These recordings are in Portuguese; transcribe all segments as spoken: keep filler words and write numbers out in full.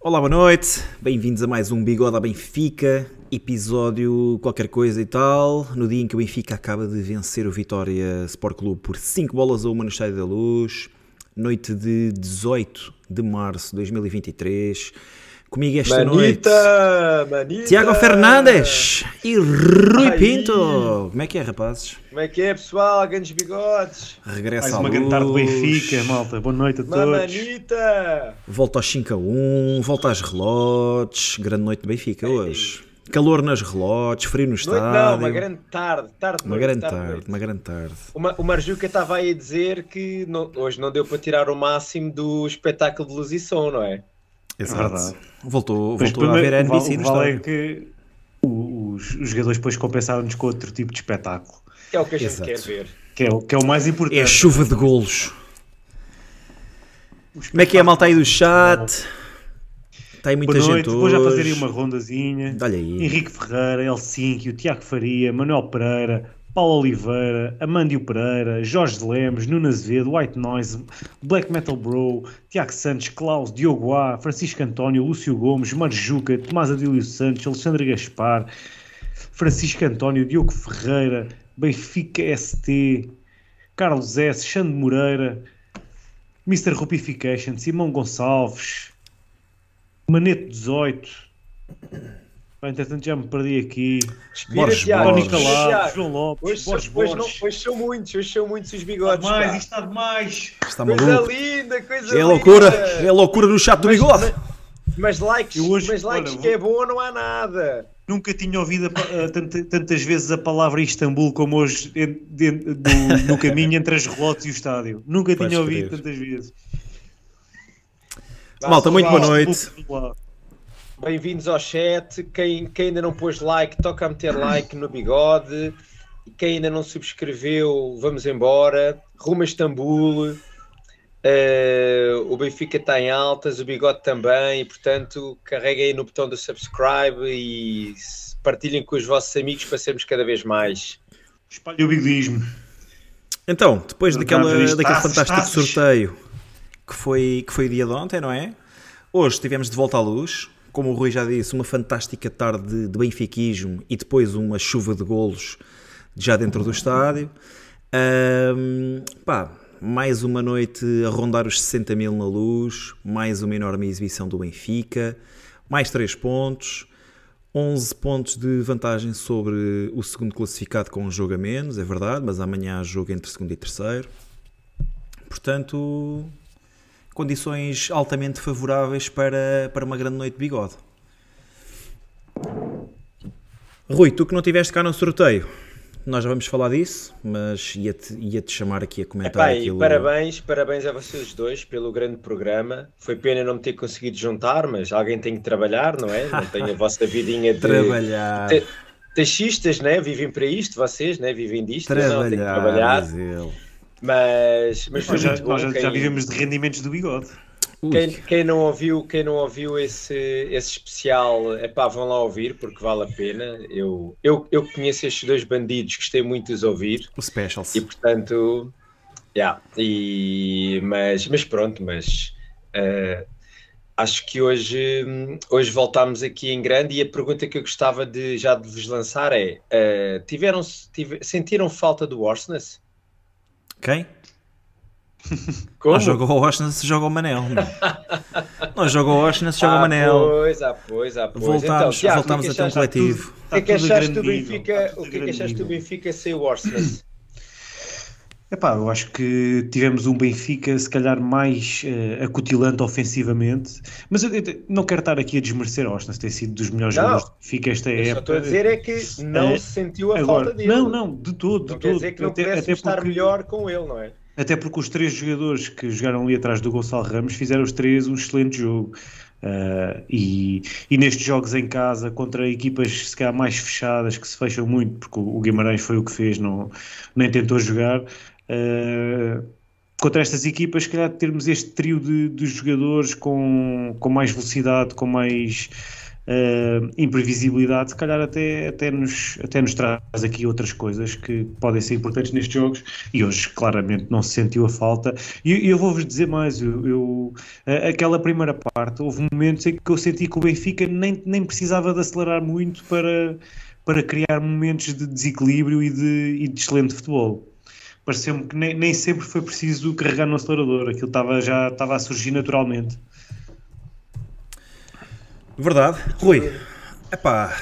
Olá, boa noite, bem-vindos a mais um Bigode à Benfica, episódio qualquer coisa e tal, no dia em que o Benfica acaba de vencer o Vitória Sport Clube por cinco bolas a uma no Estádio da Luz, noite de dezoito de março de dois mil e vinte e três, comigo esta Manita, noite, Manita. Diogo Fernandes e Rui Aí. Pinto, como é que é, rapazes? Como é que é, pessoal, grandes bigodes? Regressa mais à uma luz. Grande tarde do Benfica, malta, boa noite a Mamanita. Todos. Manita! Volta aos cinco a um, volta às relotes, grande noite do Benfica Ei. Hoje. Calor nas relotes, frio no estádio. Não, uma grande tarde, tarde Uma noite, grande tarde, tarde noite. Uma grande tarde. Uma, o Marjuca estava aí a dizer que não, hoje não deu para tirar o máximo do espetáculo de luz e som, não é? Exato. Voltou, voltou a haver a N B C no estádio. O que os, os jogadores depois compensaram-nos com outro tipo de espetáculo. Que é o que a gente Exato. Quer ver. Que é, o, que é o mais importante. É a chuva de golos. Como é que é a malta aí do chat? Está aí muita Boa noite. gente hoje. Vou já fazer aí uma rondazinha. Olha aí. Henrique Ferreira, Helsinki, o Tiago Faria, Manuel Pereira, Paulo Oliveira, Amândio Pereira, Jorge Lemos, Nuno Azevedo, White Noise, Black Metal Bro, Tiago Santos, Klaus, Diogo A, Francisco António, Lúcio Gomes, Marjuca, Tomás Adílio Santos, Alexandre Gaspar, Francisco António, Diogo Ferreira, Benfica S T, Carlos S, Xande Moreira, mister Rupification, Simão Gonçalves, Maneto dezoito. Entretanto já me perdi aqui. Tony Calado, João Lopes, Borges, Borges. Não, hoje são muitos, hoje são muitos os bigodes. Está demais, isto está demais. Está coisa maluco. linda, coisa é linda. Loucura, é loucura no chat do mas, bigode. Mas, mas likes, hoje, mas likes olha, que é bom não há nada. Nunca tinha ouvido a, uh, tant, tantas vezes a palavra Istambul como hoje de, de, do, no caminho entre as relotes e o estádio. Nunca Podes tinha ouvido querer. tantas vezes. Malta, muito boa noite. Bem-vindos ao chat. Quem, quem ainda não pôs like, toca a meter like no bigode. Quem ainda não subscreveu, vamos embora. Rumo a Istambul. Uh, o Benfica está em altas, o bigode também. E, portanto, carreguem aí no botão do subscribe e partilhem com os vossos amigos para sermos cada vez mais. Espalhe o bigodismo. Então, depois daquela, daquele fantástico sorteio que foi, que foi o dia de ontem, não é? Hoje estivemos de volta à luz. Como o Rui já disse, uma fantástica tarde de benfiquismo e depois uma chuva de golos já dentro do estádio. Um, pá, mais uma noite a rondar os sessenta mil na luz, mais uma enorme exibição do Benfica, mais três pontos, onze pontos de vantagem sobre o segundo classificado com um jogo a menos, é verdade, mas amanhã há jogo entre segundo e terceiro. Portanto... condições altamente favoráveis para, para uma grande noite de bigode. Rui, tu que não estiveste cá no sorteio, nós já vamos falar disso, mas ia-te ia-te chamar aqui a comentar Epá, aquilo. Parabéns, parabéns a vocês dois pelo grande programa. Foi pena não me ter conseguido juntar, mas alguém tem que trabalhar, não é? Não tenho a vossa vidinha de... trabalhar. De, taxistas, né? Vivem para isto, vocês, né? Vivem disto. Trabalhar, não, tenho que trabalhar. Brasil. Mas, mas foi já, muito bom, já, quem, já vivemos de rendimentos do bigode. Quem, quem não ouviu, quem não ouviu esse, esse especial, epá, vão lá ouvir porque vale a pena. Eu, eu, eu conheço estes dois bandidos, gostei muito de os ouvir. O Specials. E portanto, yeah, e, mas, mas pronto, mas uh, acho que hoje, hoje voltámos aqui em grande e a pergunta que eu gostava de, já de vos lançar é uh, tiveram, tiver, sentiram falta do Ørsnes? Quem? Como? Não joga o Washington, se joga o Manel. Não joga o Washington, se joga o Manel. Ah, pois, ah, pois, ah, pois. Voltámos, então, voltámos até um coletivo. O que é que achaste do Benfica, o que é que achaste do Benfica sem o Washington? Epá, eu acho que tivemos um Benfica se calhar mais uh, acutilante ofensivamente, mas eu, eu não quero estar aqui a desmerecer o Ørsnes, tem sido dos melhores jogadores do Benfica esta época. Só estou a dizer é que não é, se sentiu a agora, falta dele. Não, não, de todo, de não todo. Quer dizer que não até, pudesse até estar porque, melhor com ele, não é? Até porque os três jogadores que jogaram ali atrás do Gonçalo Ramos fizeram os três um excelente jogo. Uh, e, e nestes jogos em casa contra equipas se calhar mais fechadas que se fecham muito porque o Guimarães foi o que fez, não, nem tentou jogar uh, contra estas equipas se calhar termos este trio de, de jogadores com, com mais velocidade, com mais uh, imprevisibilidade se calhar até, até, nos, até nos traz aqui outras coisas que podem ser importantes nestes jogos e hoje claramente não se sentiu a falta e eu vou-vos dizer mais, eu, eu aquela primeira parte, houve momentos em que eu senti que o Benfica nem, nem precisava de acelerar muito para, para criar momentos de desequilíbrio e de, e de excelente futebol. Pareceu-me que nem, nem sempre foi preciso carregar no acelerador, aquilo estava, já estava a surgir naturalmente. Verdade. Rui, epá,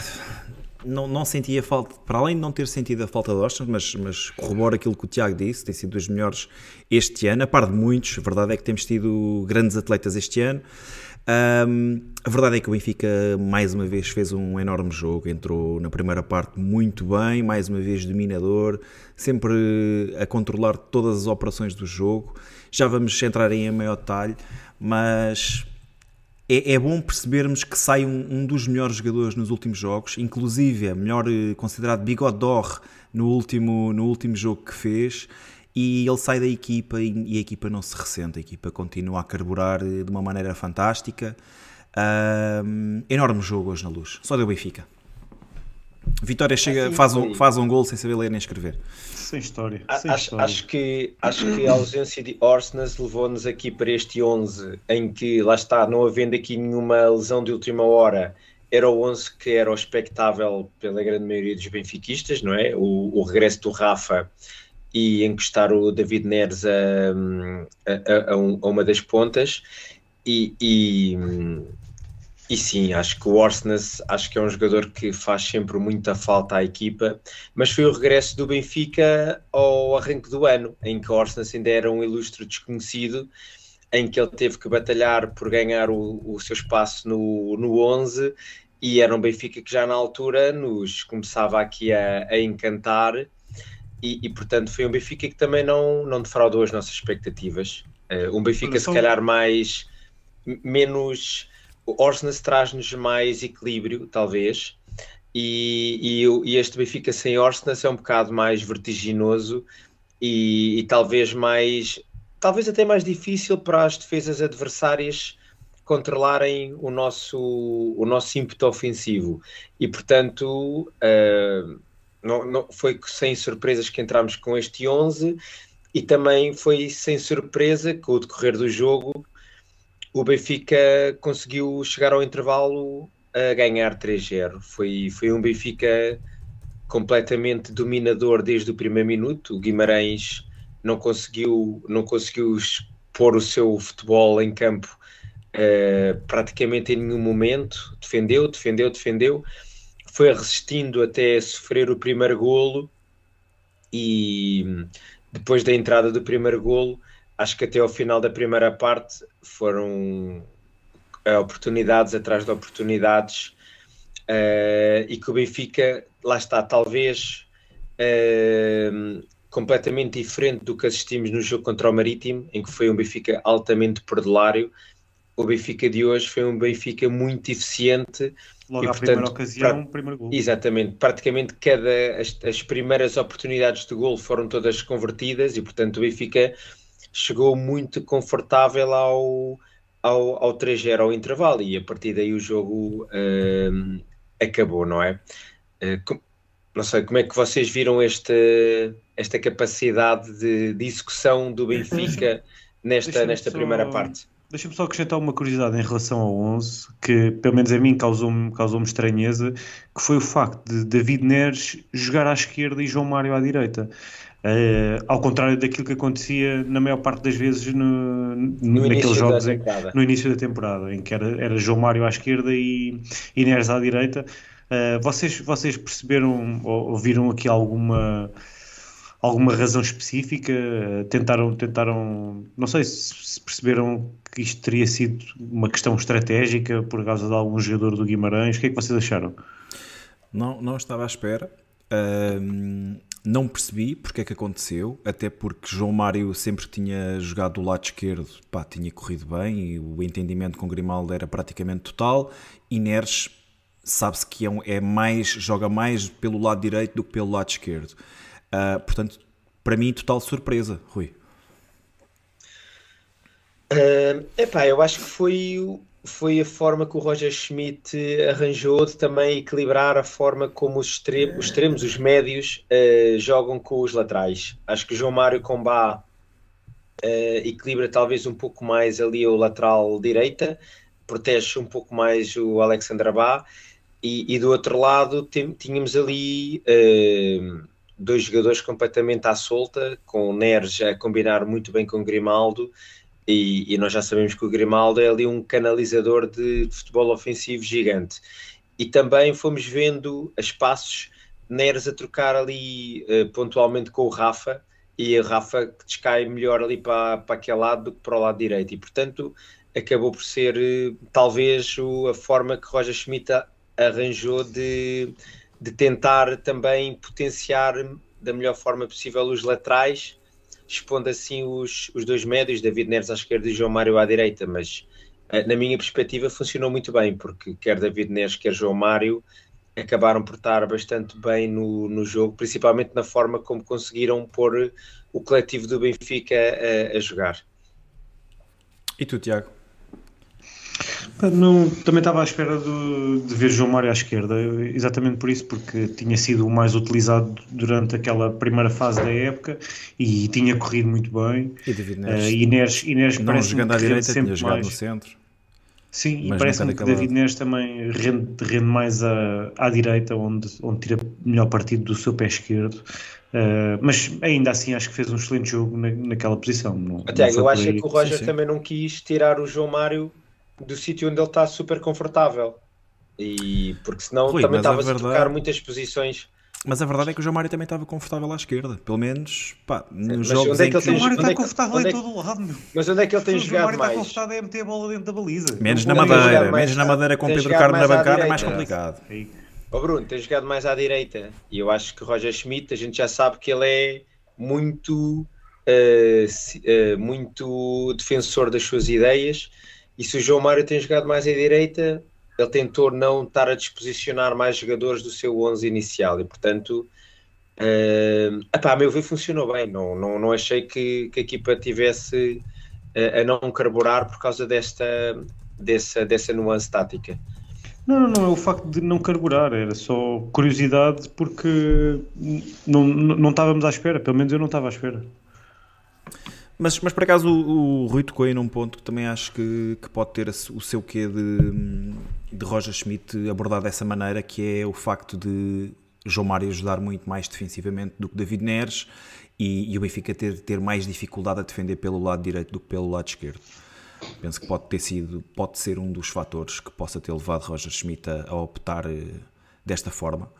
não, não sentia falta, para além de não ter sentido a falta de Ørsnes, mas, mas corroboro aquilo que o Tiago disse, tem sido dos melhores este ano, a par de muitos, a verdade é que temos tido grandes atletas este ano, um, a verdade é que o Benfica mais uma vez fez um enorme jogo, entrou na primeira parte muito bem, mais uma vez dominador, sempre a controlar todas as operações do jogo, já vamos entrar em maior detalhe, mas... É, é bom percebermos que sai um, um dos melhores jogadores nos últimos jogos, inclusive é melhor considerado bigode d'or no último, no último jogo que fez, e ele sai da equipa e, e a equipa não se ressente, a equipa continua a carburar de uma maneira fantástica. Um, enorme jogo hoje na Luz, só deu Benfica. Vitória chega, faz um, faz um gol sem saber ler nem escrever. Sem história. Sem acho, história. Acho, que, acho que a ausência de Ørsnes levou-nos aqui para este onze, em que, lá está, não havendo aqui nenhuma lesão de última hora, era o onze que era o expectável pela grande maioria dos benfiquistas, não é? O, o regresso do Rafa e encostar o David Neres a, a, a, um, a uma das pontas. E... e E sim, acho que o Ørsnes, acho que é um jogador que faz sempre muita falta à equipa, mas foi o regresso do Benfica ao arranque do ano, em que o Ørsnes ainda era um ilustre desconhecido, em que ele teve que batalhar por ganhar o, o seu espaço no, no onze, e era um Benfica que já na altura nos começava aqui a, a encantar, e, e portanto foi um Benfica que também não, não defraudou as nossas expectativas. Uh, um Benfica se calhar mais, menos... O Ørsnes traz-nos mais equilíbrio, talvez, e, e, e este Benfica sem Ørsnes é um bocado mais vertiginoso e, e talvez mais, talvez até mais difícil para as defesas adversárias controlarem o nosso, o nosso ímpeto ofensivo. E, portanto, uh, não, não, foi sem surpresas que entramos com este onze, e também foi sem surpresa que, com o decorrer do jogo, o Benfica conseguiu chegar ao intervalo a ganhar três zero. Foi, foi um Benfica completamente dominador desde o primeiro minuto. O Guimarães não conseguiu, não conseguiu pôr o seu futebol em campo uh, praticamente em nenhum momento. Defendeu, defendeu, defendeu. Foi resistindo até sofrer o primeiro golo. E depois da entrada do primeiro golo, acho que até ao final da primeira parte foram oportunidades atrás de oportunidades uh, e que o Benfica, lá está, talvez uh, completamente diferente do que assistimos no jogo contra o Marítimo, em que foi um Benfica altamente perdulário. O Benfica de hoje foi um Benfica muito eficiente. Logo e, à portanto, primeira ocasião, pra... primeiro gol. Exatamente, praticamente cada, as, as primeiras oportunidades de gol foram todas convertidas e, portanto, o Benfica chegou muito confortável ao, ao, ao três zero, ao intervalo, e a partir daí o jogo uh, acabou, não é? Uh, com, não sei, como é que vocês viram este, esta capacidade de, de execução do Benfica nesta, nesta só, primeira parte? Deixa-me só acrescentar uma curiosidade em relação ao onze, que pelo menos a mim causou-me, causou-me estranheza, que foi o facto de David Neres jogar à esquerda e João Mário à direita. Uh, ao contrário daquilo que acontecia na maior parte das vezes no, no, naqueles jogos em, no início da temporada, em que era, era João Mário à esquerda e, e Neres à direita. Uh, vocês, vocês perceberam ou, ou viram aqui alguma, alguma razão específica? Uh, tentaram, tentaram, não sei se, se perceberam que isto teria sido uma questão estratégica por causa de algum jogador do Guimarães. O que é que vocês acharam? Não, não estava à espera. Um... Não percebi porque é que aconteceu, até porque João Mário sempre que tinha jogado do lado esquerdo, pá, tinha corrido bem e o entendimento com Grimaldo era praticamente total, e Neres sabe-se que é, um, é mais, joga mais pelo lado direito do que pelo lado esquerdo. Uh, portanto, para mim, total surpresa, Rui. Uh, epá, eu acho que foi, foi a forma que o Roger Schmidt arranjou de também equilibrar a forma como os, extremos, os, extremos, os médios uh, jogam com os laterais. Acho que o João Mário com Bah uh, equilibra talvez um pouco mais ali o lateral direita, protege um pouco mais o Alexander Bah, e, e do outro lado tínhamos ali uh, dois jogadores completamente à solta, com o Neres a combinar muito bem com o Grimaldo. E, e nós já sabemos que o Grimaldo é ali um canalizador de, de futebol ofensivo gigante, e também fomos vendo a espaços Neres a trocar ali uh, pontualmente com o Rafa, e o Rafa que descai melhor ali para, para aquele lado do que para o lado direito, e portanto acabou por ser uh, talvez o, a forma que Roger Schmidt arranjou de, de tentar também potenciar da melhor forma possível os laterais, expondo assim os, os dois médios, David Neres à esquerda e João Mário à direita, mas na minha perspectiva, funcionou muito bem, porque quer David Neres, quer João Mário, acabaram por estar bastante bem no, no jogo, principalmente na forma como conseguiram pôr o coletivo do Benfica a, a jogar. E tu, Tiago? Não, também estava à espera do, de ver João Mário à esquerda, exatamente por isso, porque tinha sido o mais utilizado durante aquela primeira fase da época e tinha corrido muito bem. E David Neres, uh, e Neres, e Neres não jogando à direita, tinha jogado mais no centro. Sim, mas e parece-me que David Neres também rende, rende mais à, à direita, onde, onde tira melhor partido do seu pé esquerdo. Uh, mas ainda assim acho que fez um excelente jogo na, naquela posição. Não, Até não eu acho que o Roger sim, também sim. não quis tirar o João Mário do sítio onde ele está super confortável, e porque senão Rui, também estava a, verdade... a tocar muitas posições. Mas a verdade é que o João Mário também estava confortável à esquerda, pelo menos, pá, nos jogos em que... Mas onde é que ele tem... O João Mário está confortável em todo o lado. Mas onde é que ele tem jogado mais? O João Mário está confortável é meter a bola dentro da baliza. Menos na Madeira, menos na Madeira com o Pedro Carmo na bancada é mais complicado. Ó Bruno, tem jogado mais à direita, e eu acho que o Roger Schmidt, a gente já sabe que ele é muito, uh, uh, muito defensor das suas ideias, e se o João Mário tem jogado mais à direita... Ele tentou não estar a disposicionar mais jogadores do seu onze inicial e, portanto, uh, epá, a meu ver, funcionou bem. Não, não, não achei que, que a equipa tivesse uh, a não carburar por causa desta, dessa, dessa nuance tática. Não, não, não, é o facto de não carburar, era só curiosidade porque não, não, não estávamos à espera, pelo menos eu não estava à espera. Mas, mas por acaso o, o Rui tocou aí num ponto que também acho que, que pode ter o seu quê de, de Roger Schmidt abordado dessa maneira, que é o facto de João Mário ajudar muito mais defensivamente do que David Neres e, e o Benfica ter, ter mais dificuldade a defender pelo lado direito do que pelo lado esquerdo. Penso que pode ter sido, pode ser um dos fatores que possa ter levado Roger Schmidt a, a optar desta forma.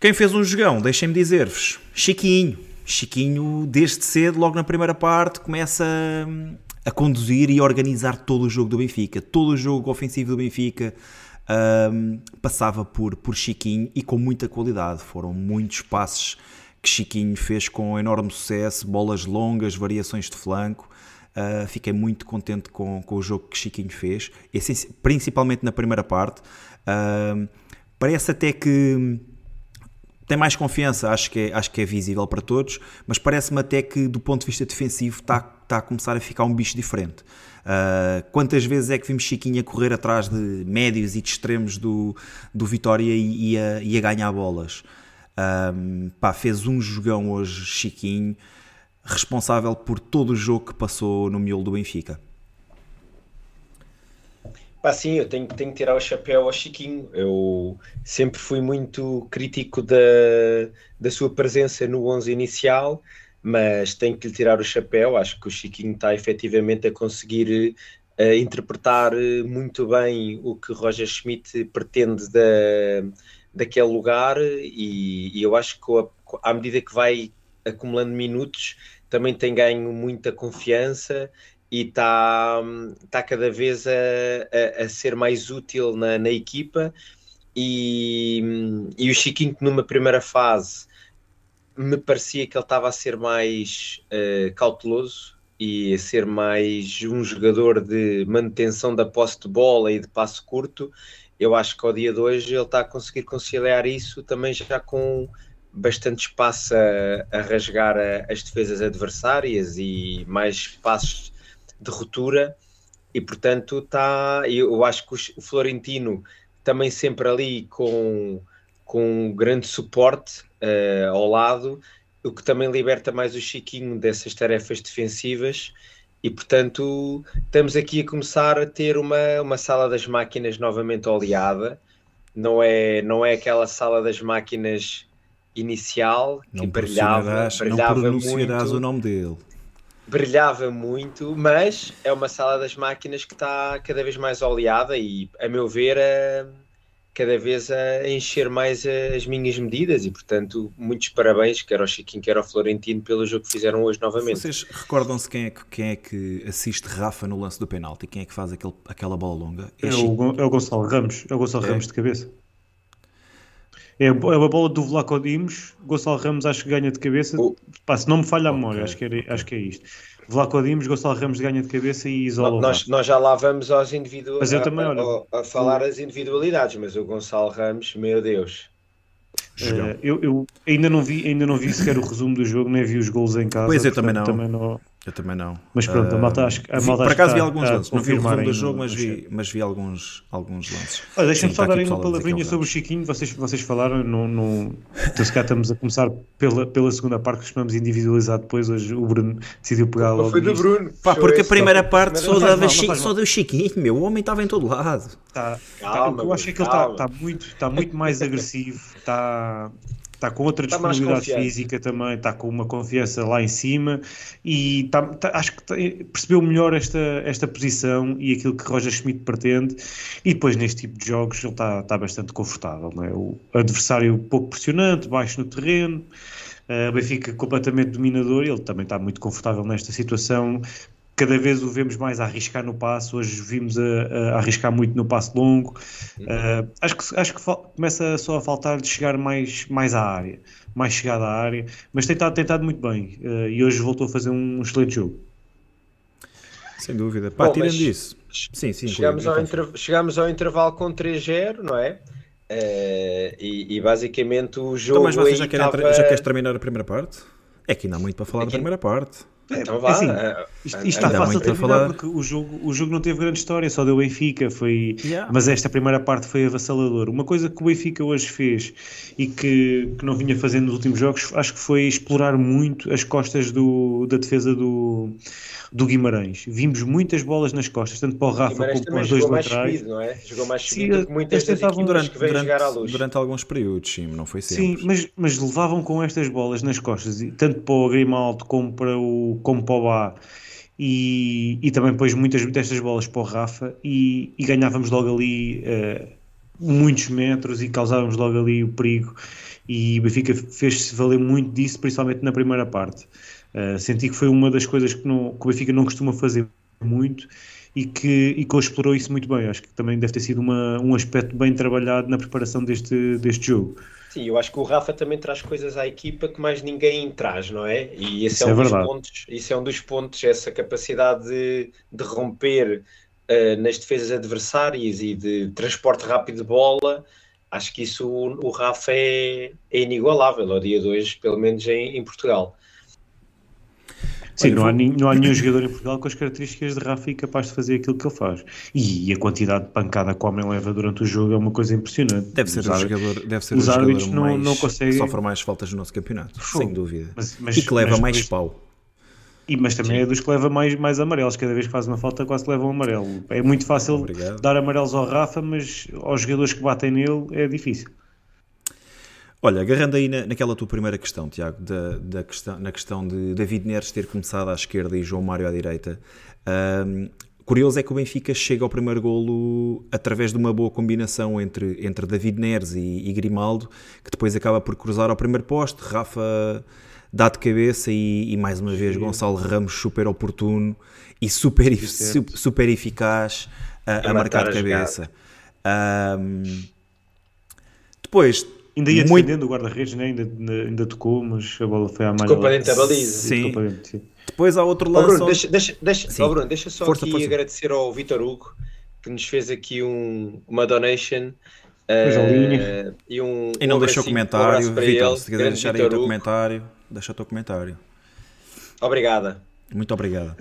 Quem fez um jogão, deixem-me dizer-vos, Chiquinho. Chiquinho, desde cedo, logo na primeira parte, começa a, a conduzir e a organizar todo o jogo do Benfica. Todo o jogo ofensivo do Benfica um, passava por, por Chiquinho e com muita qualidade. Foram muitos passes que Chiquinho fez com enorme sucesso, bolas longas, variações de flanco. Uh, fiquei muito contente com, com o jogo que Chiquinho fez, principalmente na primeira parte. Uh, parece até que... Tem mais confiança, acho que, é, acho que é visível para todos, mas parece-me até que do ponto de vista defensivo está, está a começar a ficar um bicho diferente. Uh, quantas vezes é que vimos Chiquinho a correr atrás de médios e de extremos do, do Vitória e, e, a, e a ganhar bolas? Um, pá, fez um jogão hoje Chiquinho, responsável por todo o jogo que passou no miolo do Benfica. Ah, sim, eu tenho, tenho que tirar o chapéu ao Chiquinho. Eu sempre fui muito crítico da, da sua presença no onze inicial, mas tenho que lhe tirar o chapéu. Acho que o Chiquinho está efetivamente a conseguir a interpretar muito bem o que Roger Schmidt pretende da, daquele lugar e, e eu acho que à medida que vai acumulando minutos também tem ganho muita confiança e está tá cada vez a, a, a ser mais útil na, na equipa, e, e o Chiquinho numa primeira fase me parecia que ele estava a ser mais uh, cauteloso e a ser mais um jogador de manutenção da posse de bola e de passo curto. Eu acho que ao dia de hoje ele está a conseguir conciliar isso também já com bastante espaço a, a rasgar a, as defesas adversárias e mais espaços de ruptura, e portanto tá, eu acho que o Florentino também sempre ali com, com um grande suporte uh, ao lado, o que também liberta mais o Chiquinho dessas tarefas defensivas, e portanto estamos aqui a começar a ter uma, uma sala das máquinas novamente oleada. Não é, não é aquela sala das máquinas inicial que brilhava, brilhava muito. Não pronunciarás o nome dele. Brilhava muito, mas é uma sala das máquinas que está cada vez mais oleada e, a meu ver, a, cada vez a encher mais a, as minhas medidas e, portanto, muitos parabéns, quer ao Chiquinho, quer ao Florentino, pelo jogo que fizeram hoje novamente. Vocês recordam-se quem é que, quem é que assiste Rafa no lance do penalti? Quem é que faz aquele, aquela bola longa? É, é, o, é o Gonçalo Ramos, é o Gonçalo é. Ramos de cabeça. É a bola do Vlachodimos, Gonçalo Ramos acho que ganha de cabeça, oh. Pá, se não me falha a memória, okay. acho, que era, acho que é isto. Vlachodimos, Gonçalo Ramos ganha de cabeça e isola. Nós, nós já lá vamos aos individu... mas eu também, olha, a, a, a falar o... as individualidades, mas o Gonçalo Ramos, meu Deus. Uh, eu eu ainda, não vi, ainda não vi sequer o resumo do jogo, nem vi os golos em casa. Pois eu portanto, também, não. também não. Eu também não. Mas pronto, uh, a malta acho que. Por acaso vi alguns lances, não vi o resumo do jogo, mas vi, mas vi alguns, alguns lances. Ah, deixem-me só dar aí uma palavrinha sobre o Chiquinho, vocês, vocês falaram, no, no... então se cá estamos a começar pela, pela segunda parte, que costumamos individualizar depois. Hoje o Bruno decidiu pegar logo. Foi do Bruno. Pá, porque a primeira parte só dava só do Chiquinho, meu, o homem estava em todo lado. Eu acho que ele está muito, está muito mais agressivo, está. Está com outra disponibilidade física também, está com uma confiança lá em cima e está, está, acho que está, percebeu melhor esta, esta posição e aquilo que Roger Schmidt pretende, e depois neste tipo de jogos ele está, está bastante confortável, não é? O adversário pouco pressionante, baixo no terreno, o Benfica completamente dominador, e ele também está muito confortável nesta situação. Cada vez o vemos mais a arriscar no passo, hoje vimos a, a arriscar muito no passo longo. Uhum. Uh, acho que, acho que fal- começa só a faltar de chegar mais, mais à área, mais chegada à área, mas tem estado, tem estado muito bem uh, e hoje voltou a fazer um excelente jogo. Sem dúvida. Pá, bom, tirando isso, sim, sim, chegamos, ao inter- chegamos ao intervalo com três zero, não é? Uh, e, e basicamente o jogo... Então, mas vocês já, querem, tava... já queres terminar a primeira parte? É que ainda há muito para falar Aqui... da primeira parte. É, então vá, assim, isto, isto está fácil de falar porque o jogo, o jogo não teve grande história, só deu Benfica, foi, yeah. Mas esta primeira parte foi avassalador. Uma coisa que o Benfica hoje fez e que, que não vinha fazendo nos últimos jogos, acho que foi explorar muito as costas do, da defesa do, do Guimarães. Vimos muitas bolas nas costas, tanto para o Rafa Guimarães como para os dois laterais. Jogou mais subido, não é? Jogou mais subido sim, que muitas das equipas durante, que veio durante, jogar à luz. Durante alguns períodos, sim, não foi sempre. Sim, mas, mas levavam com estas bolas nas costas, tanto para o Grimaldo como para o como para o Bah, e, e também pôs muitas destas bolas para o Rafa e, e ganhávamos logo ali uh, muitos metros e causávamos logo ali o perigo, e o Benfica fez-se valer muito disso, principalmente na primeira parte. Uh, senti que foi uma das coisas que, não, que o Benfica não costuma fazer muito e que, e que explorou isso muito bem. Acho que também deve ter sido uma, um aspecto bem trabalhado na preparação deste, deste jogo. Sim, eu acho que o Rafa também traz coisas à equipa que mais ninguém traz, não é? E esse isso é, um é dos pontos, isso é um dos pontos, essa capacidade de, de romper uh, nas defesas adversárias e de transporte rápido de bola. Acho que isso o, o Rafa é, é inigualável ao dia de hoje, pelo menos em, em Portugal. Sim, não há, não há nenhum jogador em Portugal com as características de Rafa e capaz de fazer aquilo que ele faz. E a quantidade de pancada que o homem leva durante o jogo é uma coisa impressionante. Deve ser o jogador, deve ser o jogador não, mais, não consegue... que sofre mais faltas no nosso campeonato, Pô, sem dúvida. Mas, mas, e que leva mas, mais mas, pau. E, mas também Sim. é dos que leva mais, mais amarelos. Cada vez que faz uma falta quase leva um amarelo. É muito fácil Obrigado. dar amarelos ao Rafa, mas aos jogadores que batem nele é difícil. Olha, agarrando aí na, naquela tua primeira questão, Tiago, da, da questão, na questão de David Neres ter começado à esquerda e João Mário à direita, um, curioso é que o Benfica chega ao primeiro golo através de uma boa combinação entre, entre David Neres e, e Grimaldo, que depois acaba por cruzar ao primeiro poste, Rafa dá de cabeça e, e mais uma vez Gonçalo Ramos super oportuno e super, super eficaz a, a marcar de cabeça. Um, depois... Ainda ia defendendo muito... o guarda-redes, né? ainda, ainda tocou, mas a bola foi à malha. Tocou para dentro da baliza. Sim. Sim. Depois há outro lance... Oh, Bruno, deixa, deixa, deixa, oh, Bruno, deixa só força, aqui força. agradecer ao Vítor Hugo, que nos fez aqui um, uma donation uh, e um... E não um deixou comentário. Um Vítor, se quiser deixar Vítor aí o teu comentário, deixa o teu comentário. Obrigada. Muito obrigada.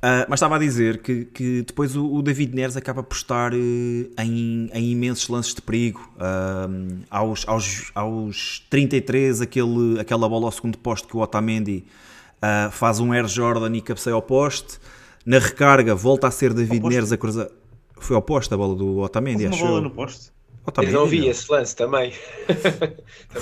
Uh, mas estava a dizer que, que depois o, o David Neres acaba por estar uh, em, em imensos lances de perigo. Uh, aos, aos, aos trinta e três, aquele, aquela bola ao segundo poste que o Otamendi uh, faz um Air Jordan e cabeceia ao poste. Na recarga, volta a ser David Neres a cruzar... Foi ao poste a bola do Otamendi, acho eu. Uma bola no poste? Otamendi, eu não vi não. esse lance também. também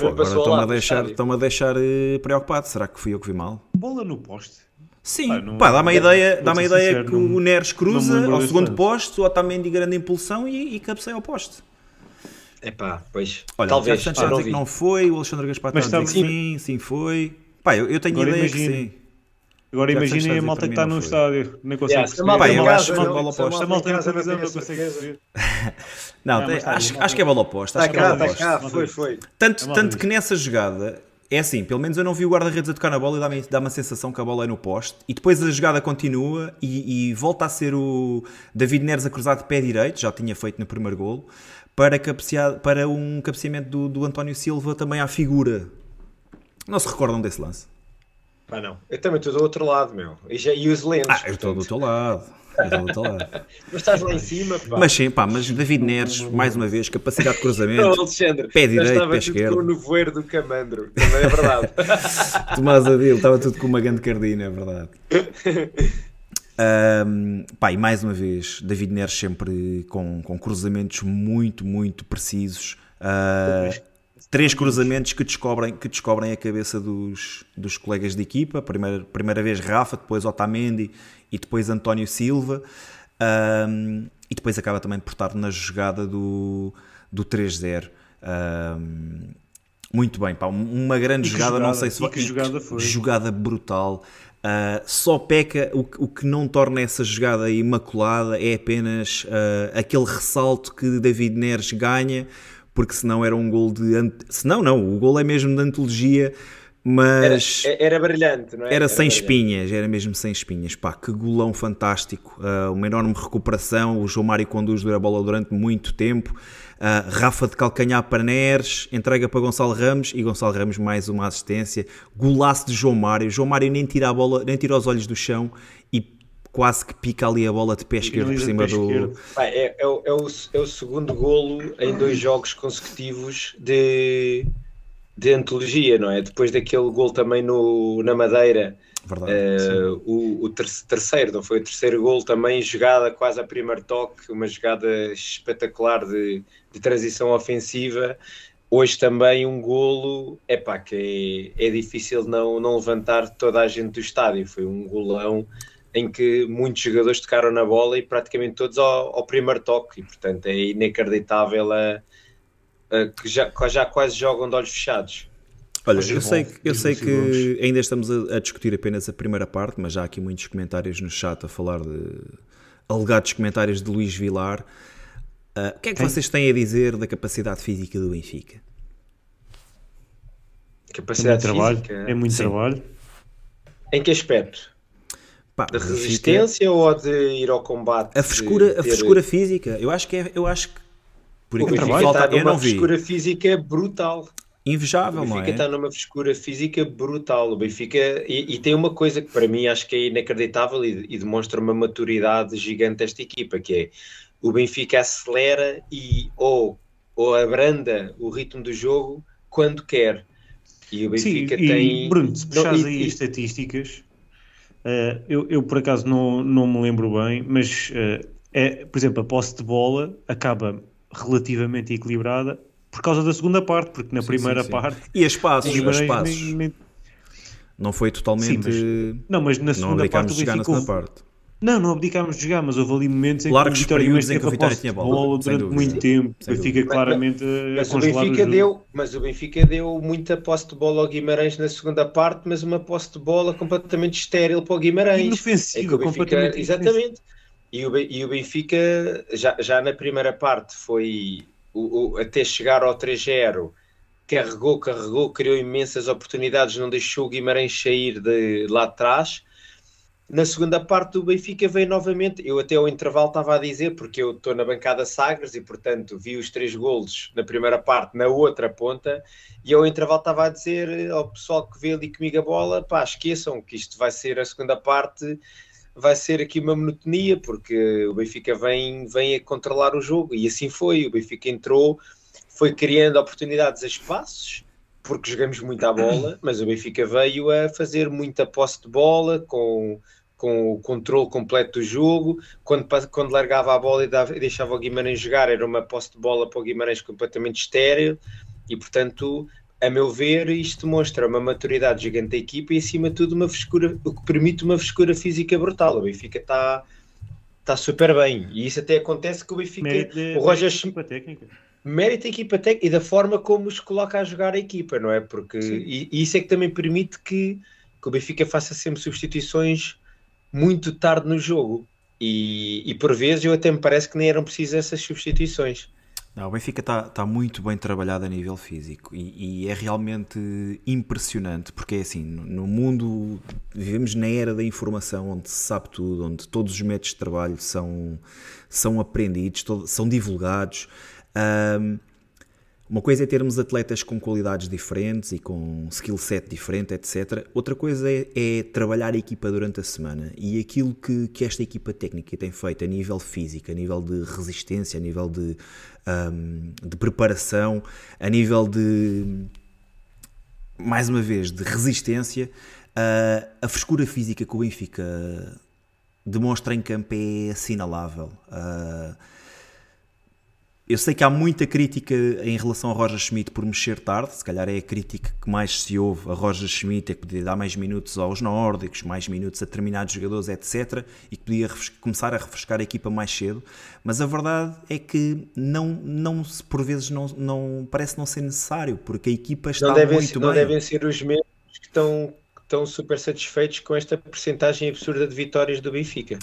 Agora estão-me a deixar, estão-me a deixar uh, preocupado. Será que fui eu que vi mal? Bola no poste? Sim, ah, não, pá, dá uma ideia, dá uma ideia sincero, que não, o Neres cruza ao segundo posto, o Otamendi grande impulsão e, e cabeceia ao posto. É pá, pois. Olha, talvez já não, que não foi, o Alexandre Gaspar está a dizer que sim, sim foi. Pá, eu, eu tenho agora ideia imagine, que sim. Agora imaginem a malta que está no estádio, nem consegue yeah, perceber. Eu acho que é bola oposta. A malta não consegue perceber. Não, acho que é bola oposta. Está cá, está cá, foi, foi. Tanto que nessa jogada... É assim, pelo menos eu não vi o guarda-redes a tocar na bola e dá-me dá-me a sensação que a bola é no poste. E depois a jogada continua e, e volta a ser o David Neres a cruzar de pé direito, já tinha feito no primeiro golo, para, cabecear, para um cabeceamento do, do António Silva também à figura. Não se recordam desse lance? Ah, não. Eu também estou do outro lado, meu. E, já, e os lentes. Ah, eu estou do teu lado. Eu estou do lado. Mas estás lá em cima, pá. Mas sim, pá, mas David Neres, mais uma vez, capacidade de cruzamento. Não, Alexandre, pé direito, estava pé esquerdo. Estava tudo com o nevoeiro do Camandro, também é verdade. Tomás Adil, estava tudo com uma grande cardina, é verdade. Um, pá, e mais uma vez, David Neres sempre com, com cruzamentos muito, muito precisos. Uh, Três cruzamentos que descobrem, que descobrem a cabeça dos, dos colegas de equipa. Primeira, primeira vez Rafa, depois Otamendi e depois António Silva. Um, e depois acaba também por estar na jogada do, do três zero. Um, muito bem, pá, uma grande jogada, jogada, não sei se vai... Que jogada foi. Jogada brutal. Uh, só peca, o, o que não torna essa jogada imaculada é apenas uh, aquele ressalto que David Neres ganha, porque senão era um gol de... Ant... Senão não, o gol é mesmo de antologia, mas... Era, era brilhante, não é? Era, era sem brilhante. Espinhas, era mesmo sem espinhas. Pá, que golão fantástico, uh, uma enorme recuperação, o João Mário conduz a bola durante muito tempo, uh, Rafa de calcanhar para Neres, entrega para Gonçalo Ramos, e Gonçalo Ramos mais uma assistência, golaço de João Mário, João Mário nem tira a bola, nem tira os olhos do chão, e quase que pica ali a bola de pé esquerdo por cima do... Pai, é, é, é, o, é o segundo golo em dois jogos consecutivos de, de antologia, não é? Depois daquele golo também no, na Madeira. Verdade, uh, o, o ter, terceiro, não foi? O terceiro golo também, jogada quase a primeiro toque, uma jogada espetacular de, de transição ofensiva. Hoje também um golo, epá, que é, é difícil não, não levantar toda a gente do estádio. Foi um golão em que muitos jogadores tocaram na bola e praticamente todos ao, ao primeiro toque, e portanto é inacreditável a, a, que já, já quase jogam de olhos fechados. Olha, eu sei, que, eu sei que ainda estamos a, a discutir apenas a primeira parte, mas já há aqui muitos comentários no chat a falar de alegados comentários de Luís Vilar. Uh, o que é que Quem? vocês têm a dizer da capacidade física do Benfica? Capacidade é muito física? Trabalho. É muito Sim. trabalho. Em que aspecto? Pá, de resistência, Benfica, ou de ir ao combate? A frescura, ter... a frescura física, eu acho que é, eu acho que por enquanto o Benfica está numa frescura física brutal, invejável, não é? O Benfica está numa frescura física brutal, o Benfica, e, e tem uma coisa que para mim acho que é inacreditável e, e demonstra uma maturidade gigante desta equipa, que é, o Benfica acelera e ou, ou abranda o ritmo do jogo quando quer, e o Benfica Sim, tem... E, Bruno, se puxares não, e, aí as estatísticas... Uh, eu, eu, por acaso, não, não me lembro bem, mas, uh, é, por exemplo, a posse de bola acaba relativamente equilibrada por causa da segunda parte, porque na sim, primeira sim, sim. parte... E a espaços, e os espaços. Nem, nem... Não foi totalmente... Sim, mas, não, mas na segunda parte... Não abdicámos de jogar na parte. Não, não abdicámos de jogar, mas houve ali momentos em Largos que o Vitória em que a Vitória tinha bola, bola durante dúvida, muito tempo, fica claramente mas, mas, a congelar o Benfica deu, mas o Benfica deu muita posse de bola ao Guimarães na segunda parte, mas uma posse de bola completamente estéril para o Guimarães. Inofensiva, é o Benfica, completamente Exatamente. E o, e o Benfica, já, já na primeira parte, foi o, o, até chegar ao três zero, carregou, carregou, criou imensas oportunidades, não deixou o Guimarães sair de, de lá de trás. Na segunda parte o Benfica veio novamente, eu até ao intervalo estava a dizer, porque eu estou na bancada Sagres e portanto vi os três golos na primeira parte, na outra ponta, e ao intervalo estava a dizer ao pessoal que vê ali comigo a bola, pá, esqueçam que isto vai ser a segunda parte, vai ser aqui uma monotonia, porque o Benfica vem, vem a controlar o jogo, e assim foi, o Benfica entrou, foi criando oportunidades a espaços, porque jogamos muito à bola, mas o Benfica veio a fazer muita posse de bola, com, com o controle completo do jogo, quando, quando largava a bola e dava, deixava o Guimarães jogar, era uma posse de bola para o Guimarães completamente estéril, e portanto, a meu ver, isto demonstra uma maturidade gigante da equipa e acima de tudo uma frescura, o que permite uma frescura física brutal, o Benfica está, está super bem, e isso até acontece que o Benfica... Mérito, o Roger Schmidt... Mérito da equipa técnica e da forma como os coloca a jogar a equipa, não é? Porque e, e isso é que também permite que, que o Benfica faça sempre substituições muito tarde no jogo. E, e por vezes eu até me parece que nem eram precisas essas substituições. Não, o Benfica está tá muito bem trabalhado a nível físico e, e é realmente impressionante, porque é assim, no, no mundo, vivemos na era da informação, onde se sabe tudo, onde todos os métodos de trabalho são, são aprendidos, todo, são divulgados. Um, uma coisa é termos atletas com qualidades diferentes e com skill set diferente, etcétera. Outra coisa é, é trabalhar a equipa durante a semana, e aquilo que, que esta equipa técnica tem feito a nível físico, a nível de resistência, a nível de, um, de preparação, a nível de, mais uma vez, de resistência, uh, a frescura física que o Benfica demonstra em campo é assinalável. Uh, Eu sei que há muita crítica em relação a Roger Schmidt por mexer tarde, se calhar é a crítica que mais se ouve a Roger Schmidt, é que podia dar mais minutos aos nórdicos, mais minutos a determinados jogadores, etcétera, e que podia começar a refrescar a equipa mais cedo, mas a verdade é que não, não, por vezes não, não, parece não ser necessário, porque a equipa está muito bem. Não devem ser os mesmos que estão... estão super satisfeitos com esta percentagem absurda de vitórias do Benfica.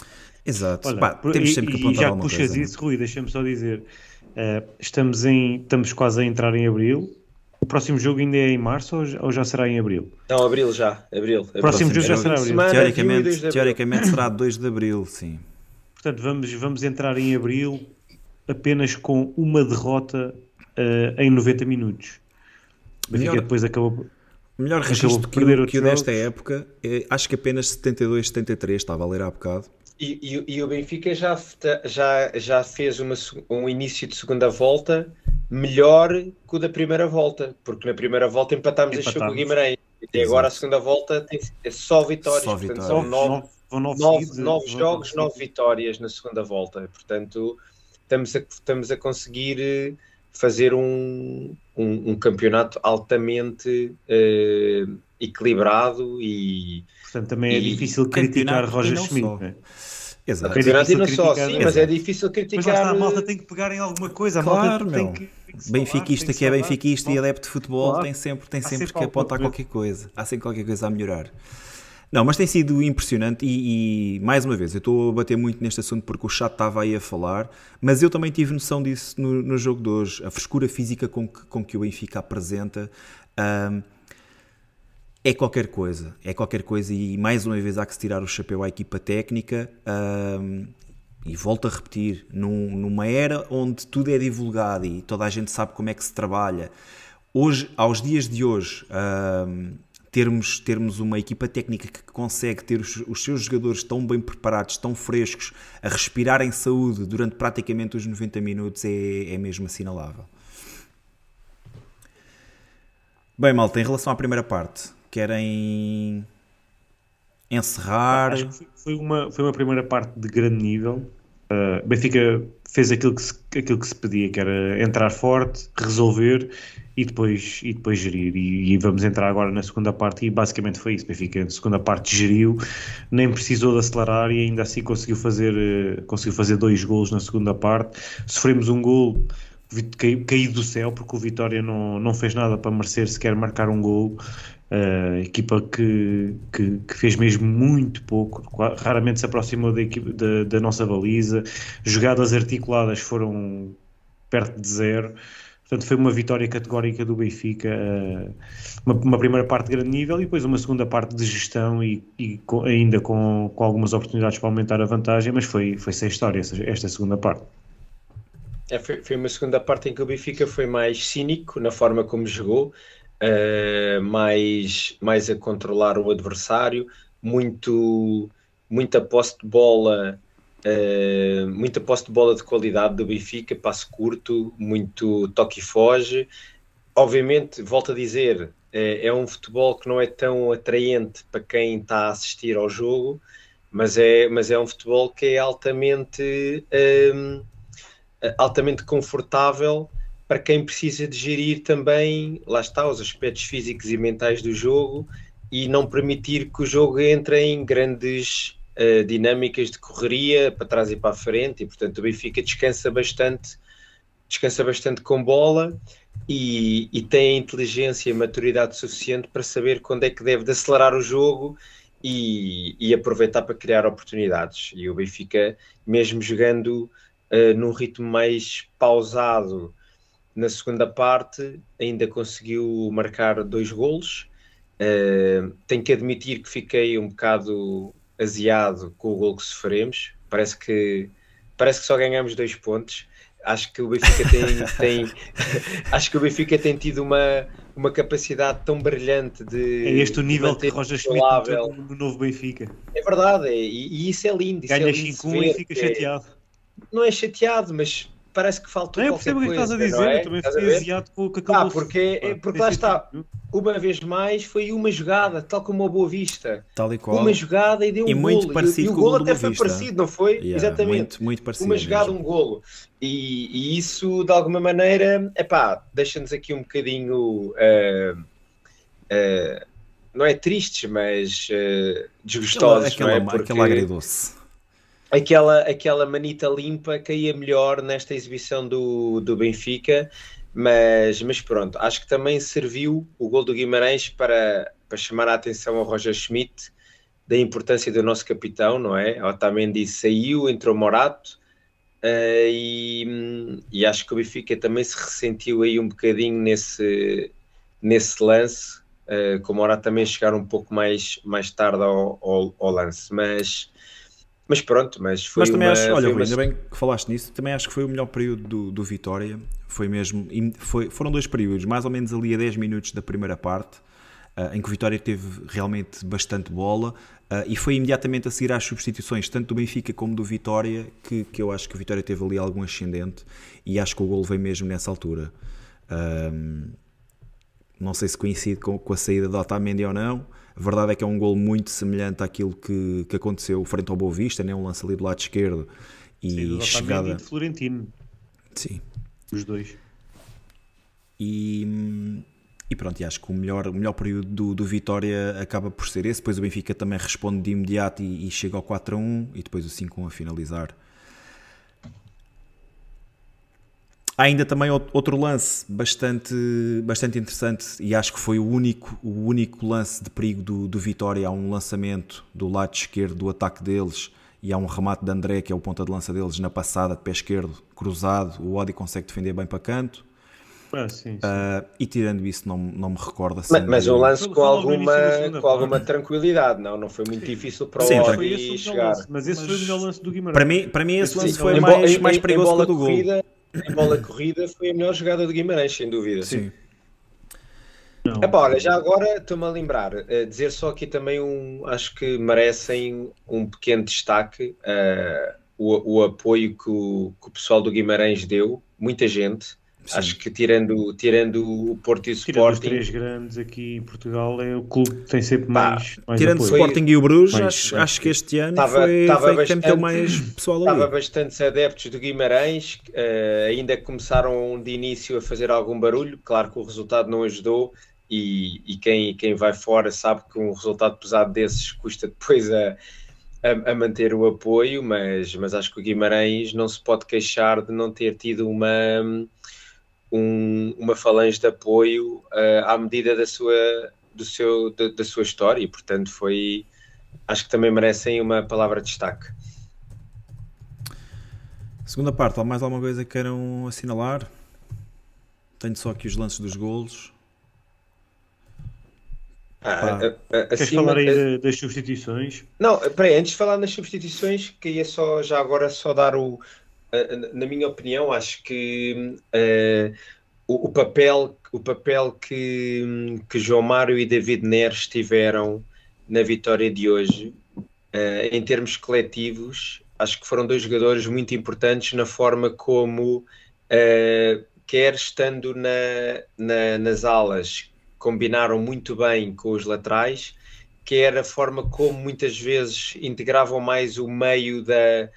Exato. Olha, pá, temos e, sempre que apontar alguma coisa. E já puxas isso, Rui, deixa-me só dizer, uh, estamos, em, estamos quase a entrar em Abril, o próximo jogo ainda é em Março ou, ou já será em Abril? Não, Abril já, Abril. abril. O próximo abril. jogo já será em Abril. Semana, teoricamente abril. teoricamente será dois de Abril, sim. Portanto, vamos, vamos entrar em Abril apenas com uma derrota uh, em noventa minutos. O Benfica Melhor... depois acabou... O melhor registro que o, que o desta época, é, acho que apenas setenta e dois, setenta e três, estava a ler há bocado. E, e, e o Benfica já, já, já fez uma, um início de segunda volta melhor que o da primeira volta, porque na primeira volta empatámos, empatámos. a com o Guimarães. E agora a segunda volta tem, é só vitórias. Só vitórias. Portanto, são nove, nove, nove, nove, nove jogos, nove vitórias na segunda volta. Portanto, estamos a, estamos a conseguir... fazer um, um, um campeonato altamente uh, equilibrado e... Portanto, também é e, difícil criticar Roger Schmidt. Né? Exato. Campeonato e não só, sim, mas é difícil criticar... Mas lá está, a malta tem que pegar em alguma coisa. Claro, a malta tem que, tem que benfiquista tem que, que é benfiquista e adepto de futebol, claro. tem sempre, tem sempre, sempre que apontar qualquer coisa. Há sempre qualquer coisa a melhorar. Não, mas tem sido impressionante e, e, mais uma vez, eu estou a bater muito neste assunto porque o chat estava aí a falar, mas eu também tive noção disso no, no jogo de hoje. A frescura física com que, com que o Benfica apresenta um, é qualquer coisa, é qualquer coisa e, mais uma vez, há que se tirar o chapéu à equipa técnica um, e, volto a repetir, num, numa era onde tudo é divulgado e toda a gente sabe como é que se trabalha, hoje, aos dias de hoje... Um, Termos, termos uma equipa técnica que consegue ter os, os seus jogadores tão bem preparados, tão frescos, a respirar em saúde durante praticamente os noventa minutos é, é mesmo assinalável. Bem, malta, em relação à primeira parte, querem encerrar? Acho que foi uma, foi uma primeira parte de grande nível. Uh, Benfica fez aquilo que, se, aquilo que se pedia, que era entrar forte, resolver e depois, e depois gerir, e, e vamos entrar agora na segunda parte e basicamente foi isso. Benfica na segunda parte geriu, nem precisou de acelerar e ainda assim conseguiu fazer, uh, conseguiu fazer dois golos na segunda parte. Sofremos um golo caído do céu porque o Vitória não, não fez nada para merecer sequer marcar um golo. Uh, equipa que, que, que fez mesmo muito pouco, raramente se aproximou da, equipa, da, da nossa baliza, jogadas articuladas foram perto de zero, portanto foi uma vitória categórica do Benfica, uh, uma, uma primeira parte de grande nível e depois uma segunda parte de gestão e, e com, ainda com, com algumas oportunidades para aumentar a vantagem, mas foi, foi sem história esta, esta segunda parte. É, foi, foi uma segunda parte em que o Benfica foi mais cínico na forma como jogou, Uh, mais, mais a controlar o adversário, muito, muita posse de bola, uh, muita posse de bola de qualidade do Benfica, passo curto, muito toque e foge. Obviamente, volto a dizer, uh, é um futebol que não é tão atraente para quem está a assistir ao jogo, mas é, mas é um futebol que é altamente, um, altamente confortável para quem precisa de gerir também, lá está, os aspectos físicos e mentais do jogo e não permitir que o jogo entre em grandes uh, dinâmicas de correria para trás e para a frente e, portanto, o Benfica descansa bastante, descansa bastante com bola e, e tem a inteligência e a maturidade suficiente para saber quando é que deve de acelerar o jogo e, e aproveitar para criar oportunidades. E o Benfica, mesmo jogando uh, num ritmo mais pausado, Na segunda parte ainda conseguiu marcar dois golos. Uh, tenho que admitir que fiquei um bocado aziado com o gol que sofremos. Parece que, parece que só ganhamos dois pontos. Acho que o Benfica tem, tem, acho que o Benfica tem tido uma, uma capacidade tão brilhante de... É este o nível que Roger Schmidt no novo Benfica. É verdade, é, e, e isso é lindo. Ganha cinco um e fica chateado. É, não é chateado, mas... Parece que faltou qualquer coisa. Eu percebo o que estás a dizer, é? Eu também fiquei aziado com o que acabou. Ah, porque, é, porque lá está, uma vez mais foi uma jogada, tal como a Boa Vista. Tal e qual. Uma jogada e deu um e muito golo. Parecido e, e o golo até foi Vista. Parecido, não foi? Yeah, exatamente. Muito, muito parecido. Uma jogada, mesmo. Um golo. E, e isso, de alguma maneira, epá, deixa-nos aqui um bocadinho, uh, uh, não é tristes, mas uh, desgostosos. Aquela, aquela, não é? Porque... aquela agridoce. Aquela, aquela manita limpa caía melhor nesta exibição do, do Benfica, mas, mas pronto, acho que também serviu o gol do Guimarães para, para chamar a atenção ao Roger Schmidt da importância do nosso capitão, não é? Otamendi saiu, entrou Morato uh, e, e acho que o Benfica também se ressentiu aí um bocadinho nesse, nesse lance, uh, com o Morato também chegar um pouco mais, mais tarde ao, ao, ao lance, mas... Mas pronto, mas foi mas também uma... Acho, olha, foi uma... ainda bem que falaste nisso, também acho que foi o melhor período do, do Vitória, foi mesmo, foi, foram dois períodos, mais ou menos ali a dez minutos da primeira parte, uh, em que o Vitória teve realmente bastante bola, uh, e foi imediatamente a seguir às substituições, tanto do Benfica como do Vitória, que, que eu acho que o Vitória teve ali algum ascendente, e acho que o golo veio mesmo nessa altura. Um, não sei se coincide com, com a saída de Otamendi ou não. A verdade é que é um golo muito semelhante àquilo que, que aconteceu frente ao Boa Vista, né? Um lance ali do lado esquerdo e sim, chegada... Sim, de Florentino. Sim. Os dois. E, e pronto, e acho que o melhor, o melhor período do, do Vitória acaba por ser esse. Depois o Benfica também responde de imediato e, e chega ao quatro a um e depois o cinco a um a finalizar. Há ainda também outro lance bastante, bastante interessante e acho que foi o único, o único lance de perigo do, do Vitória. Há um lançamento do lado esquerdo do ataque deles e há um remate de André, que é o ponta de lança deles, na passada de pé esquerdo, cruzado. O Odi consegue defender bem para canto. Ah, sim, sim. Uh, e tirando isso não, não me recordo assim, mas, mas um lance com alguma, com alguma tranquilidade, não, não foi muito sim. difícil para sim, o Odi chegar. Lance, mas esse mas... foi o melhor lance do Guimarães. Para mim, para mim esse lance sim, foi em mais, em, mais perigoso que o do gol. A bola corrida foi a melhor jogada do Guimarães, sem dúvida. Sim. Epá, olha, já agora estou-me a lembrar, uh, dizer só aqui também, um, acho que merecem um pequeno destaque, uh, o, o apoio que o, que o pessoal do Guimarães deu, muita gente, sim. Acho que tirando, tirando o Porto e o tirando Sporting... Tirando os três grandes aqui em Portugal, é o clube que tem sempre mais, bah, mais tirando apoio. Tirando o Sporting e o Bruges, mais, acho, mais. acho que este ano tava, foi, tava foi bastante, que tem mais pessoal ali. Estava bastantes adeptos do Guimarães, uh, ainda começaram de início a fazer algum barulho, claro que o resultado não ajudou e, e quem, quem vai fora sabe que um resultado pesado desses custa depois a, a, a manter o apoio, mas, mas acho que o Guimarães não se pode queixar de não ter tido uma... Um, uma falange de apoio uh, à medida da sua, do seu, da, da sua história e, portanto, foi, acho que também merecem uma palavra de destaque. Segunda parte, há mais alguma coisa que queiram assinalar? Tenho só aqui os lances dos golos. Ah, a, a, a, Queres falar aí a, das substituições? Não, peraí, antes de falar nas substituições, queria só, já agora, só dar o... Na minha opinião, acho que uh, o, o papel, o papel que, que João Mário e David Neres tiveram na vitória de hoje, uh, em termos coletivos, acho que foram dois jogadores muito importantes na forma como, uh, quer estando na, na, nas alas, combinaram muito bem com os laterais, quer a forma como muitas vezes integravam mais o meio da...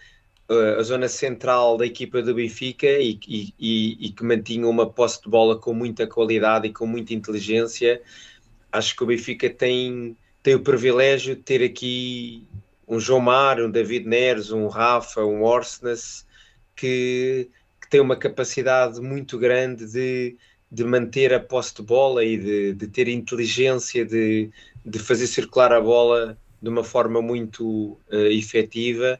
a zona central da equipa do Benfica e, e, e que mantinha uma posse de bola com muita qualidade e com muita inteligência. Acho que o Benfica tem, tem o privilégio de ter aqui um João Mário, um David Neres, um Rafa, um Ørsnes, que, que tem uma capacidade muito grande de, de manter a posse de bola e de, de ter inteligência de, de fazer circular a bola de uma forma muito uh, efetiva.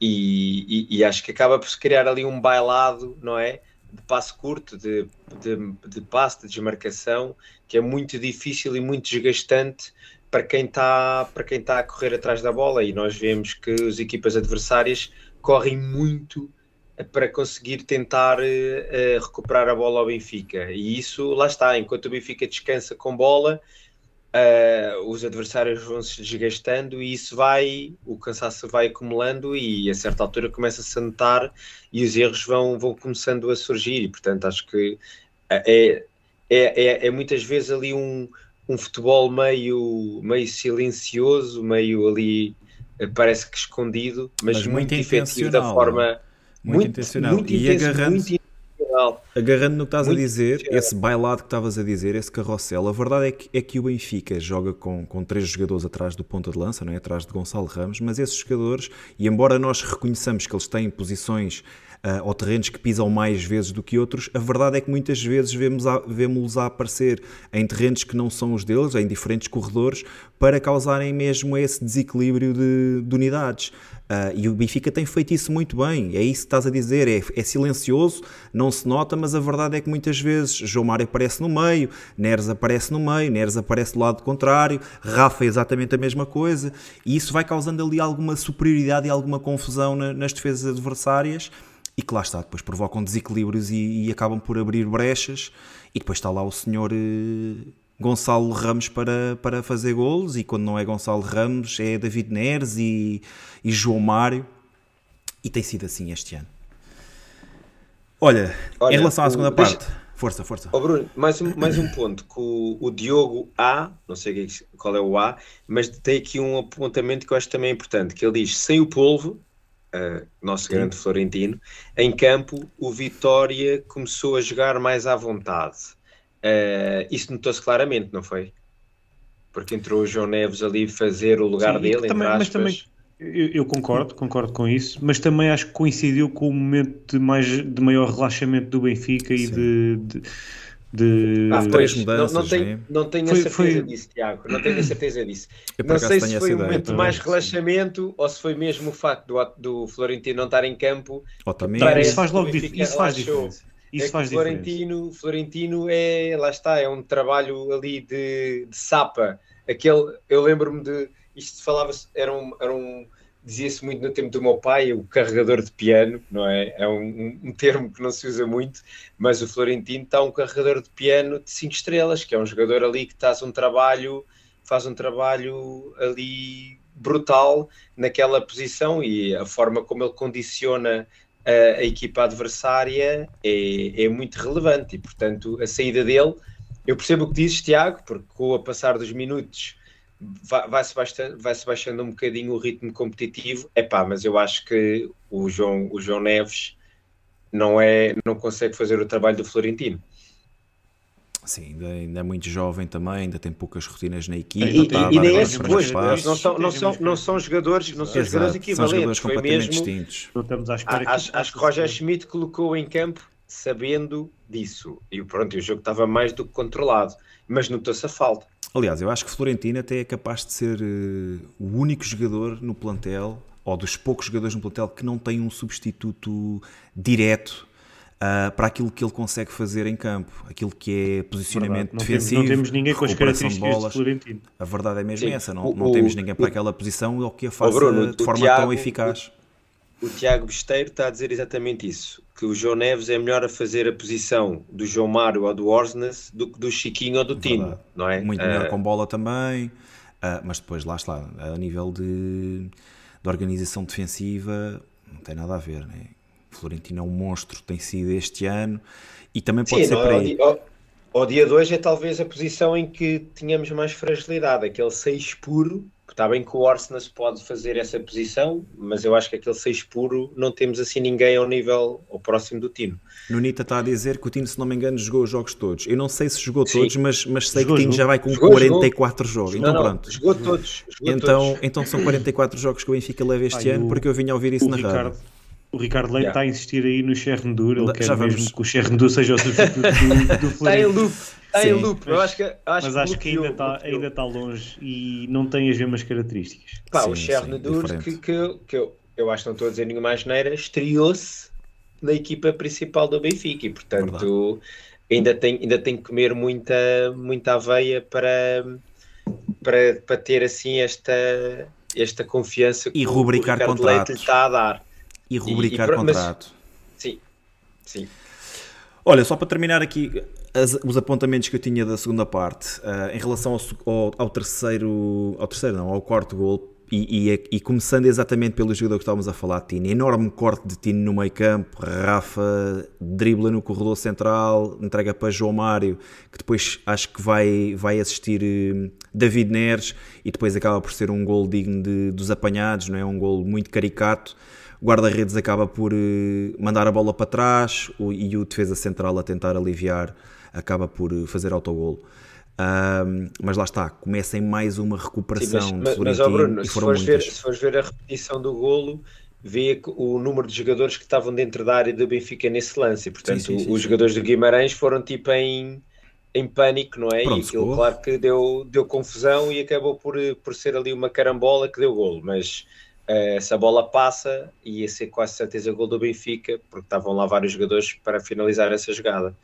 E, e, e acho que acaba por se criar ali um bailado, não é? de passo curto, de, de, de passo, de desmarcação, que é muito difícil e muito desgastante para quem está para quem está a correr atrás da bola, e nós vemos que as equipas adversárias correm muito para conseguir tentar uh, uh, recuperar a bola ao Benfica, e isso, lá está, enquanto o Benfica descansa com bola, uh, os adversários vão se desgastando, e isso vai, o cansaço vai acumulando, e a certa altura começa-se a notar, e os erros vão, vão começando a surgir, e portanto acho que é, é, é, é muitas vezes ali um, um futebol meio, meio silencioso, meio ali, parece que escondido, mas, mas muito, muito efetivo da forma... Muito, muito intencional, muito e intenso, agarrando, muito intencional. agarrando no que estás muito a dizer, intencional. Esse bailado que estavas a dizer, esse carrossel, a verdade é que, é que o Benfica joga com, com três jogadores atrás do ponta de lança, não é? Atrás de Gonçalo Ramos, mas esses jogadores, e embora nós reconheçamos que eles têm posições uh, ou terrenos que pisam mais vezes do que outros, a verdade é que muitas vezes vemos a, vemos-los a aparecer em terrenos que não são os deles, em diferentes corredores, para causarem mesmo esse desequilíbrio de, de unidades. Uh, e o Benfica tem feito isso muito bem, é isso que estás a dizer, é, é silencioso, não se nota, mas a verdade é que muitas vezes João Mário aparece no meio, Neres aparece no meio, Neres aparece do lado contrário, Rafa é exatamente a mesma coisa, e isso vai causando ali alguma superioridade e alguma confusão na, nas defesas adversárias, e que lá está, depois provocam desequilíbrios e, e acabam por abrir brechas, e depois está lá o senhor... Uh... Gonçalo Ramos para, para fazer golos, e quando não é Gonçalo Ramos é David Neres e, e João Mário, e tem sido assim este ano. Olha, Olha em relação à segunda o, parte, deixa, força, força. Oh Bruno, mais um, mais um ponto, que o, o Diogo A, não sei qual é o A, mas tem aqui um apontamento que eu acho também importante, que ele diz, sem o polvo, uh, nosso Sim. grande Florentino, em campo o Vitória começou a jogar mais à vontade. Uh, isso notou-se claramente, não foi? Porque entrou o João Neves ali fazer o lugar Sim, dele, também, entre aspas. Mas também, eu, eu concordo, concordo com isso, mas também acho que coincidiu com o momento de, mais, de maior relaxamento do Benfica e de, de, de... Ah, pois, mudanças, não, não, tenho, né? não tenho a certeza foi... disso, Tiago, não tenho a certeza disso. Não sei se foi o momento de mais relaxamento ou se foi mesmo o facto do, do Florentino não estar em campo. Ou também... Isso faz logo Benfica, isso faz diferença. Isso é faz Florentino, Florentino é, lá está, é um trabalho ali de, de sapa. Aquele, eu lembro-me de, isto falava-se, era um, era um, dizia-se muito no tempo do meu pai, o carregador de piano, não é? É um, um termo que não se usa muito, mas o Florentino está um carregador de piano de cinco estrelas, que é um jogador ali que faz um trabalho, faz um trabalho ali brutal naquela posição, e a forma como ele condiciona a equipa adversária é, é muito relevante, e portanto a saída dele, eu percebo o que dizes, Tiago, porque com o passar dos minutos vai-se baixando, vai-se baixando um bocadinho o ritmo competitivo. Epá, mas eu acho que o João, o João Neves não, é, não consegue fazer o trabalho do Florentino. Sim, ainda, ainda é muito jovem também, ainda tem poucas rotinas na equipa. E, tá, e nem é depois, não são, não, são, não são jogadores, não são Exato, jogadores equivalentes. São jogadores completamente mesmo, distintos. Não estamos à espera que... Acho, acho que Roger Schmidt colocou em campo sabendo disso. E pronto, o jogo estava mais do que controlado, mas notou-se a falta. Aliás, eu acho que Florentino até é capaz de ser uh, o único jogador no plantel, ou dos poucos jogadores no plantel, que não tem um substituto direto Uh, para aquilo que ele consegue fazer em campo, aquilo que é posicionamento não defensivo, temos, não temos ninguém com as características de, de Florentino. A verdade é mesmo Sim. essa, não, o, não o, temos ninguém para o, aquela posição ou que a faça Bruno, de forma Tiago, tão eficaz. O, o Tiago Besteiro está a dizer exatamente isso, que o João Neves é melhor a fazer a posição do João Mário ou do Ørsnes do que do Chiquinho ou do verdade. Tino, não é? Muito uh, melhor com bola também, uh, mas depois lá está, a nível de, de organização defensiva não tem nada a ver, não é? Florentino é um monstro, tem sido este ano, e também pode Sim, ser não, para ele. Ao, ao dia de hoje é talvez a posição em que tínhamos mais fragilidade, aquele seis puro, está bem que o Ørsnes pode fazer essa posição, mas eu acho que aquele seis puro não temos assim ninguém ao nível, ao próximo do Tino. Manita está a dizer que o Tino, se não me engano, jogou os jogos todos. Eu não sei se jogou Sim. todos, mas, mas sei jogou, que o Tino jogou. já vai com jogou, quarenta e quatro jogou. jogos. Não, então não, pronto. Jogou todos. Jogou então, todos. então são quarenta e quatro jogos que o Benfica leva este Ai, ano, o, porque eu vinha a ouvir isso na Ricardo. rádio. O Ricardo Leite yeah. está a insistir aí no Xernadour, ele quer vamos. mesmo que o Xernadour seja o substituto do, do Florentino. Está em loop, está em loop. Mas, eu acho que, acho mas acho que, que ainda, está, ainda está longe e não tem as mesmas características. Pá, sim, o Xernadour, que, que, que eu, eu acho que não estou a dizer nenhuma asneira, estreou-se da equipa principal do Benfica e, portanto, ainda tem, ainda tem que comer muita, muita aveia para, para, para ter assim esta, esta confiança que e rubricar o Ricardo Leite lhe está a dar. E rubricar e, e, contrato. Mas, sim, sim. Olha, só para terminar aqui as, os apontamentos que eu tinha da segunda parte, uh, em relação ao, ao, ao terceiro, ao terceiro não, ao quarto gol, e, e, e começando exatamente pelo jogador que estávamos a falar, Tino, enorme corte de Tino no meio campo, Rafa dribla no corredor central, entrega para João Mário, que depois acho que vai, vai assistir uh, David Neres, e depois acaba por ser um gol digno de, dos apanhados, não é? Um gol muito caricato. O guarda-redes acaba por mandar a bola para trás e o defesa central a tentar aliviar acaba por fazer autogolo. Um, mas lá está, comecem mais uma recuperação. Sim, mas, de mas, oh Bruno, se fores, ver, se fores ver a repetição do golo, vê o número de jogadores que estavam dentro da área do Benfica nesse lance. Portanto, sim, sim, sim, os sim. jogadores do Guimarães foram tipo em, em pânico, não é? Pronto, e aquilo, claro que deu, deu confusão e acabou por, por ser ali uma carambola que deu golo, mas... essa bola passa e ia ser quase certeza gol do Benfica, porque estavam lá vários jogadores para finalizar essa jogada.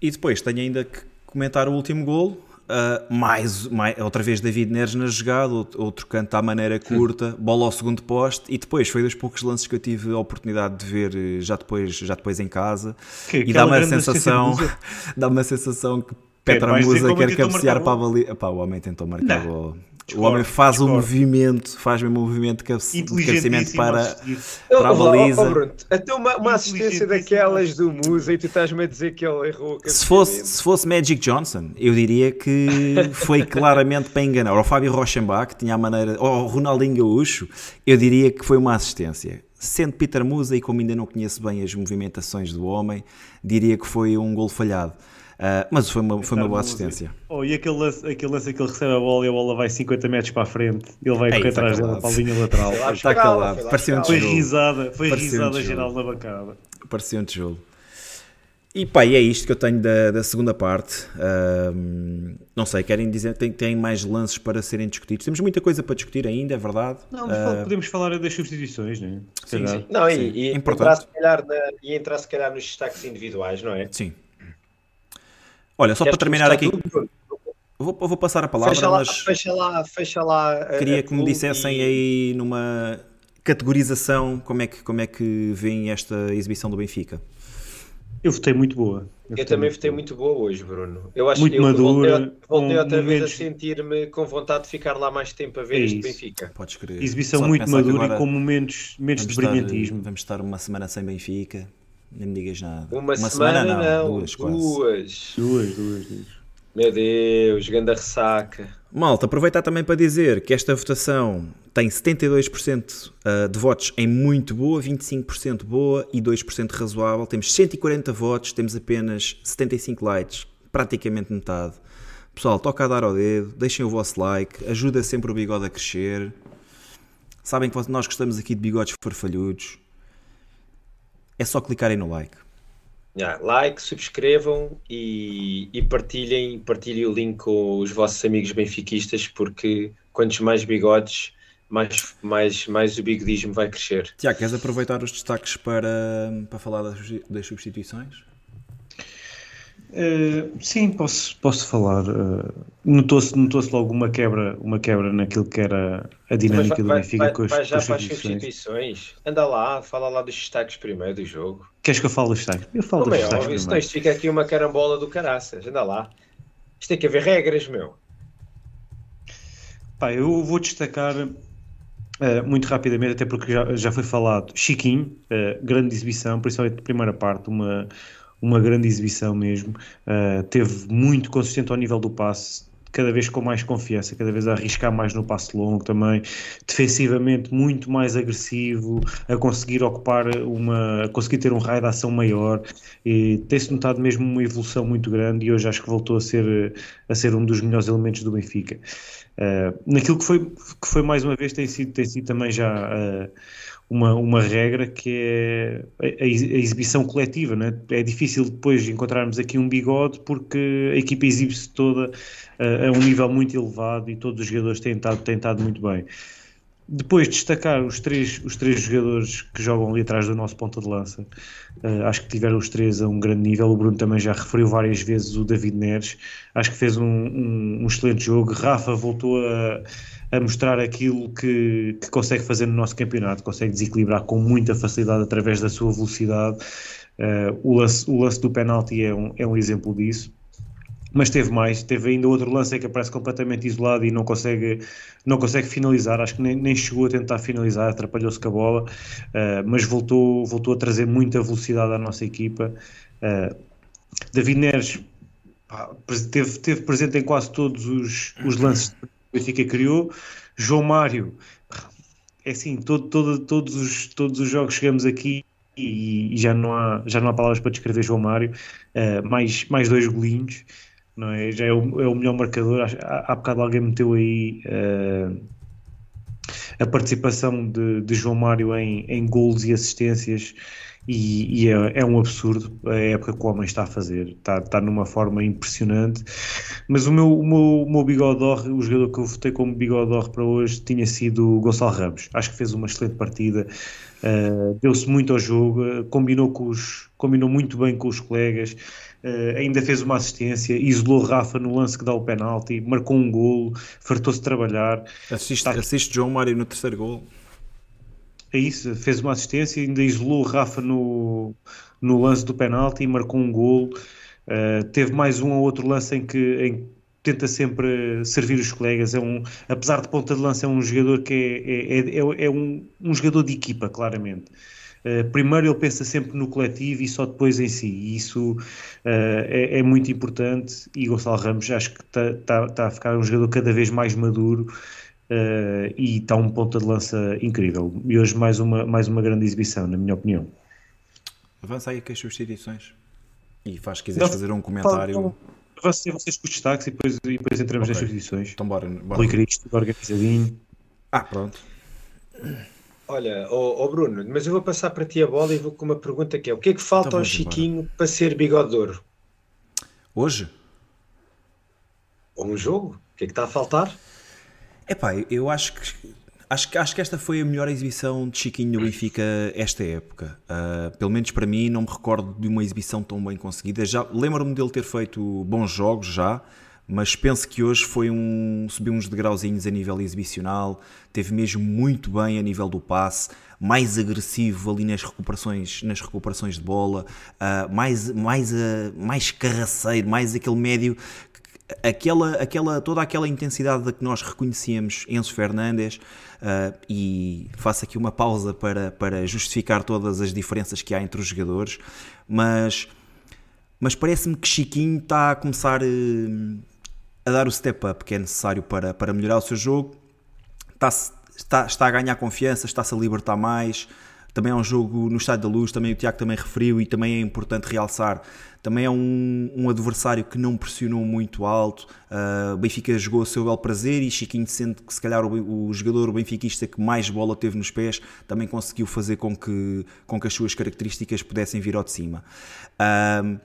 E depois tenho ainda que comentar o último golo, uh, mais, mais, outra vez David Neres na jogada, outro canto à maneira curta, bola ao segundo poste, e depois foi dos poucos lances que eu tive a oportunidade de ver já depois, já depois em casa, que, e dá-me a sensação, dá-me a sensação que Peter Musa quer cabecear para a baliza. O homem tentou marcar o... O homem faz Discord. um movimento, faz mesmo um movimento de cabeceamento para, para a baliza. Oh, oh, até uma, uma assistência daquelas do Musa e tu estás-me a dizer que ele errou o se fosse, se fosse Magic Johnson, eu diria que foi claramente para enganar. Ou o Fábio Rochenbach, que tinha a maneira... Ou o Ronaldinho Gaúcho, eu diria que foi uma assistência. Sendo Peter Musa, e como ainda não conheço bem as movimentações do homem, diria que foi um golo falhado. Uh, mas foi uma, foi uma boa assistência. Oh, e aquele lance, aquele lance que ele recebe a bola e a bola vai cinquenta metros para a frente, ele vai correr atrás dela para a linha lateral. Está, está calado, calado. Parecia um tijolo. Foi risada, foi risada um geral na bancada. Parecia um tijolo. E pá, e é isto que eu tenho da, da segunda parte. Um, não sei, querem dizer que têm mais lances para serem discutidos? Temos muita coisa para discutir ainda, é verdade? Não, mas uh, podemos falar das substituições, não é? Sim, sim. Não, sim. E, e, entrar, se calhar, na, e entrar se calhar nos destaques individuais, não é? Sim. Olha, só para terminar aqui, vou, vou passar a palavra, fecha lá, mas fecha lá, fecha lá queria que me dissessem e... aí numa categorização como é que, como é que vem esta exibição do Benfica. Eu votei muito boa. Eu, eu também votei muito boa hoje, Bruno. Eu acho muito que eu madura, voltei, voltei outra um vez medo... a sentir-me com vontade de ficar lá mais tempo a ver é este Benfica. Podes crer. Exibição só muito madura e com momentos, momentos de brilhantismo. Vamos estar uma semana sem Benfica. Nem me digas nada. Uma, Uma semana, semana não, não. Duas, quase. Duas. Duas, duas, duas. Meu Deus, grande ressaca. Malta, aproveitar também para dizer que esta votação tem setenta e dois por cento de votos em muito boa, vinte e cinco por cento boa e dois por cento razoável. Temos cento e quarenta votos, temos apenas setenta e cinco likes, praticamente metade. Pessoal, toca a dar ao dedo, deixem o vosso like, ajuda sempre o bigode a crescer. Sabem que nós gostamos aqui de bigodes farfalhudos. É só clicarem no like. Yeah, like, subscrevam e, e partilhem, partilhem o link com os vossos amigos benfiquistas, porque quantos mais bigodes, mais, mais, mais o bigodismo vai crescer. Tiago, queres aproveitar os destaques para, para falar das, das substituições? Uh, sim, posso, posso falar. Uh, notou-se, notou-se logo uma quebra, uma quebra naquilo que era a dinâmica vai, do Benfica vai, vai, com as, vai já com as faz substituições. substituições. Anda lá, fala lá dos destaques primeiro do jogo. Queres que eu fale dos destaques? Eu falo Não, dos destaques óbvio, primeiro. Isto fica aqui uma carambola do caraças. Anda lá. Isto tem que haver regras, meu. Pá, eu vou destacar uh, muito rapidamente, até porque já, já foi falado. Chiquinho, uh, grande exibição, principalmente na primeira parte, uma... uma grande exibição mesmo, uh, teve muito consistente ao nível do passe, cada vez com mais confiança, cada vez a arriscar mais no passe longo também, defensivamente muito mais agressivo, a conseguir ocupar uma, a conseguir ter um raio de ação maior, e tem-se notado mesmo uma evolução muito grande, e hoje acho que voltou a ser, a ser um dos melhores elementos do Benfica. Uh, naquilo que foi, que foi mais uma vez, tem sido, tem sido também já... Uh, Uma, uma regra que é a, a exibição coletiva, não é? É difícil depois encontrarmos aqui um bigode porque a equipa exibe-se toda uh, a um nível muito elevado e todos os jogadores têm estado, têm estado muito bem. Depois destacar os três, os três jogadores que jogam ali atrás do nosso ponta de lança. Uh, acho que tiveram os três a um grande nível. O Bruno também já referiu várias vezes o David Neres. Acho que fez um, um, um excelente jogo. Rafa voltou a, a mostrar aquilo que, que consegue fazer no nosso campeonato. Consegue desequilibrar com muita facilidade através da sua velocidade. Uh, o, lance, o lance do penalti é um, é um exemplo disso. Mas teve mais, teve ainda outro lance que aparece completamente isolado e não consegue, não consegue finalizar, acho que nem, nem chegou a tentar finalizar, atrapalhou-se com a bola, uh, mas voltou, voltou a trazer muita velocidade à nossa equipa. Uh, David Neres pá, teve, teve presente em quase todos os, os lances que o Benfica criou. João Mário, é assim, todo, todo, todos, os, todos os jogos chegamos aqui e, e já, não há, já não há palavras para descrever João Mário, uh, mais, mais dois golinhos. Não é? Já é o, é o melhor marcador. Há, há bocado alguém meteu aí uh, a participação de, de João Mário em, em golos e assistências e, e é, é um absurdo a época que o homem está a fazer, está, está numa forma impressionante. Mas o meu, o meu, o meu bigodor, o jogador que eu votei como bigodor para hoje tinha sido o Gonçalo Ramos. Acho que fez uma excelente partida, uh, deu-se muito ao jogo, combinou, com os, combinou muito bem com os colegas. Uh, ainda fez uma assistência, isolou Rafa no lance que dá o penalti, marcou um golo, fartou-se de trabalhar. Assiste, Está... assiste João Mário no terceiro golo. É isso, fez uma assistência, ainda isolou Rafa no, no lance do penalti, marcou um golo. Uh, teve mais um ou outro lance em que em, tenta sempre servir os colegas. É um, apesar de ponta de lança, é um jogador que é, é, é, é um, um jogador de equipa, claramente. Uh, primeiro ele pensa sempre no coletivo e só depois em si, e isso uh, é, é muito importante. E Gonçalo Ramos acho que está tá, tá a ficar um jogador cada vez mais maduro uh, e está um ponta de lança incrível, e hoje mais uma, mais uma grande exibição, na minha opinião. Avança aí com as substituições e faz, se quiseres não, fazer um comentário não, não. Avancem vocês com os destaques e depois, e depois entramos okay. nas substituições. Então bora, bora. Rui Cristo, organizadinho. Ah, pronto. Olha, oh, oh Bruno, mas eu vou passar para ti a bola e vou com uma pergunta que é: o que é que falta então, ao Chiquinho embora. para ser bigodouro? Hoje? Ou um jogo? O que é que está a faltar? Epá, eu acho que, acho, acho que esta foi a melhor exibição de Chiquinho no Benfica esta época. Uh, pelo menos para mim, não me recordo de uma exibição tão bem conseguida. Já lembro-me dele ter feito bons jogos já, mas penso que hoje foi um, subiu uns degrauzinhos a nível exibicional, teve mesmo muito bem a nível do passe, mais agressivo ali nas recuperações, nas recuperações de bola, uh, mais, mais, uh, mais carraceiro, mais aquele médio, aquela, aquela, toda aquela intensidade da que nós reconhecíamos Enzo Fernandes. Uh, e faço aqui uma pausa para, para justificar todas as diferenças que há entre os jogadores, mas, mas parece-me que Chiquinho está a começar... Uh, a dar o step-up que é necessário para, para melhorar o seu jogo. Está, está, está a ganhar confiança, está-se a libertar mais. Também é um jogo no Estádio da Luz, também o Tiago também referiu e também é importante realçar. Também é um, um adversário que não pressionou muito alto. O uh, Benfica jogou a seu belo prazer e Chiquinho, sendo que se calhar o, o jogador benfiquista que mais bola teve nos pés, também conseguiu fazer com que, com que as suas características pudessem vir ao de cima. Uh,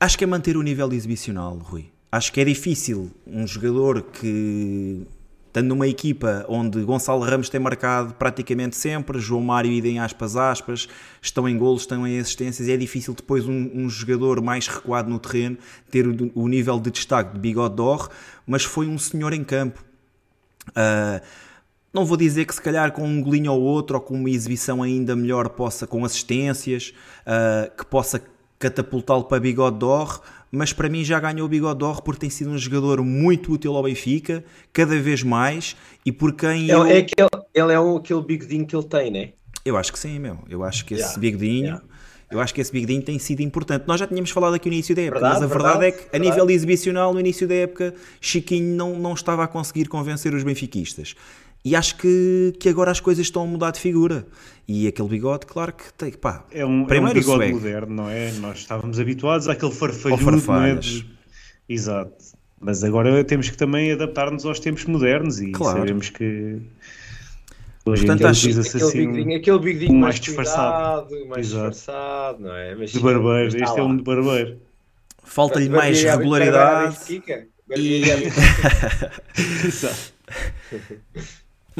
acho que é manter o nível exibicional, Rui. Acho que é difícil um jogador que, estando numa equipa onde Gonçalo Ramos tem marcado praticamente sempre, João Mário idem aspas aspas, estão em golos, estão em assistências, é difícil depois um, um jogador mais recuado no terreno ter o, o nível de destaque de bigode d'or, mas foi um senhor em campo. Uh, não vou dizer que se calhar com um golinho ou outro, ou com uma exibição ainda melhor, possa com assistências, uh, que possa catapultá-lo para bigode d'or, mas para mim já ganhou o bigode d'or porque tem sido um jogador muito útil ao Benfica, cada vez mais, e por quem... Ele eu... é, aquele, ele é um, aquele bigodinho que ele tem, não é? Eu acho que sim, meu. Eu acho que esse yeah, bigodinho yeah. eu acho que esse bigodinho tem sido importante. Nós já tínhamos falado aqui no início da época, verdade, mas a verdade, verdade é que a verdade. nível exibicional, no início da época, Chiquinho não, não estava a conseguir convencer os benfiquistas. E acho que, que agora as coisas estão a mudar de figura. E aquele bigode, claro que tem. Pá, é um, primeiro é um bigode moderno, não é? Nós estávamos habituados àquele farfalhudo, não é? Exato. Mas agora temos que também adaptar-nos aos tempos modernos e claro. sabemos que. Hoje Portanto, acho que aquele, aquele bigodinho mais, mais disfarçado, cuidado, mais Exato. disfarçado, não é? Mas, de barbeiro, este lá. é um de barbeiro. Falta-lhe mais regularidade. E... Exato.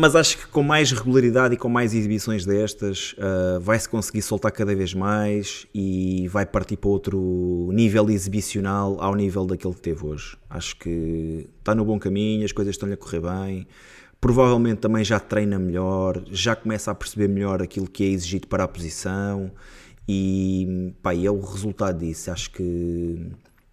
mas acho que com mais regularidade e com mais exibições destas uh, vai-se conseguir soltar cada vez mais e vai partir para outro nível exibicional ao nível daquele que teve hoje. Acho que está no bom caminho, as coisas estão-lhe a correr bem, provavelmente também já treina melhor, já começa a perceber melhor aquilo que é exigido para a posição e, pá, e é o resultado disso. Acho que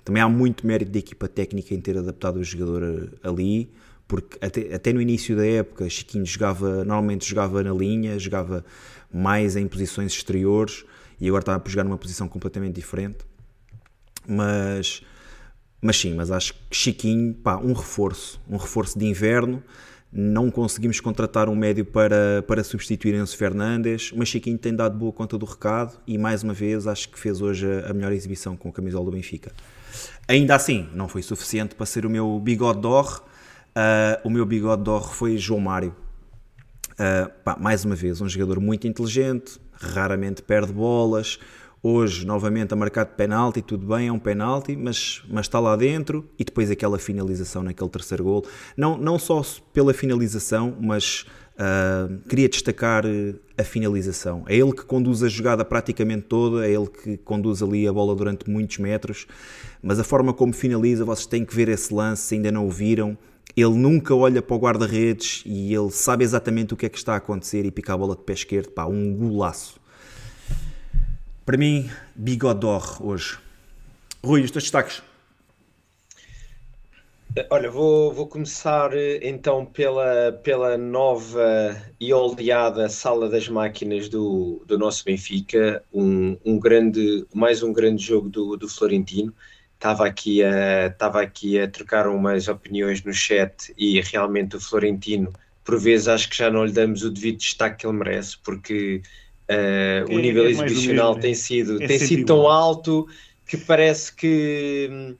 também há muito mérito da equipa técnica em ter adaptado o jogador ali, porque até, até no início da época Chiquinho jogava, normalmente jogava na linha, jogava mais em posições exteriores e agora está a jogar numa posição completamente diferente, mas, mas sim, mas acho que Chiquinho, pá, um reforço, um reforço de inverno. Não conseguimos contratar um médio para, para substituir Enzo Fernandes, mas Chiquinho tem dado boa conta do recado e mais uma vez acho que fez hoje a, a melhor exibição com a camisola do Benfica. Ainda assim, não foi suficiente para ser o meu bigode d'or. Uh, o meu bigode d'or foi João Mário. Uh, pá, mais uma vez, um jogador muito inteligente, raramente perde bolas. Hoje, novamente, a marcar de penalti, tudo bem, é um penalti, mas, mas está lá dentro. E depois aquela finalização naquele terceiro golo. Não, não só pela finalização, mas uh, queria destacar a finalização. É ele que conduz a jogada praticamente toda, é ele que conduz ali a bola durante muitos metros. Mas a forma como finaliza, vocês têm que ver esse lance, se ainda não o viram. Ele nunca olha para o guarda-redes e ele sabe exatamente o que é que está a acontecer e pica a bola de pé esquerdo. Pá, um golaço. Para mim, bigode d'or hoje. Rui, os teus destaques? Olha, vou, vou começar então pela, pela nova e oleada sala das máquinas do, do nosso Benfica. Um, um grande, mais um grande jogo do, do Florentino. Estava aqui, a, estava aqui a trocar umas opiniões no chat e realmente o Florentino, por vezes, acho que já não lhe damos o devido destaque que ele merece, porque... Uh, o é, nível é exibicional mesmo, tem sido, é tem sido tão igual. Alto que parece que,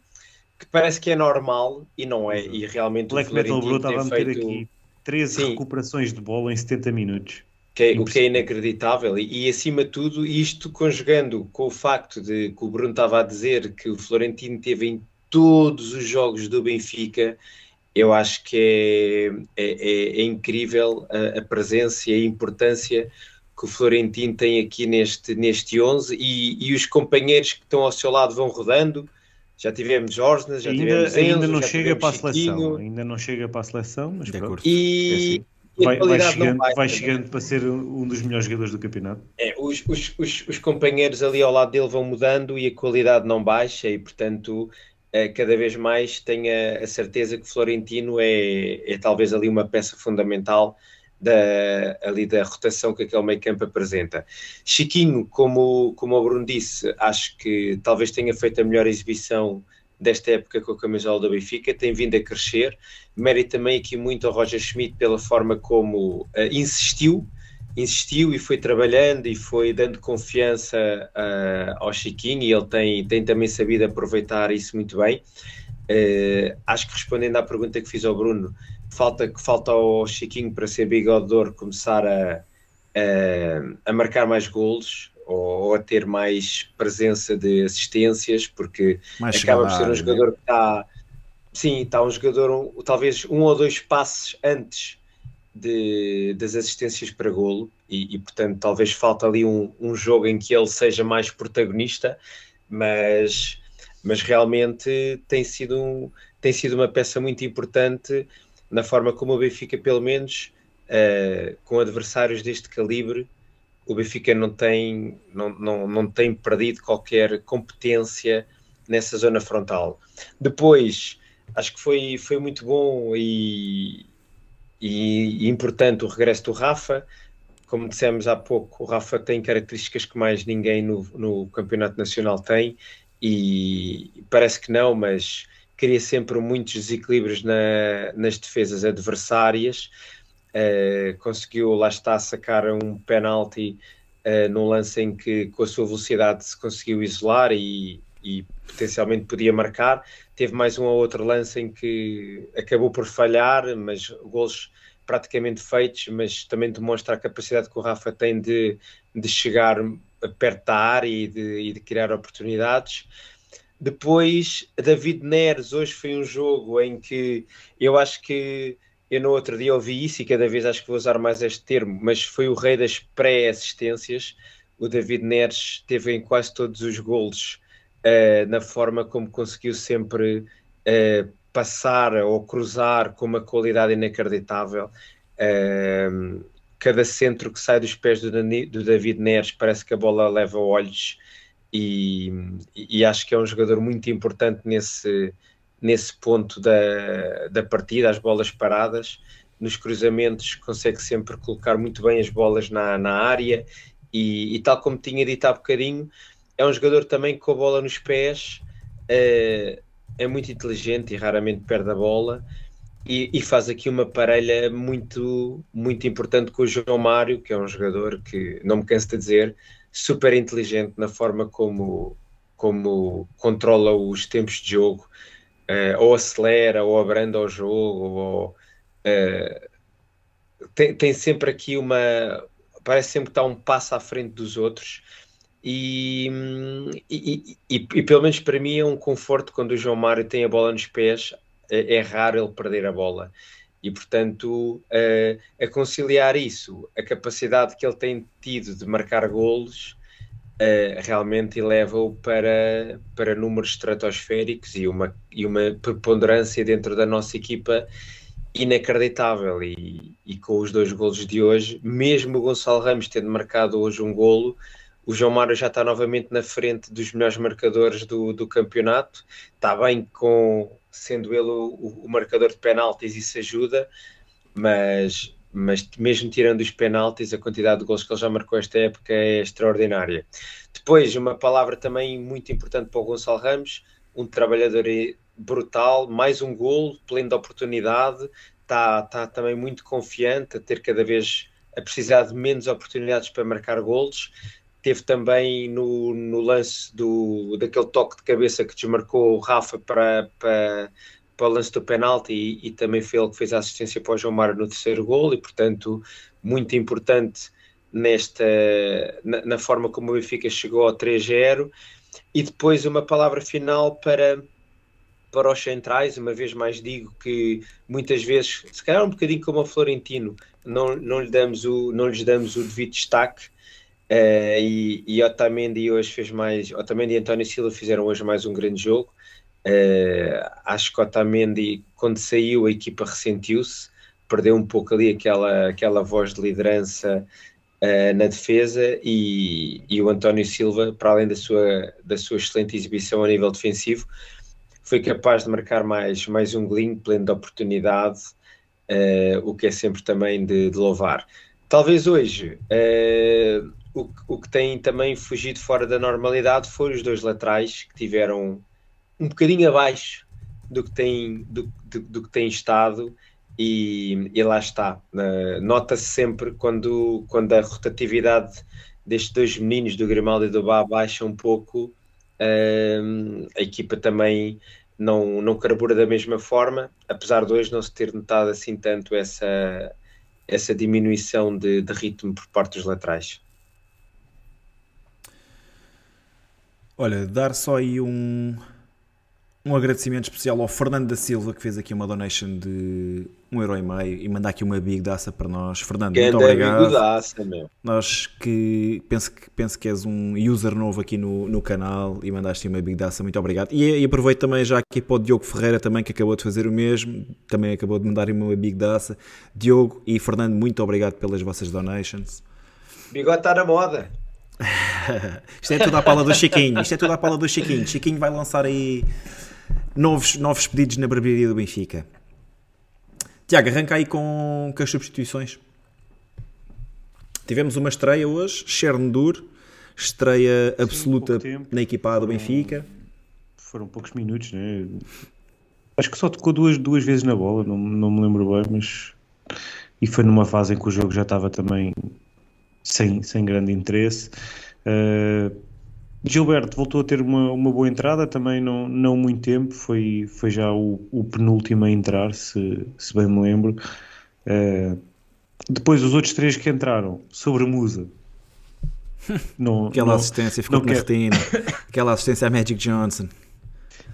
que parece que é normal e não é. Exato. E realmente Black o Metal Bro estava a meter feito... aqui treze Sim. recuperações de bola em setenta minutos. Que é, o que é inacreditável e, e acima de tudo isto conjugando com o facto de que o Bruno estava a dizer que o Florentino teve em todos os jogos do Benfica. Eu acho que é, é, é, é incrível a, a presença e a importância que o Florentino tem aqui neste, neste onze e, e os companheiros que estão ao seu lado vão rodando. Já tivemos Ørsnes, já ainda, tivemos Enzo, ainda não já chega para a seleção, ainda não chega para a seleção, mas de acordo. E, é assim. e vai, vai chegando, vai, vai chegando para ser um dos melhores jogadores do campeonato. É, os, os, os, os companheiros ali ao lado dele vão mudando e a qualidade não baixa e, portanto, cada vez mais tenho a, a certeza que o Florentino é, é talvez ali uma peça fundamental Da, ali da rotação que aquele meio campo apresenta. Chiquinho, como, como o Bruno disse, acho que talvez tenha feito a melhor exibição desta época com a camisola da Benfica, tem vindo a crescer, mérito também aqui muito ao Roger Schmidt pela forma como uh, insistiu, insistiu e foi trabalhando e foi dando confiança uh, ao Chiquinho e ele tem, tem também sabido aproveitar isso muito bem. Uh, acho que respondendo à pergunta que fiz ao Bruno, falta, falta ao Chiquinho para ser bigode d'or começar a, a, a marcar mais golos ou, ou a ter mais presença de assistências, porque mais acaba por ser um jogador que está, sim, está um jogador um, talvez um ou dois passos antes de, das assistências para golo e, e portanto talvez falta ali um, um jogo em que ele seja mais protagonista, mas... mas realmente tem sido, um, tem sido uma peça muito importante na forma como o Benfica, pelo menos, uh, com adversários deste calibre, o Benfica não tem, não, não, não tem perdido qualquer competência nessa zona frontal. Depois, acho que foi, foi muito bom e, e, e importante o regresso do Rafa. Como dissemos há pouco, o Rafa tem características que mais ninguém no, no Campeonato Nacional tem, e parece que não, mas cria sempre muitos desequilíbrios na, nas defesas adversárias. Uh, conseguiu, lá está, sacar um penalti uh, num lance em que com a sua velocidade se conseguiu isolar e, e potencialmente podia marcar. Teve mais um ou outro lance em que acabou por falhar, mas golos praticamente feitos, mas também demonstra a capacidade que o Rafa tem de, de chegar perto da área e de, e de criar oportunidades. Depois, David Neres, hoje foi um jogo em que eu acho que eu no outro dia ouvi isso e cada vez acho que vou usar mais este termo, mas foi o rei das pré-assistências. O David Neres teve em quase todos os golos uh, na forma como conseguiu sempre uh, passar ou cruzar com uma qualidade inacreditável. Uh, cada centro que sai dos pés do, do David Neres parece que a bola leva olhos e, e acho que é um jogador muito importante nesse, nesse ponto da, da partida, as bolas paradas. Nos cruzamentos consegue sempre colocar muito bem as bolas na, na área e, e tal como tinha dito há bocadinho, é um jogador também com a bola nos pés, uh, é muito inteligente e raramente perde a bola. E, e faz aqui uma parelha muito, muito importante com o João Mário, que é um jogador que, não me canso de dizer, super inteligente na forma como, como controla os tempos de jogo, uh, ou acelera, ou abranda o jogo, ou, uh, tem, tem sempre aqui uma... parece sempre estar um passo à frente dos outros, e, e, e, e, e pelo menos para mim é um conforto quando o João Mário tem a bola nos pés. É raro ele perder a bola e, portanto, a, a conciliar isso, a capacidade que ele tem tido de marcar golos, a, realmente eleva-o para, para números estratosféricos e uma, e uma preponderância dentro da nossa equipa inacreditável. E, e com os dois golos de hoje, mesmo o Gonçalo Ramos tendo marcado hoje um golo, o João Mário já está novamente na frente dos melhores marcadores do, do campeonato. Está bem com... sendo ele o, o marcador de penaltis, isso ajuda, mas, mas mesmo tirando os penaltis, a quantidade de gols que ele já marcou esta época é extraordinária. Depois, uma palavra também muito importante para o Gonçalo Ramos, um trabalhador brutal, mais um golo, pleno de oportunidade, está, está também muito confiante, a ter cada vez, a precisar de menos oportunidades para marcar golos. Teve também no, no lance do, daquele toque de cabeça que desmarcou o Rafa para, para, para o lance do penalti e, e também foi ele que fez a assistência para o João Mário no terceiro golo e, portanto, muito importante nesta, na, na forma como o Benfica chegou ao três a zero. E depois uma palavra final para, para os centrais. Uma vez mais digo que muitas vezes, se calhar um bocadinho como o Florentino, não, não, lhe damos o, não lhes damos o devido destaque. Uh, e, e Otamendi hoje fez mais. Otamendi e António Silva fizeram hoje mais um grande jogo. Uh, acho que Otamendi, quando saiu, a equipa ressentiu-se, perdeu um pouco ali aquela, aquela voz de liderança uh, na defesa. E, e o António Silva, para além da sua, da sua excelente exibição a nível defensivo, foi capaz de marcar mais, mais um golinho pleno de oportunidade, uh, o que é sempre também de, de louvar. Talvez hoje. Uh, O, o que tem também fugido fora da normalidade foi os dois laterais, que tiveram um bocadinho abaixo do que tem, do, do, do que tem estado e, e lá está. Uh, nota-se sempre quando, quando a rotatividade destes dois meninos, do Grimaldo e do Bah, baixa um pouco, uh, a equipa também não, não carbura da mesma forma, apesar de hoje não se ter notado assim tanto essa, essa diminuição de, de ritmo por parte dos laterais. Olha, dar só aí um, um agradecimento especial ao Fernando da Silva, que fez aqui uma donation de um euro e meio e mandar aqui uma bigodaça para nós. Fernando, que muito obrigado. Bigodaça, meu. Nós que penso, que penso que és um user novo aqui no, no canal e mandaste uma bigodaça, muito obrigado. E, e aproveito também já aqui para o Diogo Ferreira também, que acabou de fazer o mesmo, também acabou de mandar uma bigodaça. Diogo e Fernando, muito obrigado pelas vossas donations. Bigode está na moda. Isto é tudo à pala do Chiquinho. Isto é tudo à pala do Chiquinho. Chiquinho vai lançar aí novos, novos pedidos na barbearia do Benfica. Tiago, arranca aí com, com as substituições. Tivemos uma estreia hoje, Xernadour, estreia absoluta. Sim, na equipa A do Benfica. Foram poucos minutos, né? Acho que só tocou duas, duas vezes na bola, não, não me lembro bem, mas. E foi numa fase em que o jogo já estava também. Sem, sem grande interesse. Uh, Gilberto voltou a ter uma, uma boa entrada, também não, não muito tempo, foi, foi já o, o penúltimo a entrar, se, se bem me lembro. Uh, depois os outros três que entraram, sobre Musa. Não, aquela não, assistência ficou na retina, aquela assistência a Magic Johnson.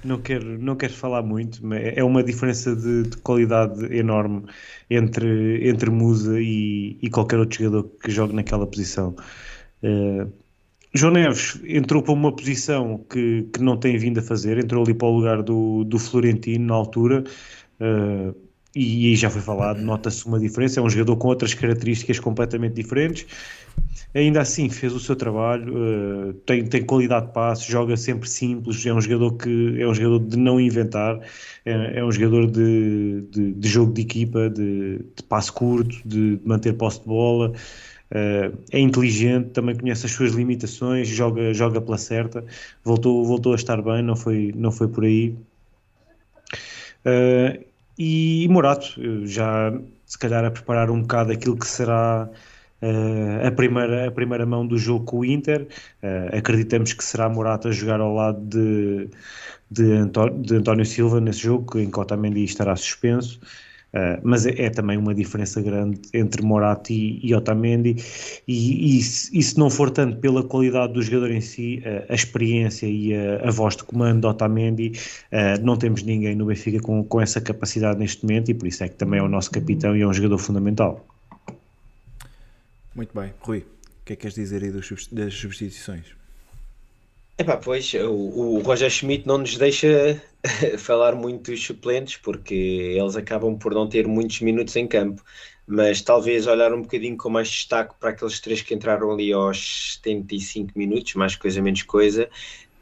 não quero, não quero falar muito, mas é uma diferença de, de qualidade enorme entre, entre Musa e, e qualquer outro jogador que jogue naquela posição. Uh, João Neves entrou para uma posição que, que não tem vindo a fazer, entrou ali para o lugar do, do Florentino na altura, uh, e, e já foi falado, nota-se uma diferença, é um jogador com outras características completamente diferentes. Ainda assim fez o seu trabalho, uh, tem, tem qualidade de passe, joga sempre simples, é um jogador que é um jogador de não inventar, é, é um jogador de, de, de jogo de equipa, de, de passe curto, de, de manter posse de bola, uh, é inteligente, também conhece as suas limitações, joga, joga pela certa, voltou, voltou a estar bem, não foi, não foi por aí. Uh, e, e Morato, já se calhar a preparar um bocado aquilo que será... Uh, a, primeira, a primeira mão do jogo com o Inter, uh, acreditamos que será Morato a jogar ao lado de, de, António, de António Silva nesse jogo, em que Otamendi estará suspenso, uh, mas é, é também uma diferença grande entre Morato e, e Otamendi, e, e, e, se, e se não for tanto pela qualidade do jogador em si, uh, a experiência e a, a voz de comando de Otamendi, uh, não temos ninguém no Benfica com, com essa capacidade neste momento, e por isso é que também é o nosso capitão e é um jogador fundamental. Muito bem. Rui, o que é que queres dizer aí das substituições? Epá, pois, o, o Roger Schmidt não nos deixa falar muito dos suplentes, porque eles acabam por não ter muitos minutos em campo, mas talvez olhar um bocadinho com mais destaque para aqueles três que entraram ali aos setenta e cinco minutos, mais coisa menos coisa.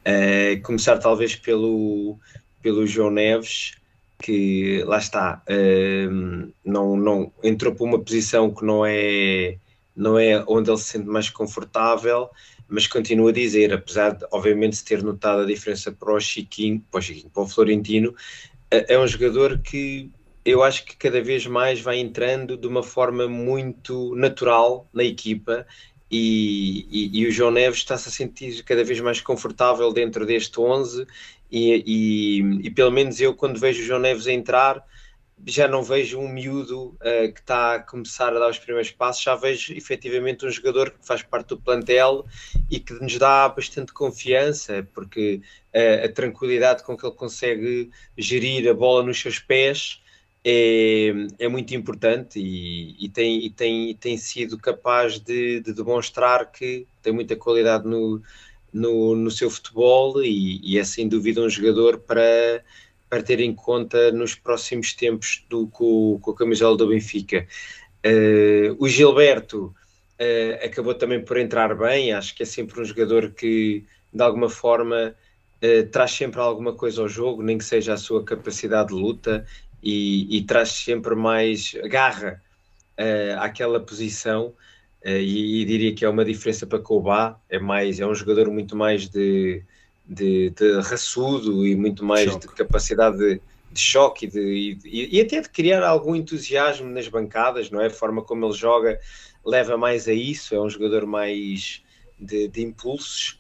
Uh, começar talvez pelo, pelo João Neves, que lá está, uh, não, não, entrou para uma posição que não é... não é onde ele se sente mais confortável, mas continua a dizer, apesar de obviamente se ter notado a diferença para o Chiquinho, para o, Chiquinho, para o Florentino, é um jogador que eu acho que cada vez mais vai entrando de uma forma muito natural na equipa, e, e, e o João Neves está-se a sentir cada vez mais confortável dentro deste onze, e, e, e pelo menos eu quando vejo o João Neves entrar, já não vejo um miúdo uh, que está a começar a dar os primeiros passos, já vejo efetivamente um jogador que faz parte do plantel e que nos dá bastante confiança, porque uh, a tranquilidade com que ele consegue gerir a bola nos seus pés é, é muito importante, e, e, tem, e tem, tem sido capaz de, de demonstrar que tem muita qualidade no, no, no seu futebol, e, e é sem dúvida um jogador para... para ter em conta nos próximos tempos do, com, com a camisola do Benfica. Uh, o Gilberto uh, acabou também por entrar bem, acho que é sempre um jogador que de alguma forma uh, traz sempre alguma coisa ao jogo, nem que seja a sua capacidade de luta, e, e traz sempre mais garra uh, àquela posição, uh, e, e diria que é uma diferença para com o Bah, é, mais, é um jogador muito mais de... De, de raçudo e muito mais choque. De capacidade de, de choque e, de, e, e até de criar algum entusiasmo nas bancadas, não é? A forma como ele joga leva mais a isso, é um jogador mais de, de impulsos,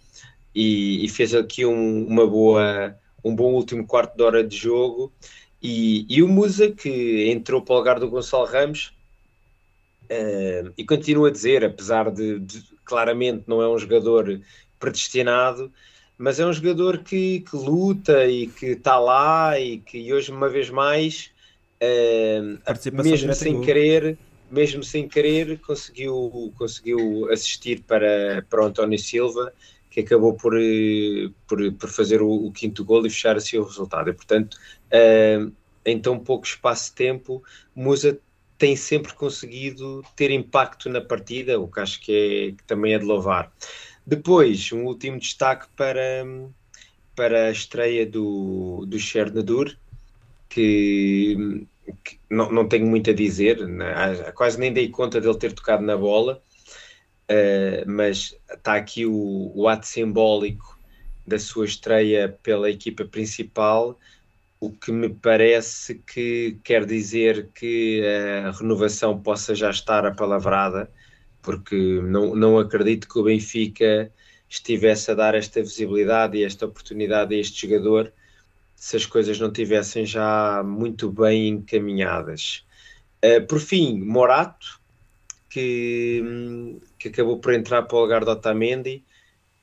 e, e fez aqui um, uma boa, um bom último quarto de hora de jogo, e, e o Musa, que entrou para o lugar do Gonçalo Ramos, uh, e continua a dizer, apesar de, de claramente não é um jogador predestinado, mas é um jogador que, que luta e que está lá, e que hoje, uma vez mais, uh, mesmo sem querer, mesmo sem querer, conseguiu, conseguiu assistir para, para o António Silva, que acabou por, por, por fazer o, o quinto golo e fechar assim o resultado. E, portanto, uh, em tão pouco espaço de tempo, Musa tem sempre conseguido ter impacto na partida, o que acho que, é, que também é de louvar. Depois, um último destaque para, para a estreia do, do Xernadour, que, que não, não tenho muito a dizer, quase nem dei conta dele ter tocado na bola, uh, mas está aqui o, o ato simbólico da sua estreia pela equipa principal, o que me parece que quer dizer que a renovação possa já estar apalavrada, porque não, não acredito que o Benfica estivesse a dar esta visibilidade e esta oportunidade a este jogador se as coisas não tivessem já muito bem encaminhadas. Uh, por fim, Morato, que, que acabou por entrar para o lugar de Otamendi,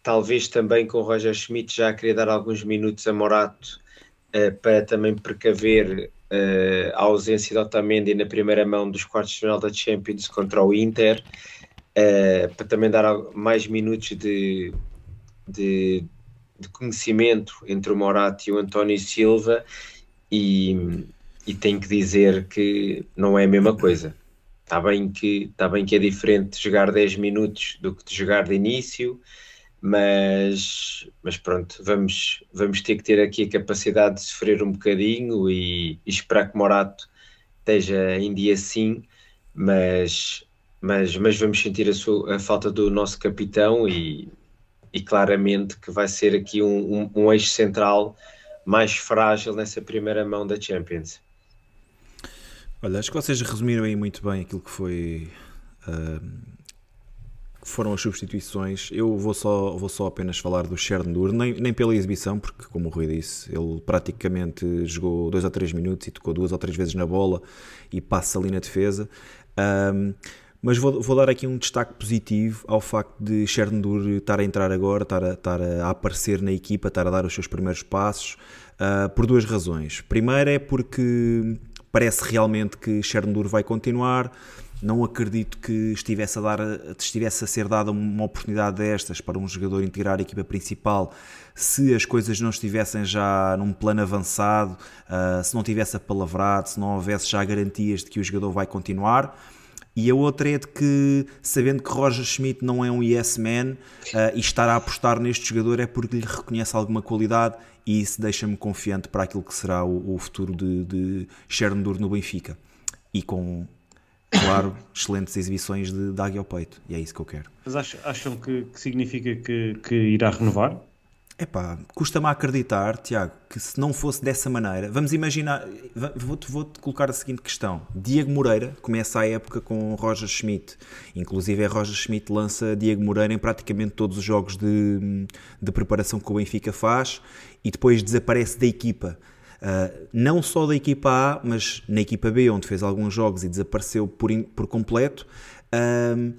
talvez também com o Roger Schmidt já a querer dar alguns minutos a Morato, uh, para também precaver uh, a ausência de Otamendi na primeira mão dos quartos de final da Champions contra o Inter, uh, para também dar mais minutos de, de, de conhecimento entre o Morato e o António Silva, e, e tenho que dizer que não é a mesma coisa. Está bem que, está bem que é diferente de jogar dez minutos do que de jogar de início, mas, mas pronto, vamos, vamos ter que ter aqui a capacidade de sofrer um bocadinho e, e esperar que Morato esteja em dia sim, mas, mas, mas vamos sentir a, sua, a falta do nosso capitão e, e claramente que vai ser aqui um, um, um eixo central mais frágil nessa primeira mão da Champions. Olha, acho que vocês resumiram aí muito bem aquilo que foi, uh, foram as substituições. Eu vou só, vou só apenas falar do Xernadour, nem, nem pela exibição, porque como o Rui disse, ele praticamente jogou dois ou três minutos e tocou duas ou três vezes na bola e passa ali na defesa. Um, mas vou, vou dar aqui um destaque positivo ao facto de Xernadour estar a entrar agora, estar a, estar a aparecer na equipa, estar a dar os seus primeiros passos, uh, por duas razões. Primeiro é porque... parece realmente que Xernadour vai continuar. Não acredito que estivesse a, dar, estivesse a ser dada uma oportunidade destas para um jogador integrar a equipa principal se as coisas não estivessem já num plano avançado, uh, se não tivesse apalavrado, se não houvesse já garantias de que o jogador vai continuar. E a outra é de que, sabendo que Roger Schmidt não é um yes man, uh, e estar a apostar neste jogador é porque lhe reconhece alguma qualidade, e isso deixa-me confiante para aquilo que será o, o futuro de, de Xernadour no Benfica. E com, claro, excelentes exibições de, de águia ao peito. E é isso que eu quero. Mas acham, acham que, que significa que, que irá renovar? Epá, custa-me a acreditar, Tiago, que se não fosse dessa maneira... Vamos imaginar... Vou-te, vou-te colocar a seguinte questão. Diego Moreira começa a época com Roger Schmidt. Inclusive, a Roger Schmidt lança Diego Moreira em praticamente todos os jogos de, de preparação que o Benfica faz e depois desaparece da equipa. Uh, não só da equipa A, mas na equipa B, onde fez alguns jogos e desapareceu por, in, por completo. Uh,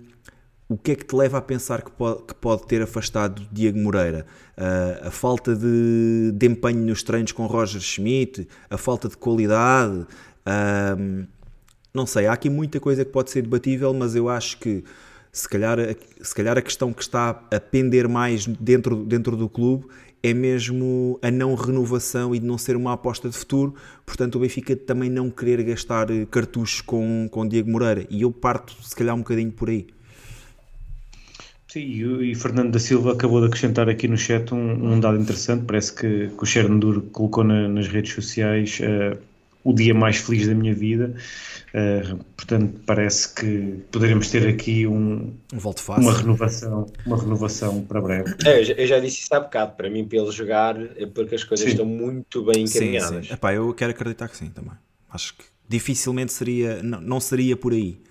O que é que te leva a pensar que pode, que pode ter afastado Diego Moreira? Uh, a falta de, de empenho nos treinos com Roger Schmidt? A falta de qualidade? Uh, não sei, há aqui muita coisa que pode ser debatível, mas eu acho que se calhar, se calhar a questão que está a pender mais dentro, dentro do clube é mesmo a não renovação e de não ser uma aposta de futuro. Portanto, o Benfica também não querer gastar cartuchos com, com Diego Moreira. E eu parto se calhar um bocadinho por aí. Sim, e Fernando da Silva acabou de acrescentar aqui no chat um, um dado interessante. Parece que, que o Xernadour colocou na, nas redes sociais uh, o dia mais feliz da minha vida. Uh, portanto, parece que poderemos ter aqui um, um volto fácil, uma renovação, uma renovação para breve. É, eu, já, eu já disse isso há bocado. Para mim, pelo jogar, é porque as coisas sim. estão muito bem encaminhadas. Sim, sim. Epá, eu quero acreditar que sim também. Acho que dificilmente seria, não, não seria por aí.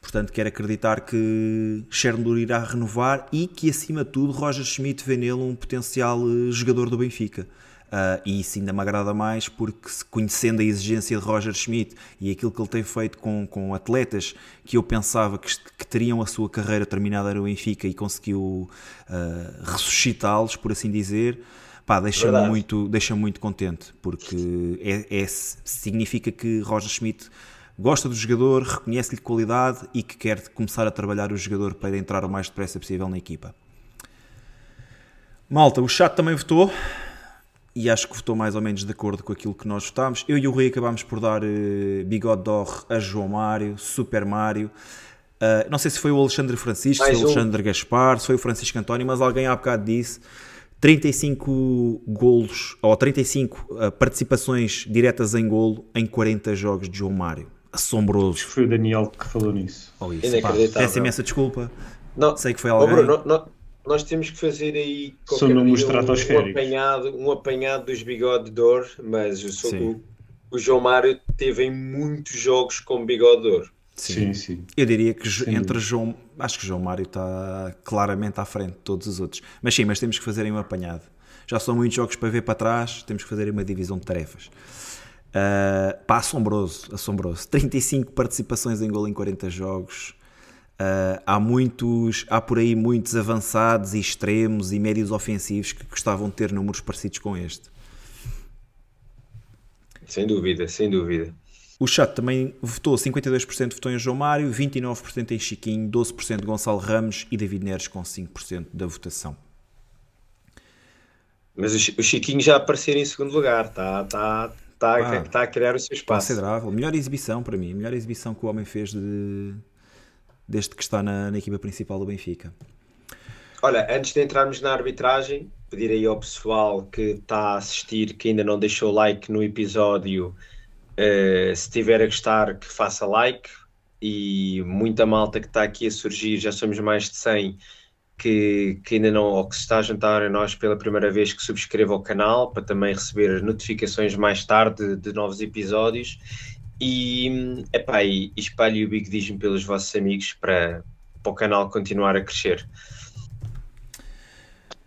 Portanto, quero acreditar que Xernadour irá renovar e que, acima de tudo, Roger Schmidt vê nele um potencial jogador do Benfica. Uh, e isso ainda me agrada mais porque, conhecendo a exigência de Roger Schmidt e aquilo que ele tem feito com, com atletas que eu pensava que, que teriam a sua carreira terminada no Benfica e conseguiu uh, ressuscitá-los, por assim dizer, pá, deixa-me muito, deixa-me muito contente, porque é, é, significa que Roger Schmidt gosta do jogador, reconhece-lhe qualidade e que quer começar a trabalhar o jogador para entrar o mais depressa possível na equipa. Malta, o chat também votou e acho que votou mais ou menos de acordo com aquilo que nós votámos. Eu e o Rui acabámos por dar uh, bigode d'or a João Mário, Super Mário. Uh, não sei se foi o Alexandre Francisco, mais se foi o Alexandre um. Gaspar, se foi o Francisco António, mas alguém há bocado disse... trinta e cinco golos, ou trinta e cinco participações diretas em golo em quarenta jogos de João Mário. Assombroso. Foi o Daniel que falou nisso. Oh, isso, pá, peço imensa desculpa. Não, sei que foi alguém. Oh, Bruno, não, não, nós temos que fazer aí um, um, apanhado, um apanhado dos bigode de ouro, mas eu sou o, o João Mário teve em muitos jogos com bigode de ouro. Sim. Sim, sim. Eu diria que sim. Entre João... Acho que João Mário está claramente à frente de todos os outros. Mas sim, mas temos que fazerem um apanhado. Já são muitos jogos para ver para trás, temos que fazer uma divisão de tarefas. Uh, pá, assombroso, assombroso. trinta e cinco participações em golo em quarenta jogos. Uh, há muitos, há por aí muitos avançados e extremos e médios ofensivos que gostavam de ter números parecidos com este. Sem dúvida, sem dúvida. O chat também votou, cinquenta e dois por cento votou em João Mário, vinte e nove por cento em Chiquinho, doze por cento Gonçalo Ramos e David Neres com cinco por cento da votação. Mas o Chiquinho já aparecer em segundo lugar, está tá, tá, ah, tá a criar o seu espaço. Considerável, melhor exibição para mim, melhor exibição que o homem fez de, desde que está na, na equipa principal do Benfica. Olha, antes de entrarmos na arbitragem, pedir aí ao pessoal que está a assistir, que ainda não deixou like no episódio, uh, se tiver a gostar, que faça like, e muita malta que está aqui a surgir, já somos mais de cem, que, que ainda não, ou que se está a juntar a nós pela primeira vez, que subscreva o canal, para também receber notificações mais tarde de, de novos episódios, e, epá, e espalhe o bigodismo pelos vossos amigos para, para o canal continuar a crescer.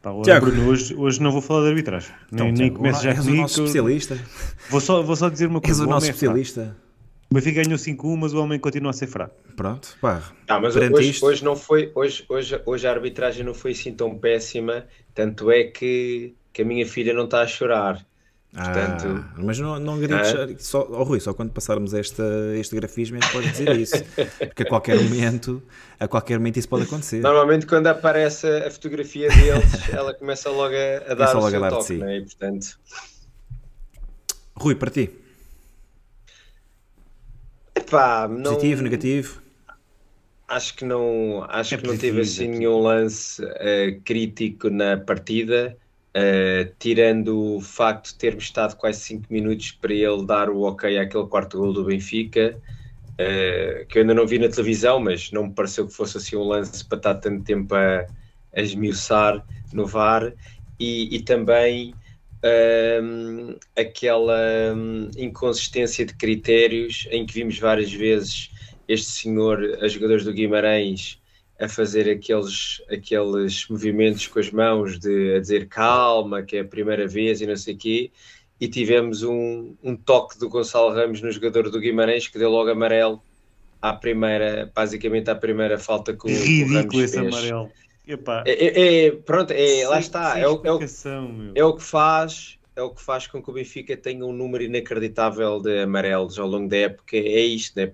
Olá, Bruno, hoje, hoje não vou falar de arbitragem, então, nem, nem começo já comigo. És o nosso especialista. Vou só, vou só dizer uma coisa. És o nosso especialista. O Benfica ganhou cinco um, mas o homem continua a ser fraco. Pronto, pá. Ah, mas hoje, isto... hoje, não foi, hoje, hoje, hoje a arbitragem não foi assim tão péssima, tanto é que, que a minha filha não está a chorar. Portanto, ah, mas não, não grites, ah, só, oh Rui, só quando passarmos esta, este grafismo é que podes dizer isso, porque a qualquer momento, a qualquer momento isso pode acontecer. Normalmente quando aparece a fotografia deles, ela começa logo a, a dar logo o seu a dar toque, si. Né? E, portanto... Rui, para ti? Epá, não... Positivo, negativo? Acho que não, acho é que não tive assim nenhum lance uh, crítico na partida. Uh, tirando o facto de termos estado quase cinco minutos para ele dar o ok àquele quarto gol do Benfica, uh, que eu ainda não vi na televisão, mas não me pareceu que fosse assim um lance para estar tanto tempo a, a esmiuçar no V A R, e, e também um, aquela um, inconsistência de critérios em que vimos várias vezes este senhor, a jogadores do Guimarães, a fazer aqueles, aqueles movimentos com as mãos de a dizer calma, que é a primeira vez e não sei o quê, e tivemos um, um toque do Gonçalo Ramos no jogador do Guimarães que deu logo amarelo à primeira, basicamente à primeira falta que o, ridículo o Ramos fez. Ridículo esse amarelo. Epá. É, é, pronto, é, sem, lá está. É o, é, o, é o que faz, é o que faz com que o Benfica tenha um número inacreditável de amarelos ao longo da época. É isto, né?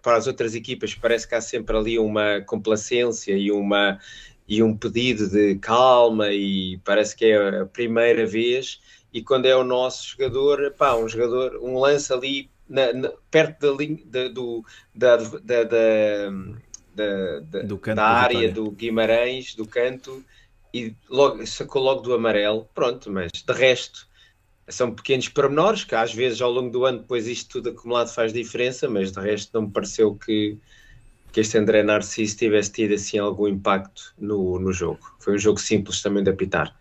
Para as outras equipas parece que há sempre ali uma complacência e, uma, e um pedido de calma, e parece que é a primeira vez, e quando é o nosso jogador, pá, um jogador, um lance ali na, na, perto da, linha, da, do, da, da, da, da, do canto da área do Guimarães, do canto, e logo, sacou logo do amarelo, pronto, mas de resto... São pequenos pormenores que às vezes ao longo do ano depois isto tudo acumulado faz diferença, mas de resto não me pareceu que, que este André Narciso tivesse tido assim algum impacto no, no jogo. Foi um jogo simples também de apitar.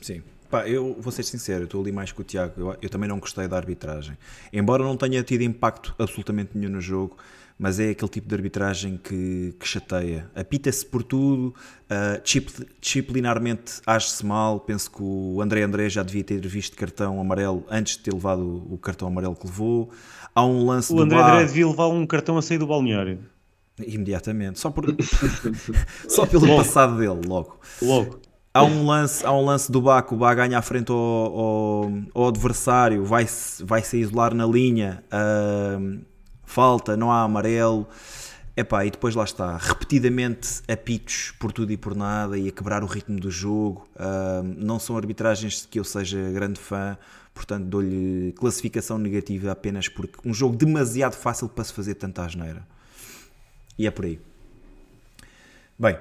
Sim, pá, eu vou ser sincero, eu estou ali mais com o Tiago, eu, eu também não gostei da arbitragem. Embora não tenha tido impacto absolutamente nenhum no jogo, mas é aquele tipo de arbitragem que, que chateia. Apita-se por tudo, uh, disciplinarmente age-se mal. Penso que o André André já devia ter visto cartão amarelo antes de ter levado o, o cartão amarelo que levou. Há um lance o do André bar... André devia levar um cartão a sair do balneário. Imediatamente, só, por... só pelo logo. Passado dele, logo. Logo. Há um lance, há um lance do Bah, que o Bah ganha à frente ao, ao, ao adversário, vai-se vai isolar na linha... Uh, falta, não há amarelo, epá, e depois lá está, repetidamente apitos por tudo e por nada e a quebrar o ritmo do jogo. Uh, não são arbitragens que eu seja grande fã, portanto dou-lhe classificação negativa apenas porque um jogo demasiado fácil para se fazer tanta asneira, e é por aí. Bem,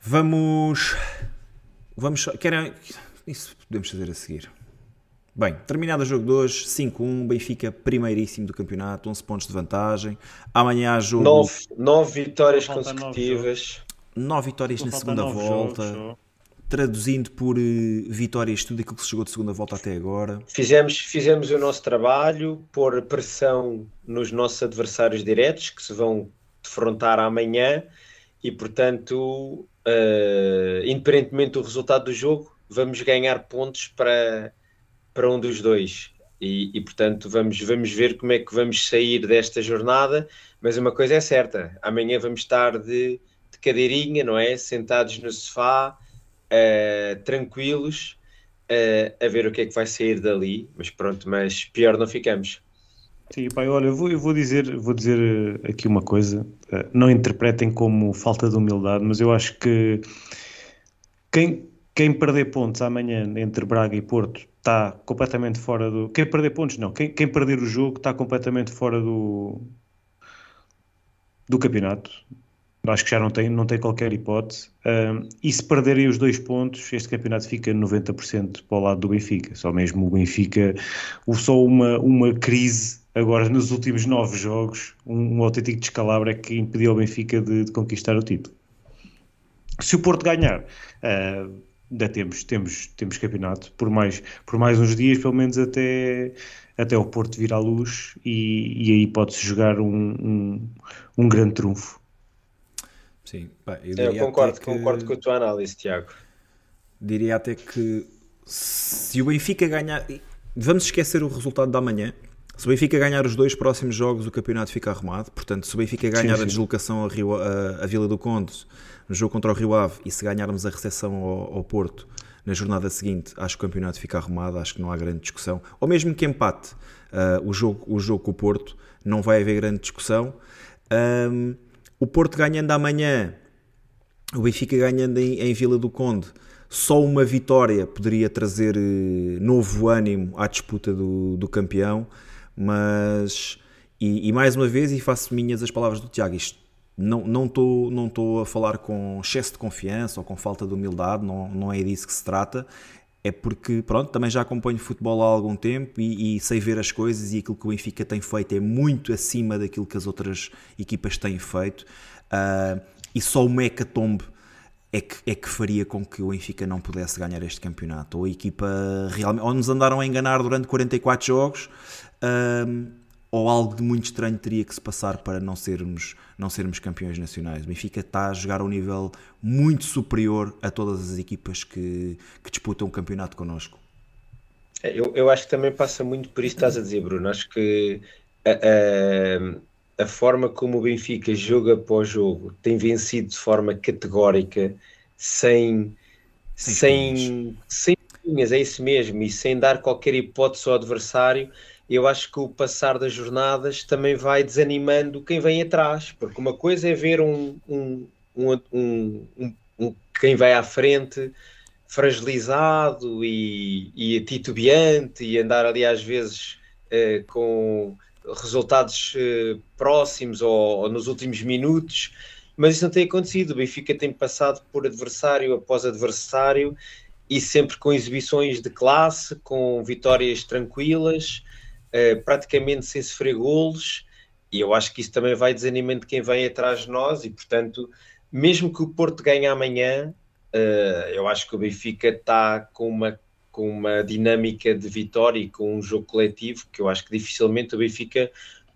vamos vamos, querem, isso podemos fazer a seguir. Bem, terminado o jogo de hoje, cinco um, Benfica primeiríssimo do campeonato, onze pontos de vantagem. Amanhã há jogo... Nove, nove vitórias consecutivas. Nove vitórias na segunda volta. Traduzindo por uh, vitórias tudo aquilo que se chegou de segunda volta até agora. Fizemos, fizemos o nosso trabalho, pôr pressão nos nossos adversários diretos, que se vão defrontar amanhã, e portanto, uh, independentemente do resultado do jogo, vamos ganhar pontos para... para um dos dois, e, e portanto vamos, vamos ver como é que vamos sair desta jornada, mas uma coisa é certa, amanhã vamos estar de, de cadeirinha, não é? Sentados no sofá, uh, tranquilos, a, a ver o que é que vai sair dali, mas pronto, mas pior não ficamos. Sim, pai, olha, eu vou, eu vou, dizer, vou dizer aqui uma coisa, não interpretem como falta de humildade, mas eu acho que quem, quem perder pontos amanhã entre Braga e Porto está completamente fora do... Quem perder pontos, não, quem, quem perder o jogo está completamente fora do, do campeonato. Acho que já não tem, não tem qualquer hipótese. Um, e se perderem os dois pontos, este campeonato fica noventa por cento para o lado do Benfica. Só mesmo o Benfica, só uma, uma crise... Agora, nos últimos nove jogos, um, um autêntico descalabro é que impediu o Benfica de, de conquistar o título. Se o Porto ganhar, uh, ainda temos, temos, temos campeonato por mais, por mais uns dias, pelo menos até, até o Porto vir à luz, e, e aí pode-se jogar um, um, um grande trunfo. Sim, bem, eu, eu concordo, que... concordo com a tua análise, Tiago. Diria até que se o Benfica ganhar... Vamos esquecer o resultado da manhã. Se o Benfica ganhar os dois próximos jogos, o campeonato fica arrumado. Portanto, se o Benfica ganhar sim, sim. a deslocação a, Rio, a, a Vila do Conde, no jogo contra o Rio Ave, e se ganharmos a recepção ao, ao Porto na jornada seguinte, acho que o campeonato fica arrumado, acho que não há grande discussão. Ou mesmo que empate uh, o, jogo, o jogo com o Porto, não vai haver grande discussão. Um, o Porto ganhando amanhã, o Benfica ganhando em, em Vila do Conde, só uma vitória poderia trazer uh, novo ânimo à disputa do, do campeão. Mas, e, e mais uma vez, e faço minhas as palavras do Tiago, isto não não estou não estou a falar com excesso de confiança ou com falta de humildade, não, não é disso que se trata, é porque, pronto, também já acompanho futebol há algum tempo e, e sei ver as coisas, e aquilo que o Benfica tem feito é muito acima daquilo que as outras equipas têm feito, uh, e só uma hecatombe É que, é que faria com que o Benfica não pudesse ganhar este campeonato, ou a equipa realmente, ou nos andaram a enganar durante quarenta e quatro jogos, um, ou algo de muito estranho teria que se passar para não sermos, não sermos campeões nacionais. O Benfica está a jogar a um nível muito superior a todas as equipas que, que disputam o campeonato connosco. Eu, eu acho que também passa muito por isso que estás a dizer, Bruno. Acho que a... a... a forma como o Benfica joga após jogo, tem vencido de forma categórica, sem sem, sem linhas, é isso mesmo, e sem dar qualquer hipótese ao adversário. Eu acho que o passar das jornadas também vai desanimando quem vem atrás, porque uma coisa é ver um, um, um, um, um, um quem vai à frente fragilizado e, e titubeante, e andar ali às vezes uh, com... resultados uh, próximos ou, ou nos últimos minutos, mas isso não tem acontecido. O Benfica tem passado por adversário após adversário, e sempre com exibições de classe, com vitórias tranquilas, uh, praticamente sem sofrer golos, e eu acho que isso também vai desanimando quem vem atrás de nós, e portanto, mesmo que o Porto ganhe amanhã, uh, eu acho que o Benfica está com uma com uma dinâmica de vitória e com um jogo coletivo, que eu acho que dificilmente o Benfica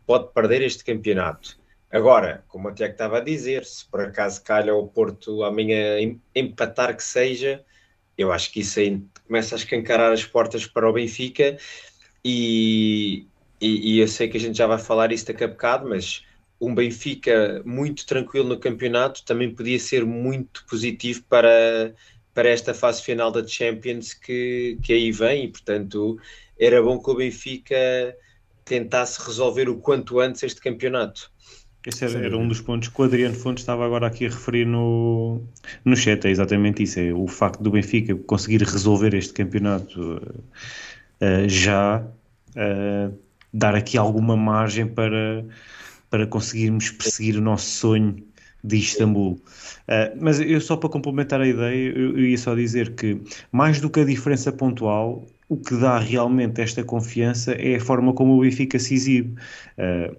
pode perder este campeonato. Agora, como o Tiago estava a dizer, se por acaso calha o Porto amanhã empatar que seja, eu acho que isso aí começa a escancarar as portas para o Benfica, e, e, e eu sei que a gente já vai falar isso daqui a bocado, mas um Benfica muito tranquilo no campeonato também podia ser muito positivo para... para esta fase final da Champions que, que aí vem, e portanto era bom que o Benfica tentasse resolver o quanto antes este campeonato. Esse era, era um dos pontos que o Adriano Fontes estava agora aqui a referir no, no chat, é exatamente isso, é o facto do Benfica conseguir resolver este campeonato uh, já, uh, dar aqui alguma margem para, para conseguirmos perseguir o nosso sonho de Istambul. Uh, mas eu só para complementar a ideia, eu, eu ia só dizer que mais do que a diferença pontual, o que dá realmente esta confiança é a forma como o Benfica se exibe. Uh,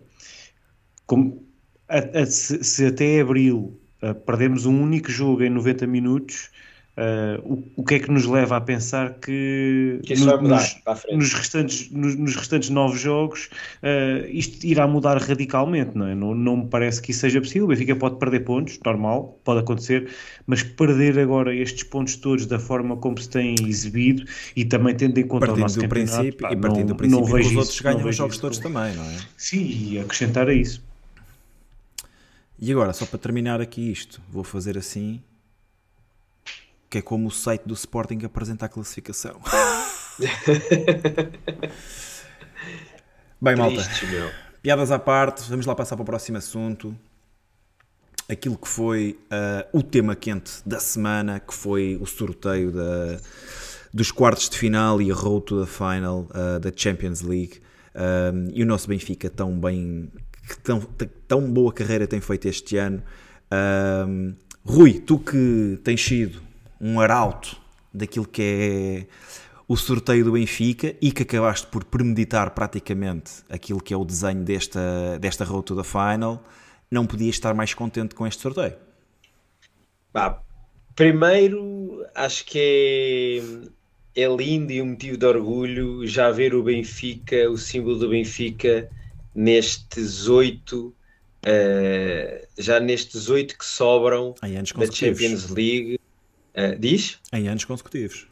como, a, a, se, se até abril uh, perdemos um único jogo em noventa minutos, uh, o, o que é que nos leva a pensar que, que isso no, vai mudar nos, para a frente. Nos restantes, nos, nos restantes nove jogos uh, isto irá mudar radicalmente, não é? Não, não me parece que isso seja possível. O Benfica pode perder pontos, normal, pode acontecer, mas perder agora estes pontos todos da forma como se têm exibido, e também tendo em conta partindo o nosso campeonato, pá, e partindo não, do princípio que os outros ganham os jogos todos também, não é? Sim, e acrescentar a isso. E agora, só para terminar aqui isto, vou fazer assim... que é como o site do Sporting apresenta a classificação. Bem, malta, triste, meu. Piadas à parte, vamos lá passar para o próximo assunto. Aquilo que foi uh, o tema quente da semana, que foi o sorteio da, dos quartos de final e a road to the final uh, da Champions League. Um, e o nosso Benfica, tão bem, que tão, tão boa carreira tem feito este ano. Um, Rui, tu que tens sido um arauto daquilo que é o sorteio do Benfica e que acabaste por premeditar praticamente aquilo que é o desenho desta, desta road to the final, não podias estar mais contente com este sorteio? Bah, primeiro, acho que é, é lindo e um motivo de orgulho já ver o Benfica, o símbolo do Benfica, nestes oito, uh, já nestes oito que sobram da Champions League. Uh, diz? Em anos consecutivos.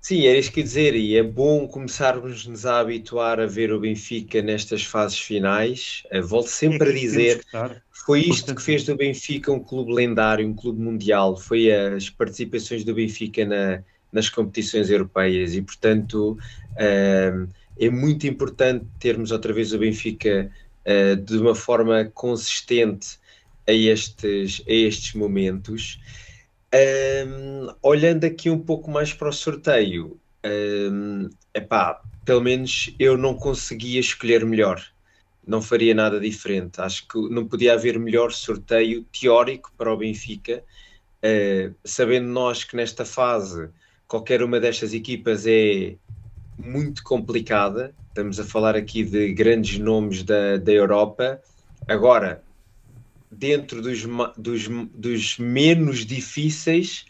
Sim, era isso que eu ia dizer, e é bom começarmos-nos a habituar a ver o Benfica nestas fases finais. Volto sempre a dizer, foi isto que fez do Benfica um clube lendário, um clube mundial, foi as participações do Benfica na, nas competições europeias, e portanto é muito importante termos outra vez o Benfica de uma forma consistente a estes, a estes momentos. Um, olhando aqui um pouco mais para o sorteio, um, epá, pelo menos eu não conseguia escolher melhor, não faria nada diferente. Acho que não podia haver melhor sorteio teórico para o Benfica, uh, sabendo nós que nesta fase qualquer uma destas equipas é muito complicada. Estamos a falar aqui de grandes nomes da, da Europa. Agora, dentro dos, dos, dos menos difíceis,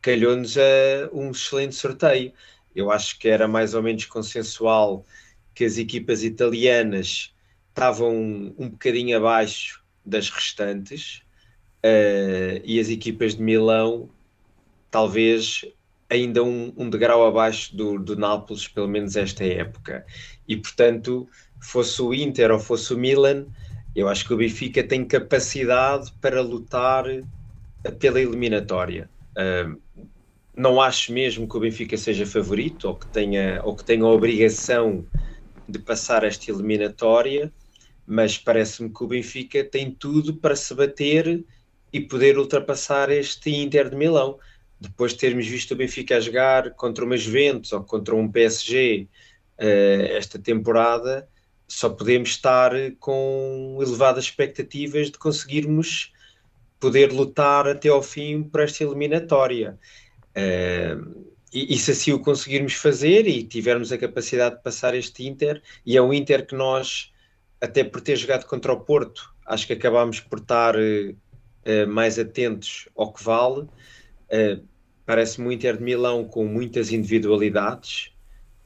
calhou-nos a um excelente sorteio. Eu acho que era mais ou menos consensual que as equipas italianas estavam um bocadinho abaixo das restantes, uh, e as equipas de Milão talvez ainda um, um degrau abaixo do, do Nápoles, pelo menos esta época. E, portanto, fosse o Inter ou fosse o Milan, eu acho que o Benfica tem capacidade para lutar pela eliminatória. Uh, não acho mesmo que o Benfica seja favorito ou que tenha, ou que tenha a obrigação de passar esta eliminatória, mas parece-me que o Benfica tem tudo para se bater e poder ultrapassar este Inter de Milão. Depois de termos visto o Benfica a jogar contra uma Juventus ou contra um P S G uh, esta temporada, só podemos estar com elevadas expectativas de conseguirmos poder lutar até ao fim por esta eliminatória. Uh, e, e se assim o conseguirmos fazer e tivermos a capacidade de passar este Inter, e é um Inter que nós, até por ter jogado contra o Porto, acho que acabámos por estar uh, mais atentos ao que vale. Uh, parece-me um Inter de Milão com muitas individualidades,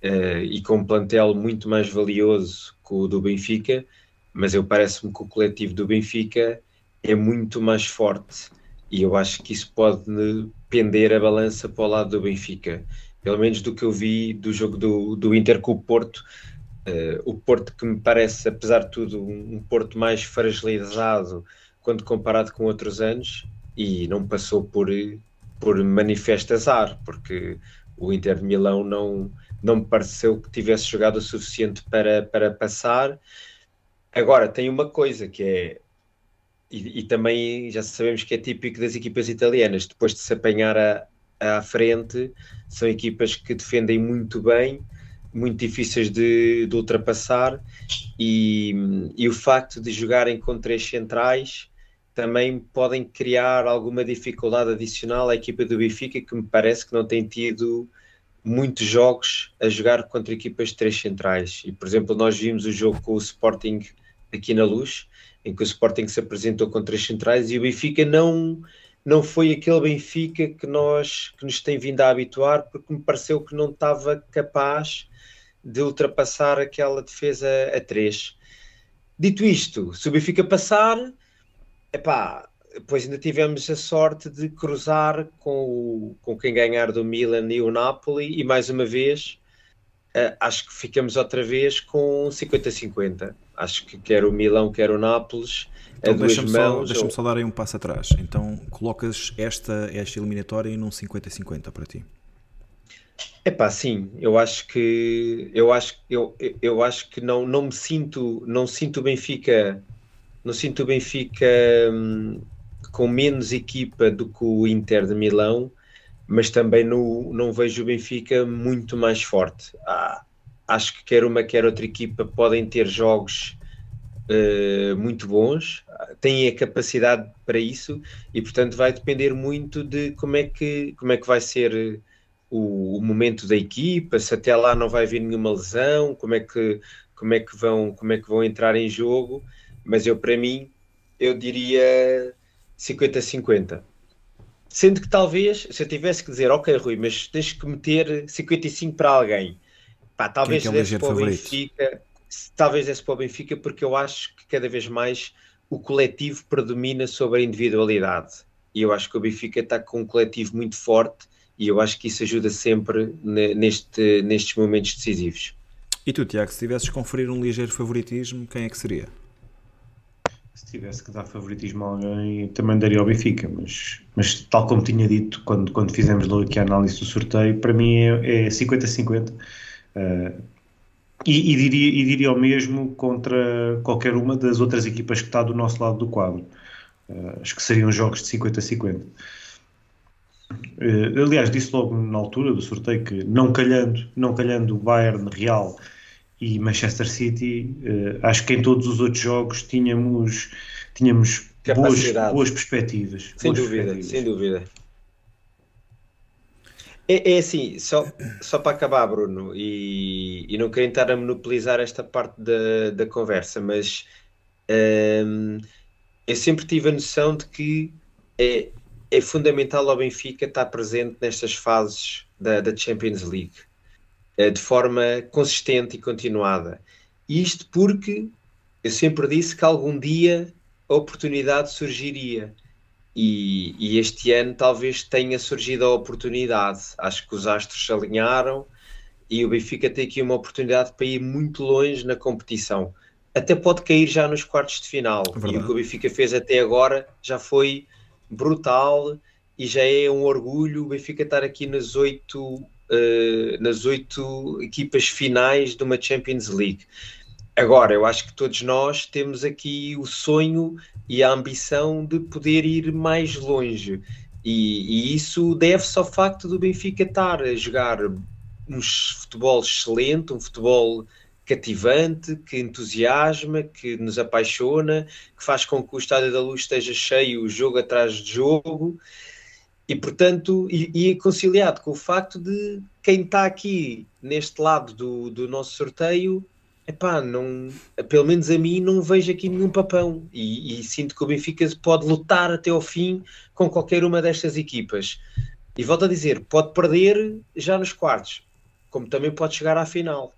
Uh, e com um plantel muito mais valioso que o do Benfica, mas eu parece-me que o coletivo do Benfica é muito mais forte, e eu acho que isso pode pender a balança para o lado do Benfica, pelo menos do que eu vi do jogo do, do Inter com o Porto. Uh, o Porto que me parece, apesar de tudo, um, um Porto mais fragilizado quando comparado com outros anos, e não passou por, por manifesto azar, porque o Inter de Milão não... não me pareceu que tivesse jogado o suficiente para, para passar. Agora, tem uma coisa que é, e, e também já sabemos que é típico das equipas italianas, depois de se apanhar à, à frente, são equipas que defendem muito bem, muito difíceis de, de ultrapassar, e, e o facto de jogarem com três centrais também podem criar alguma dificuldade adicional à equipa do Benfica, que me parece que não tem tido muitos jogos a jogar contra equipas de três centrais. E, por exemplo, nós vimos o jogo com o Sporting aqui na Luz, em que o Sporting se apresentou com três centrais, e o Benfica não, não foi aquele Benfica que, nós, que nos tem vindo a habituar, porque me pareceu que não estava capaz de ultrapassar aquela defesa a três. Dito isto, se o Benfica passar, epá, pois ainda tivemos a sorte de cruzar com, o, com quem ganhar do Milan e o Napoli, e mais uma vez uh, acho que ficamos outra vez com cinquenta a cinquenta. Acho que quer o Milão, quer o Nápoles. Então deixa-me só, deixa-me só dar aí um passo atrás. Então colocas esta, esta eliminatória num cinquenta a cinquenta para ti? É pá, sim, eu acho que eu acho que eu, eu acho que não, não me sinto, não sinto o Benfica, não sinto o Benfica hum, com menos equipa do que o Inter de Milão, mas também no, não vejo o Benfica muito mais forte. Ah, acho que quer uma quer outra equipa podem ter jogos uh, muito bons, têm a capacidade para isso e portanto vai depender muito de como é que, como é que vai ser o, o momento da equipa, se até lá não vai haver nenhuma lesão, como é que, como é que vão, como é que vão entrar em jogo, mas eu para mim, eu diria cinquenta a cinquenta. Sendo que talvez, se eu tivesse que dizer, ok Rui, mas tens que meter cinquenta e cinco para alguém, pá, talvez desse para o Benfica, talvez desse para o Benfica, porque eu acho que cada vez mais o coletivo predomina sobre a individualidade, e eu acho que o Benfica está com um coletivo muito forte, e eu acho que isso ajuda sempre neste, nestes momentos decisivos. E tu, Tiago, se tivesses que conferir um ligeiro favoritismo, quem é que seria? Se tivesse que dar favoritismo a alguém, também daria ao Benfica, mas, mas tal como tinha dito quando, quando fizemos logo aqui a análise do sorteio, para mim é cinquenta a cinquenta. Uh, e, e, diria, e diria o mesmo contra qualquer uma das outras equipas que está do nosso lado do quadro. Uh, acho que seriam jogos de cinquenta a cinquenta. Uh, aliás, disse logo na altura do sorteio que não calhando, não calhando o Bayern, Real e Manchester City, uh, acho que em todos os outros jogos tínhamos, tínhamos boas, boas perspectivas. Sem boas dúvida, perspectivas. Sem dúvida. É, é assim, só, só para acabar, Bruno, e, e não quero estar a monopolizar esta parte da, da conversa, mas um, eu sempre tive a noção de que é, é fundamental ao Benfica estar presente nestas fases da, da Champions League, de forma consistente e continuada. E isto porque eu sempre disse que algum dia a oportunidade surgiria. E, e este ano talvez tenha surgido a oportunidade. Acho que os astros se alinharam e o Benfica tem aqui uma oportunidade para ir muito longe na competição. Até pode cair já nos quartos de final. Verdade. E o que o Benfica fez até agora já foi brutal e já é um orgulho o Benfica estar aqui nas oito... Uh, nas oito equipas finais de uma Champions League. Agora, eu acho que todos nós temos aqui o sonho e a ambição de poder ir mais longe, e, e isso deve-se ao facto do Benfica estar a jogar um futebol excelente, um futebol cativante, que entusiasma, que nos apaixona, que faz com que o Estádio da Luz esteja cheio jogo atrás de jogo. E, portanto, e, e conciliado com o facto de quem está aqui neste lado do, do nosso sorteio, epá, não, pelo menos a mim, não vejo aqui nenhum papão. E, e sinto que o Benfica pode lutar até ao fim com qualquer uma destas equipas. E volto a dizer, pode perder já nos quartos, como também pode chegar à final.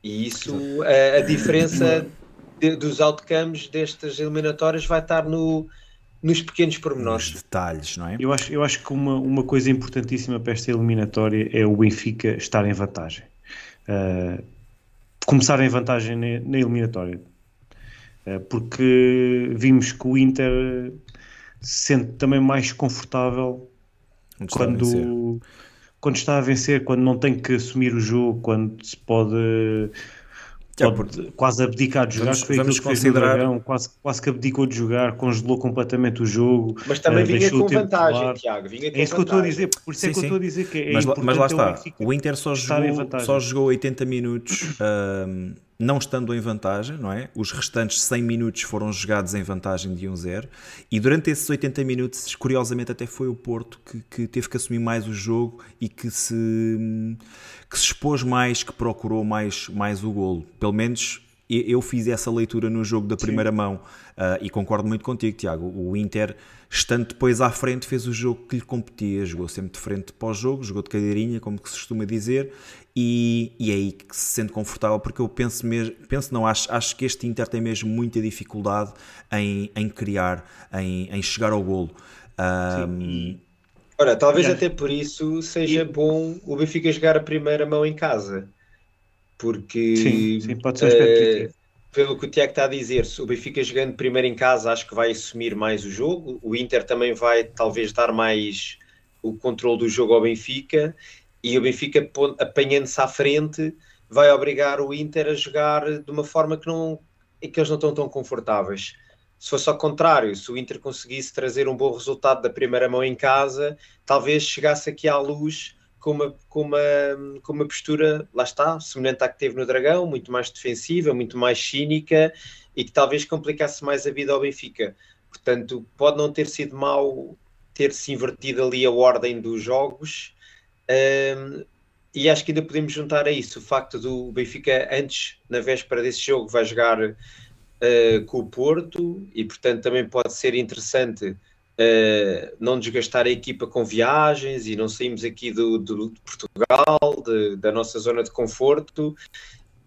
E isso, a, a diferença de, dos outcomes destas eliminatórias vai estar no... nos pequenos pormenores. Nos detalhes, não é? Eu acho, eu acho que uma, uma coisa importantíssima para esta eliminatória é o Benfica estar em vantagem. Uh, começar em vantagem na, na eliminatória. Uh, porque vimos que o Inter se sente também mais confortável quando, quando está a vencer, quando não tem que assumir o jogo, quando se pode... Pode quase abdicar de jogar, vamos, foi aquilo que considerar... fez no Dragão, quase, quase que abdicou de jogar, congelou completamente o jogo. Mas também uh, vinha com vantagem, Tiago. Vinha com é isso vantagem. Que eu estou a dizer, por isso sim, é que sim. eu estou a dizer que é mas, importante. Mas lá está, o Inter só jogou, só jogou oitenta minutos um, não estando em vantagem, não é? Os restantes cem minutos foram jogados em vantagem de um zero e durante esses oitenta minutos, curiosamente, até foi o Porto que, que teve que assumir mais o jogo e que se... que se expôs mais, que procurou mais, mais o golo. Pelo menos eu fiz essa leitura no jogo da primeira Sim. mão uh, e concordo muito contigo, Tiago. O Inter, estando depois à frente, fez o jogo que lhe competia, jogou sempre de frente para o jogo, jogou de cadeirinha, como se costuma dizer, e, e é aí que se sente confortável, porque eu penso mesmo, penso não, acho, acho que este Inter tem mesmo muita dificuldade em, em criar, em, em chegar ao golo. Um, Sim. Ora, talvez é. até por isso seja e... bom o Benfica jogar a primeira mão em casa, porque sim, sim, pode ser uh, pelo que o Tiago está a dizer, se o Benfica jogando primeiro em casa, acho que vai assumir mais o jogo, o Inter também vai talvez dar mais o controle do jogo ao Benfica, e o Benfica apanhando-se à frente vai obrigar o Inter a jogar de uma forma que, não, que eles não estão tão confortáveis. Se fosse ao contrário, se o Inter conseguisse trazer um bom resultado da primeira mão em casa, talvez chegasse aqui à Luz com uma, com uma, com uma postura, lá está, semelhante à que teve no Dragão, muito mais defensiva, muito mais cínica, e que talvez complicasse mais a vida ao Benfica. Portanto, pode não ter sido mau ter-se invertido ali a ordem dos jogos, um, e acho que ainda podemos juntar a isso o facto do Benfica, antes, na véspera desse jogo, vai jogar... Uh, com o Porto, e portanto também pode ser interessante uh, não desgastar a equipa com viagens e não sairmos aqui do, do, de Portugal, de, da nossa zona de conforto,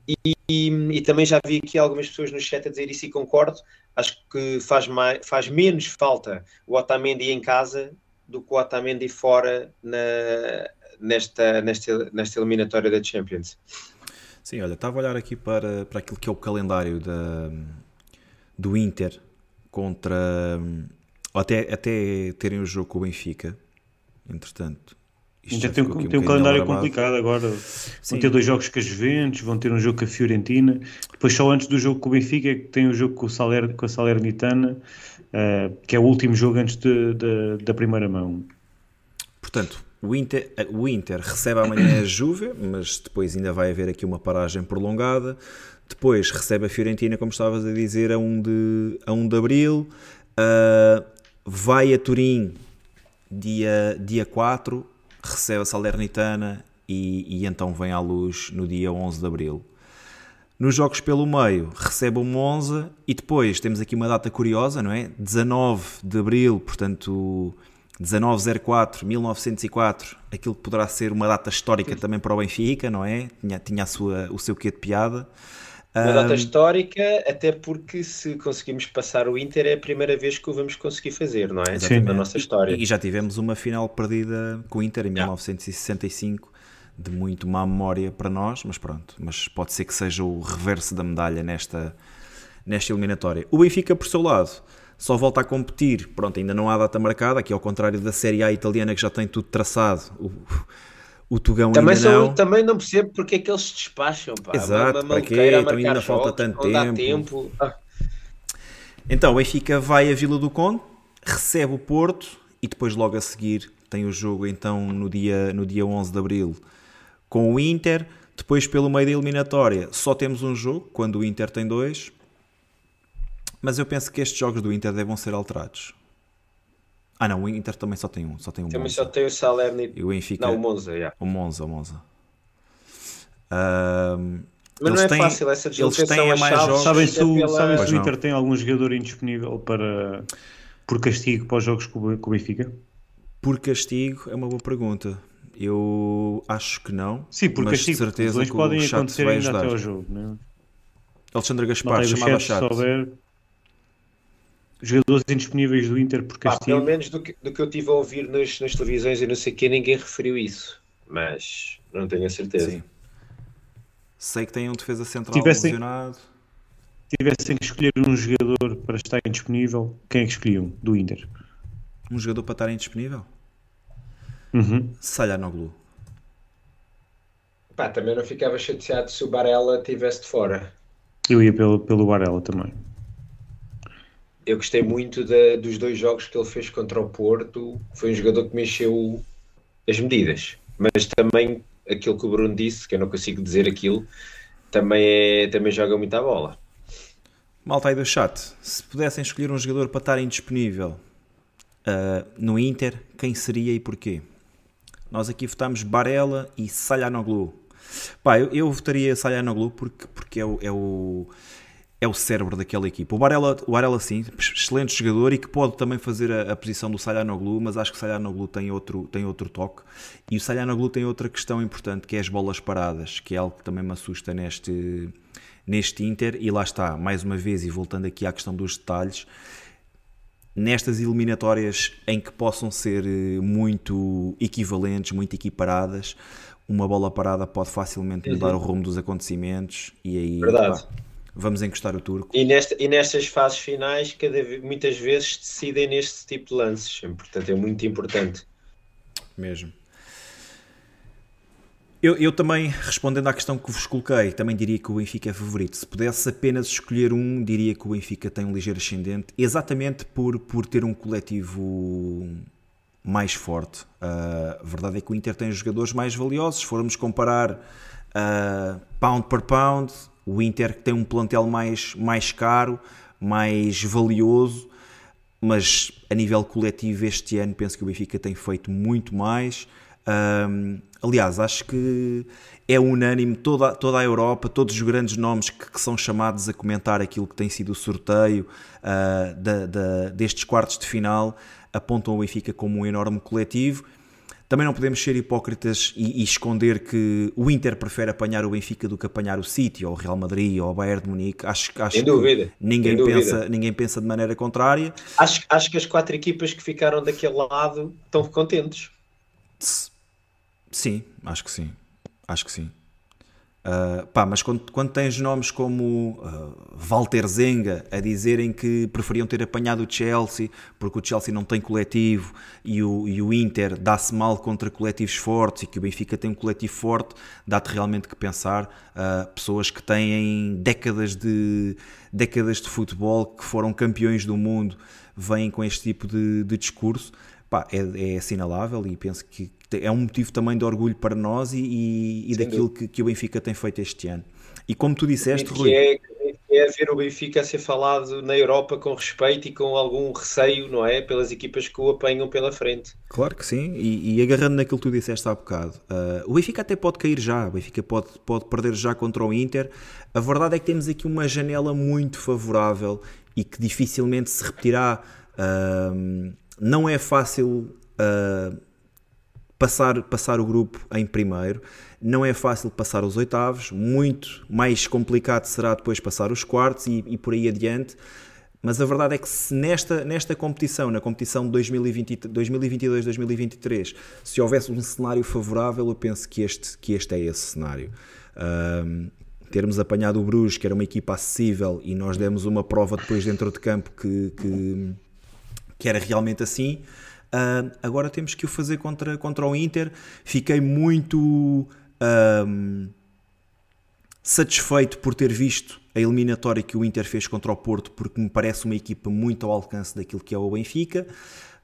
e, e, e também já vi aqui algumas pessoas no chat a dizer isso e concordo, acho que faz, mais, faz menos falta o Otamendi em casa do que o Otamendi fora na, nesta, nesta, nesta eliminatória da Champions. Sim, olha, estava a olhar aqui para, para aquilo que é o calendário da, do Inter contra... Até, até terem o jogo com o Benfica, entretanto. Ainda tem, um, tem um, um calendário complicado agora. Sim. Vão ter dois jogos com a Juventus, vão ter um jogo com a Fiorentina, depois só antes do jogo com o Benfica é que tem o jogo com, o Saler, com a Salernitana, uh, que é o último jogo antes de, de, da primeira mão. Portanto... O Inter, o Inter recebe amanhã a Juve, mas depois ainda vai haver aqui uma paragem prolongada. Depois recebe a Fiorentina, como estavas a dizer, a primeiro de abril. Uh, vai a Turim, dia, dia quatro, recebe a Salernitana e, e então vem à Luz no dia onze de abril. Nos jogos pelo meio, recebe o Monza e depois temos aqui uma data curiosa, não é? dezanove de abril, portanto... dezanove zero quatro, mil novecentos e quatro, aquilo que poderá ser uma data histórica. Sim. Também para o Benfica, não é? Tinha, tinha a sua, o seu quê de piada. Uma um... data histórica, até porque se conseguimos passar o Inter é a primeira vez que o vamos conseguir fazer, não é? Exatamente. Sim. Na nossa história. E, e já tivemos uma final perdida com o Inter em mil novecentos e sessenta e cinco, de muito má memória para nós, mas pronto, mas pode ser que seja o reverso da medalha nesta, nesta eliminatória. O Benfica, por seu lado, só volta a competir, pronto, ainda não há data marcada, aqui ao contrário da Série A italiana que já tem tudo traçado, o, o Tugão também ainda são, não. Também não percebo porque é que eles se despacham, pá. Exato, uma para quê? Então ainda jogos, falta tanto tempo. Dá tempo. Ah. Então, o Benfica vai à Vila do Conde, recebe o Porto e depois logo a seguir tem o jogo, então, no dia, no dia onze de abril com o Inter, depois pelo meio da eliminatória só temos um jogo, quando o Inter tem dois. Mas eu penso que estes jogos do Inter devam ser alterados. Ah não, o Inter também só tem um. Só tem um também Monza. Só tem o Salernitana. E o Benfica. Não, o Monza, yeah. O Monza, o Monza. Um, Mas não é têm, fácil essa deslocação. Eles têm mais jogos. Sabem se o, pela... sabem se o Inter tem algum jogador indisponível para, por castigo para os jogos com o Benfica? Por castigo é uma boa pergunta. Eu acho que não. Sim, por mas castigo. Mas de certeza que podem o Chato acontecer vai ainda ajudar. Até ao jogo. Né? Alexandre Gaspar, chamava Chato. Jogadores indisponíveis do Inter por castigo. Ah, pelo menos do que, do que eu estive a ouvir nas, nas televisões e não sei o que, ninguém referiu isso. Mas não tenho a certeza. Sim. Sei que tem um defesa central lesionado. Se tivessem que escolher um jogador para estar indisponível, quem é que escolhiam do Inter? Um jogador para estar indisponível? Uhum. Çalhanoğlu. Pá, também não ficava chateado se o Barella estivesse de fora. Eu ia pelo, pelo Barella também. Eu gostei muito de, dos dois jogos que ele fez contra o Porto. Foi um jogador que mexeu as medidas. Mas também, aquilo que o Bruno disse, que eu não consigo dizer aquilo, também, é, também joga muito à bola. Malta aí do chat, se pudessem escolher um jogador para estar indisponível uh, no Inter, quem seria e porquê? Nós aqui votámos Barella e Çalhanoğlu. Pá, eu, eu votaria Çalhanoğlu porque, porque é o... É o é o cérebro daquela equipa. O Barella, o Barella sim, excelente jogador e que pode também fazer a, a posição do Çalhanoğlu, mas acho que o Çalhanoğlu tem outro, tem outro toque. E o Çalhanoğlu tem outra questão importante, que é as bolas paradas, que é algo que também me assusta neste, neste Inter. E lá está, mais uma vez, e voltando aqui à questão dos detalhes, nestas eliminatórias em que possam ser muito equivalentes, muito equiparadas, uma bola parada pode facilmente mudar uhum. o rumo dos acontecimentos e aí pá, vamos encostar o turco. E, nesta, e nestas fases finais, cada, muitas vezes decidem neste tipo de lances, portanto é muito importante. Mesmo. Eu, eu também, respondendo à questão que vos coloquei, também diria que o Benfica é favorito. Se pudesse apenas escolher um, diria que o Benfica tem um ligeiro ascendente, exatamente por, por ter um coletivo mais forte. Uh, a verdade é que o Inter tem jogadores mais valiosos. Se formos comparar uh, pound por pound, o Inter tem um plantel mais, mais caro, mais valioso, mas a nível coletivo este ano penso que o Benfica tem feito muito mais. Um, aliás, acho que é unânime, toda, toda a Europa, todos os grandes nomes que, que são chamados a comentar aquilo que tem sido o sorteio uh, da, da, destes quartos de final, apontam o Benfica como um enorme coletivo. Também não podemos ser hipócritas e, e esconder que o Inter prefere apanhar o Benfica do que apanhar o City, ou o Real Madrid, ou o Bayern de Munique. Acho, acho Sem dúvida. que ninguém, Sem dúvida. Pensa, ninguém pensa de maneira contrária. Acho, acho que as quatro equipas que ficaram daquele lado estão contentes. Sim, acho que sim, acho que sim. Uh, pá, mas quando, quando tens nomes como uh, Walter Zenga a dizerem que preferiam ter apanhado o Chelsea porque o Chelsea não tem coletivo e o, e o Inter dá-se mal contra coletivos fortes e que o Benfica tem um coletivo forte, dá-te realmente que pensar. Uh, pessoas que têm décadas de, décadas de futebol, que foram campeões do mundo, vêm com este tipo de, de discurso. Pá, é, é assinalável e penso que é um motivo também de orgulho para nós e, e, e daquilo que, que o Benfica tem feito este ano. E como tu disseste, Rui... É, é ver o Benfica a ser falado na Europa com respeito e com algum receio, não é? Pelas equipas que o apanham pela frente. Claro que sim, e, e agarrando naquilo que tu disseste há bocado, uh, o Benfica até pode cair já, o Benfica pode, pode perder já contra o Inter. A verdade é que temos aqui uma janela muito favorável e que dificilmente se repetirá... Uh, Não é fácil uh, passar, passar o grupo em primeiro, não é fácil passar os oitavos, muito mais complicado será depois passar os quartos e, e por aí adiante, mas a verdade é que se nesta, nesta competição, na competição de dois mil e vinte, dois mil e vinte e dois, dois mil e vinte e três, se houvesse um cenário favorável, eu penso que este, que este é esse cenário. Um, termos apanhado o Bruges, que era uma equipa acessível, e nós demos uma prova depois dentro de campo que... que que era realmente assim, uh, agora temos que o fazer contra, contra o Inter. Fiquei muito um, satisfeito por ter visto a eliminatória que o Inter fez contra o Porto, porque me parece uma equipa muito ao alcance daquilo que é o Benfica,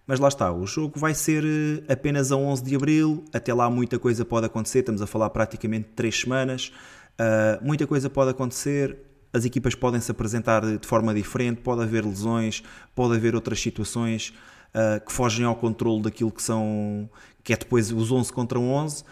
mas lá está, o jogo vai ser apenas a onze de Abril, até lá muita coisa pode acontecer, estamos a falar praticamente de três semanas, uh, muita coisa pode acontecer. As equipas podem se apresentar de forma diferente, pode haver lesões, pode haver outras situações uh, que fogem ao controle daquilo que são, que é depois os onze contra onze,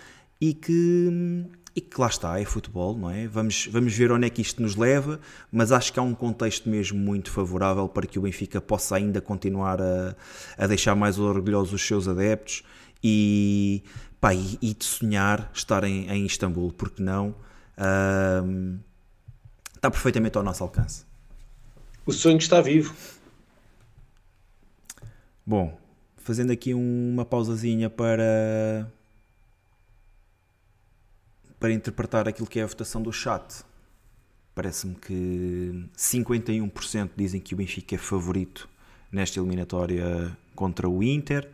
e que, e que lá está, é futebol, não é? Vamos, vamos ver onde é que isto nos leva, mas acho que há um contexto mesmo muito favorável para que o Benfica possa ainda continuar a, a deixar mais orgulhosos os seus adeptos e, pá, e, e de sonhar estar em, em Istambul, porque não... Uh, está perfeitamente ao nosso alcance. O sonho está vivo. Bom, fazendo aqui uma pausazinha para para interpretar aquilo que é a votação do chat. Parece-me que cinquenta e um por cento dizem que o Benfica é favorito nesta eliminatória contra o Inter,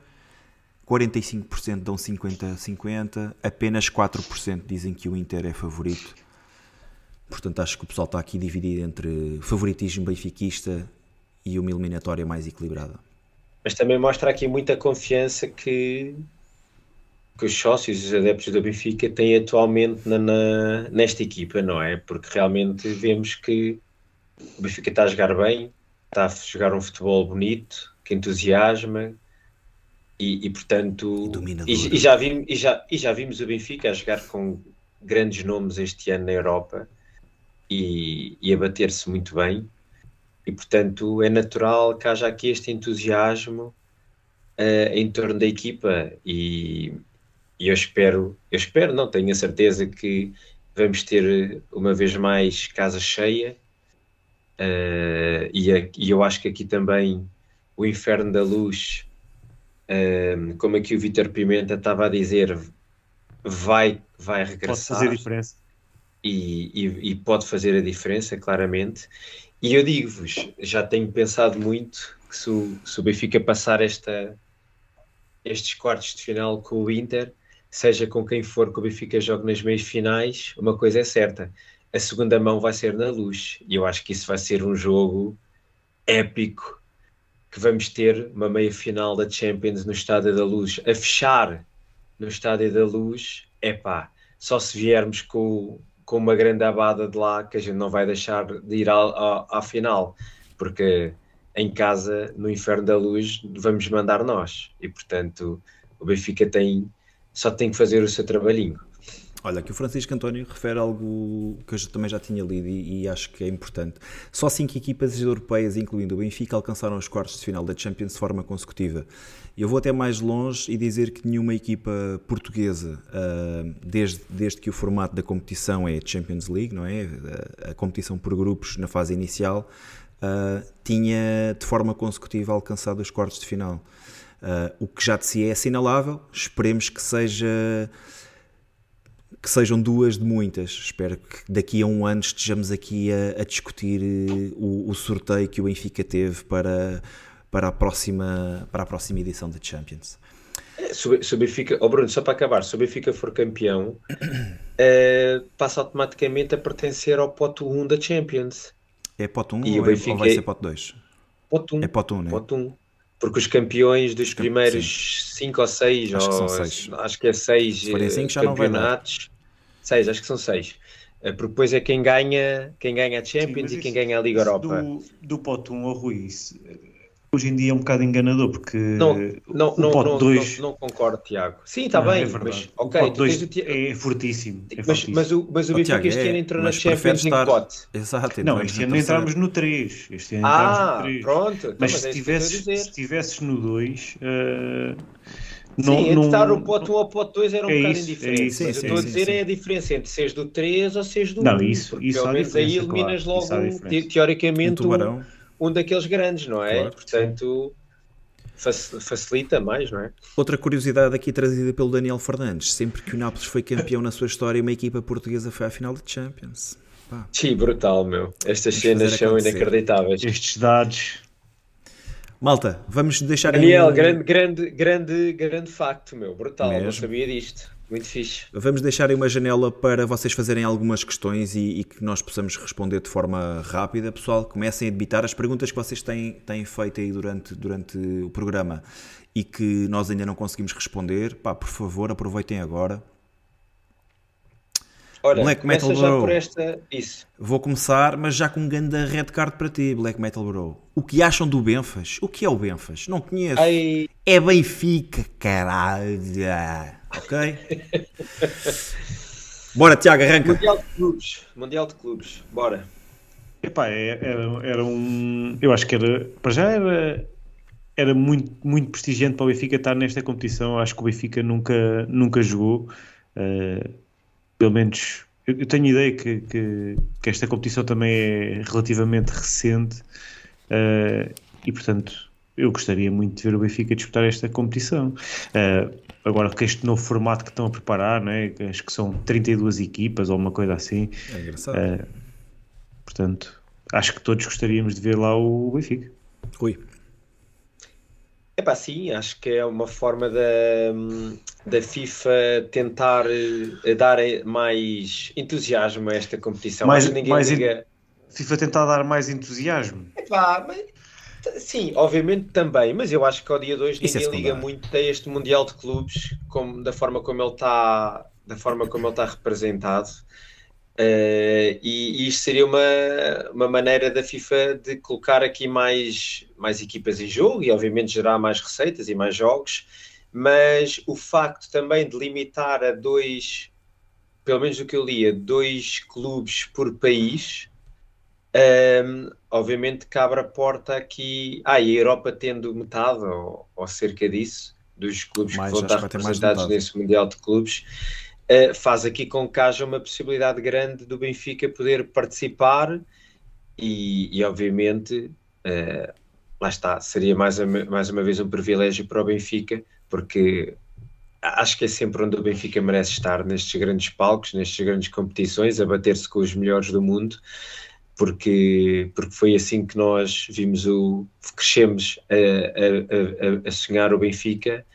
quarenta e cinco por cento dão cinquenta a cinquenta, apenas quatro por cento dizem que o Inter é favorito. Portanto, acho que o pessoal está aqui dividido entre favoritismo benfiquista e uma eliminatória mais equilibrada. Mas também mostra aqui muita confiança que, que os sócios e os adeptos do Benfica têm atualmente na, na, nesta equipa, não é? Porque realmente vemos que o Benfica está a jogar bem, está a jogar um futebol bonito, que entusiasma e, e portanto... E, e, e, já vimos, e, já, e já vimos o Benfica a jogar com grandes nomes este ano na Europa... E, e a bater-se muito bem e, portanto, é natural que haja aqui este entusiasmo uh, em torno da equipa e, e eu espero, eu espero, não, tenho a certeza que vamos ter uma vez mais casa cheia uh, e, a, e eu acho que aqui também o Inferno da Luz, um, como aqui o Vítor Pimenta estava a dizer, vai, vai regressar. Pode fazer diferença. E, e, e pode fazer a diferença, claramente. E eu digo-vos, já tenho pensado muito que se o, se o Benfica passar esta, estes quartos de final com o Inter, seja com quem for que o Benfica jogue nas meias finais, uma coisa é certa, a segunda mão vai ser na Luz. E eu acho que isso vai ser um jogo épico, que vamos ter uma meia-final da Champions no Estádio da Luz, a fechar no Estádio da Luz, é pá, só se viermos com, com uma grande abada de lá, que a gente não vai deixar de ir à, à, à final, porque em casa, no Inferno da Luz, vamos mandar nós, e portanto o Benfica tem, só tem que fazer o seu trabalhinho. Olha, que o Francisco António refere algo que eu também já tinha lido e, e acho que é importante. Só cinco equipas europeias, incluindo o Benfica, alcançaram os quartos de final da Champions de forma consecutiva. Eu vou até mais longe e dizer que nenhuma equipa portuguesa, uh, desde, desde que o formato da competição é a Champions League, não é? A, a competição por grupos na fase inicial, uh, tinha de forma consecutiva alcançado os quartos de final. Uh, o que já de si é assinalável, esperemos que seja... que sejam duas de muitas. Espero que daqui a um ano estejamos aqui a, a discutir o, o sorteio que o Benfica teve para, para, a, próxima, para a próxima edição da Champions. Se o Benfica, oh Bruno, só para acabar, se o Benfica for campeão, uh, passa automaticamente a pertencer ao pote um da Champions. É pote um e ou, o Benfica é, ou vai ser pote dois? Pote um. É pote um, né? Pote um. Porque os campeões dos primeiros cinco ou seis, acho, ou, seis. acho que é seis campeonatos. Já não vai dar. Seis, acho que são seis. Porque depois é quem ganha, quem ganha a Champions. Sim, e quem isso, ganha a Liga Europa. Do, do pote um ao Rui, hoje em dia é um bocado enganador, porque não, não, o não, pote não, dois... não, não concordo, Tiago. Sim, está bem, é mas okay, o pote dois ti... é fortíssimo. É mas, fortíssimo. Mas, mas, o, mas o Benfica este é, ano entrou na Champions em estar... pote. Exato. Não, este ano entramos no três. Este ano ah, entramos no três. Pronto. Mas, mas se, é tivesses, se tivesses no dois... Não, sim, não, estar o pote um ao pote dois era um é bocado isso, indiferente. É isso, mas sim, eu estou sim, a dizer sim. é a diferença entre seres do três ou seres do um. Não, isso, isso pelo menos aí eliminas claro, logo, te, teoricamente, um, um daqueles grandes, não é? Claro, portanto, sim. facilita mais, não é? Outra curiosidade aqui trazida pelo Daniel Fernandes: sempre que o Nápoles foi campeão na sua história, uma equipa portuguesa foi à final de Champions. Pá. Sim, brutal, meu. Estas cenas são acontecer. inacreditáveis. Estes dados. Malta, vamos deixar... Daniel, aí... grande, grande, grande, grande facto, meu, brutal, mesmo? Não sabia disto, muito fixe. Vamos deixar aí uma janela para vocês fazerem algumas questões e, e que nós possamos responder de forma rápida. Pessoal, comecem a debitar as perguntas que vocês têm, têm feito aí durante, durante o programa e que nós ainda não conseguimos responder. Pá, por favor, aproveitem agora. Ora, Black Metal Bro, por esta, isso. Vou começar, mas já com um grande red card para ti, Black Metal Bro. O que acham do Benfas? O que é o Benfas? Não conheço. Ai... É Benfica, caralho. Ok? Bora, Tiago, arranca. Mundial de Clubes. Mundial de Clubes. Bora. Epá, era, era um... Eu acho que era... Para já era... Era muito, muito prestigiante para o Benfica estar nesta competição. Acho que o Benfica nunca, nunca jogou... Uh... Pelo menos, eu tenho ideia que, que, que esta competição também é relativamente recente uh, e, portanto, eu gostaria muito de ver o Benfica disputar esta competição. Uh, agora, com este novo formato que estão a preparar, né, acho que são trinta e duas equipas ou uma coisa assim. É engraçado. Uh, portanto, acho que todos gostaríamos de ver lá o Benfica. Rui. É pá, sim, acho que é uma forma da, da FIFA tentar dar mais entusiasmo a esta competição. Mais, ninguém mais diga... en... FIFA tentar dar mais entusiasmo? É pá, mas... sim, obviamente também, mas eu acho que ao dia dois ninguém é liga muito a este Mundial de Clubes, como, da forma como ele está da forma como ele está representado. Uh, e, e isto seria uma, uma maneira da FIFA de colocar aqui mais, mais equipas em jogo e obviamente gerar mais receitas e mais jogos, mas o facto também de limitar a dois, pelo menos o que eu li, a dois clubes por país, um, obviamente que abre a porta aqui, ah, e a Europa tendo metade ou, ou cerca disso dos clubes mais, que vão estar representados nesse Mundial de Clubes. Uh, faz aqui com que haja uma possibilidade grande do Benfica poder participar e, e obviamente, uh, lá está, seria mais, a, mais uma vez um privilégio para o Benfica, porque acho que é sempre onde o Benfica merece estar, nestes grandes palcos, nestas grandes competições, a bater-se com os melhores do mundo, porque, porque foi assim que nós vimos o, crescemos a, a, a, a sonhar o Benfica,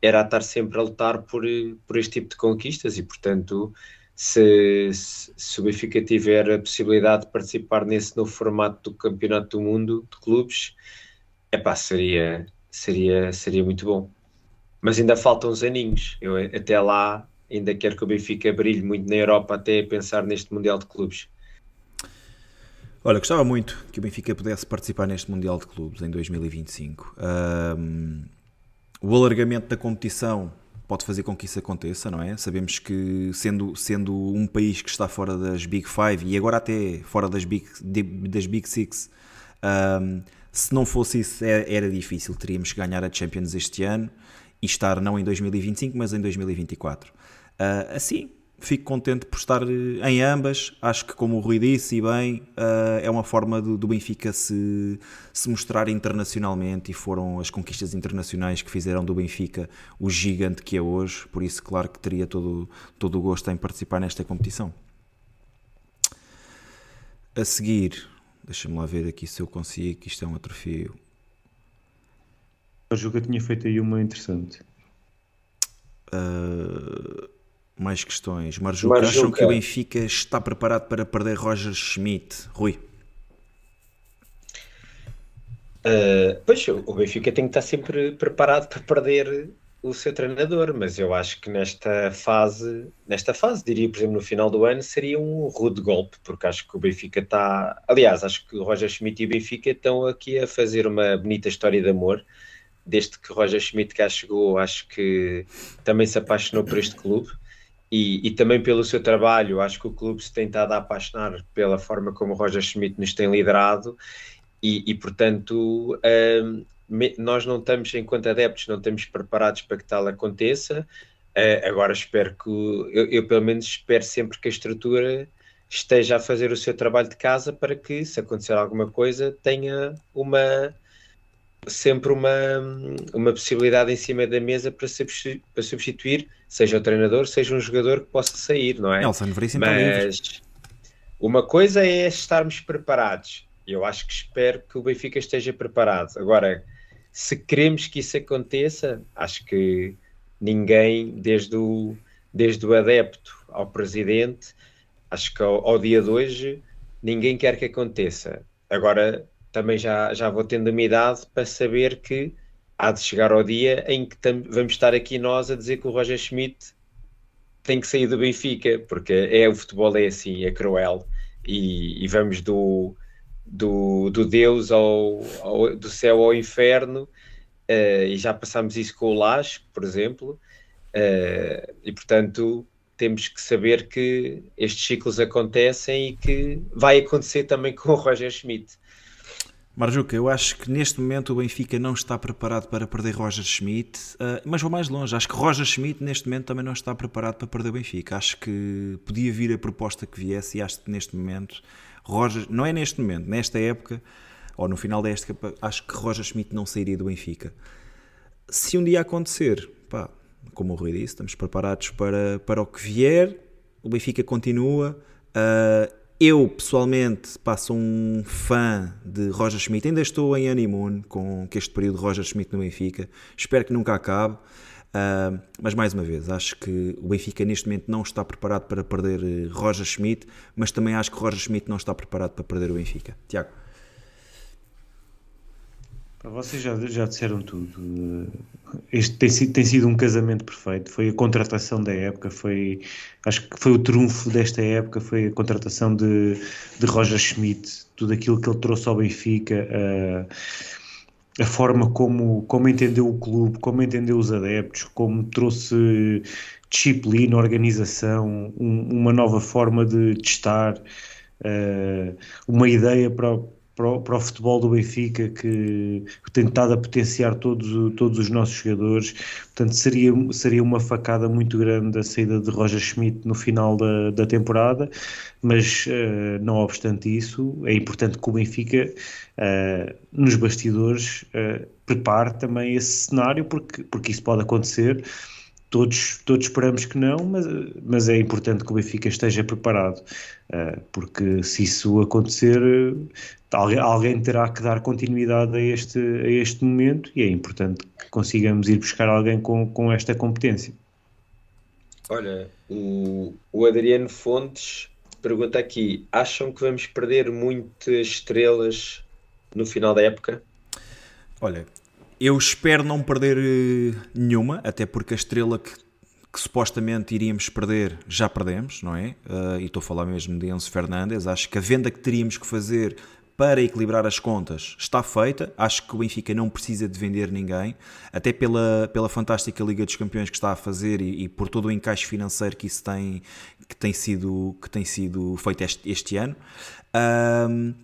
era a estar sempre a lutar por, por este tipo de conquistas e, portanto, se, se, se o Benfica tiver a possibilidade de participar nesse novo formato do Campeonato do Mundo de Clubes, epá, seria, seria, seria muito bom. Mas ainda faltam uns aninhos, eu até lá ainda quero que o Benfica brilhe muito na Europa até pensar neste Mundial de Clubes. Olha, gostava muito que o Benfica pudesse participar neste Mundial de Clubes em dois mil e vinte e cinco. Um, o alargamento da competição pode fazer com que isso aconteça, não é? Sabemos que sendo, sendo um país que está fora das Big Five e agora até fora das Big, das Big Six, um, se não fosse isso era, era difícil, teríamos que ganhar a Champions este ano e estar não em dois mil e vinte e cinco, mas em dois mil e vinte e quatro. Uh, assim, fico contente por estar em ambas. Acho que, como o Rui disse, e bem, uh, é uma forma do, do Benfica se, se mostrar internacionalmente, e foram as conquistas internacionais que fizeram do Benfica o gigante que é hoje. Por isso, claro que teria todo, todo o gosto em participar nesta competição. A seguir, deixa-me lá ver aqui se eu consigo, que isto é um atrofio. O Juca tinha feito aí uma interessante. Uh, mais questões. Marjuca, Marjuca, acham que o Benfica está preparado para perder Roger Schmidt? Rui? Uh, pois, o Benfica tem que estar sempre preparado para perder o seu treinador, mas eu acho que nesta fase, nesta fase, diria, por exemplo, no final do ano, seria um rude golpe, porque acho que o Benfica está... Aliás, acho que o Roger Schmidt e o Benfica estão aqui a fazer uma bonita história de amor. Desde que Roger Schmidt cá chegou, acho que também se apaixonou por este clube e, e também pelo seu trabalho. Acho que o clube se tem estado a apaixonar pela forma como Roger Schmidt nos tem liderado e, e portanto, um, nós não estamos, enquanto adeptos, não estamos preparados para que tal aconteça. Uh, agora espero que, eu, eu pelo menos espero sempre que a estrutura esteja a fazer o seu trabalho de casa para que, se acontecer alguma coisa, tenha uma... sempre uma, uma possibilidade em cima da mesa para substituir, para substituir, seja o treinador, seja um jogador que possa sair, não é? Nelson, mas uma coisa é estarmos preparados. Eu acho que espero que o Benfica esteja preparado. Agora, se queremos que isso aconteça, acho que ninguém, desde o, desde o adepto ao presidente, acho que ao, ao dia de hoje, ninguém quer que aconteça. Agora, também já, já vou tendo a minha idade para saber que há de chegar ao dia em que tam- vamos estar aqui nós a dizer que o Roger Schmidt tem que sair do Benfica, porque é, o futebol é assim, é cruel, e, e vamos do, do, do Deus ao, ao, do céu ao inferno, uh, e já passámos isso com o Lage, por exemplo, uh, e portanto... temos que saber que estes ciclos acontecem e que vai acontecer também com o Roger Schmidt. Marjuca, eu acho que neste momento o Benfica não está preparado para perder Roger Schmidt, uh, mas vou mais longe, acho que Roger Schmidt neste momento também não está preparado para perder o Benfica. Acho que podia vir a proposta que viesse e acho que neste momento, Roger, não é neste momento, nesta época, ou no final desta época, acho que Roger Schmidt não sairia do Benfica. Se um dia acontecer, pá, como o Rui disse, estamos preparados para, para o que vier, o Benfica continua. Uh, eu, pessoalmente, passo um fã de Roger Schmidt, ainda estou em honeymoon com este período de Roger Schmidt no Benfica, espero que nunca acabe, uh, mas mais uma vez, acho que o Benfica neste momento não está preparado para perder Roger Schmidt, mas também acho que Roger Schmidt não está preparado para perder o Benfica. Tiago? Vocês já, já disseram tudo. Este tem sido, tem sido um casamento perfeito. Foi a contratação da época, foi, acho que foi o trunfo desta época, foi a contratação de, de Roger Schmidt, tudo aquilo que ele trouxe ao Benfica, a, a forma como, como entendeu o clube, como entendeu os adeptos, como trouxe disciplina, organização, um, uma nova forma de estar, a, uma ideia para o para o, para o futebol do Benfica, que tem estado a potenciar todos, todos os nossos jogadores. Portanto, seria, seria uma facada muito grande a saída de Roger Schmidt no final da, da temporada, mas uh, não obstante isso, é importante que o Benfica, uh, nos bastidores, uh, prepare também esse cenário, porque, porque isso pode acontecer. Todos, todos esperamos que não, mas, mas é importante que o Benfica esteja preparado, porque se isso acontecer, alguém, alguém terá que dar continuidade a este, a este momento, e é importante que consigamos ir buscar alguém com, com esta competência. Olha, o, o Adriano Fontes pergunta aqui: acham que vamos perder muitas estrelas no final da época? Olha... eu espero não perder nenhuma, até porque a estrela que, que supostamente iríamos perder, já perdemos, não é? Uh, e estou a falar mesmo de Enzo Fernandes. Acho que a venda que teríamos que fazer para equilibrar as contas está feita. Acho que o Benfica não precisa de vender ninguém, até pela, pela fantástica Liga dos Campeões que está a fazer e, e por todo o encaixe financeiro que isso tem, que tem, sido, que tem sido feito este, este ano. Uh,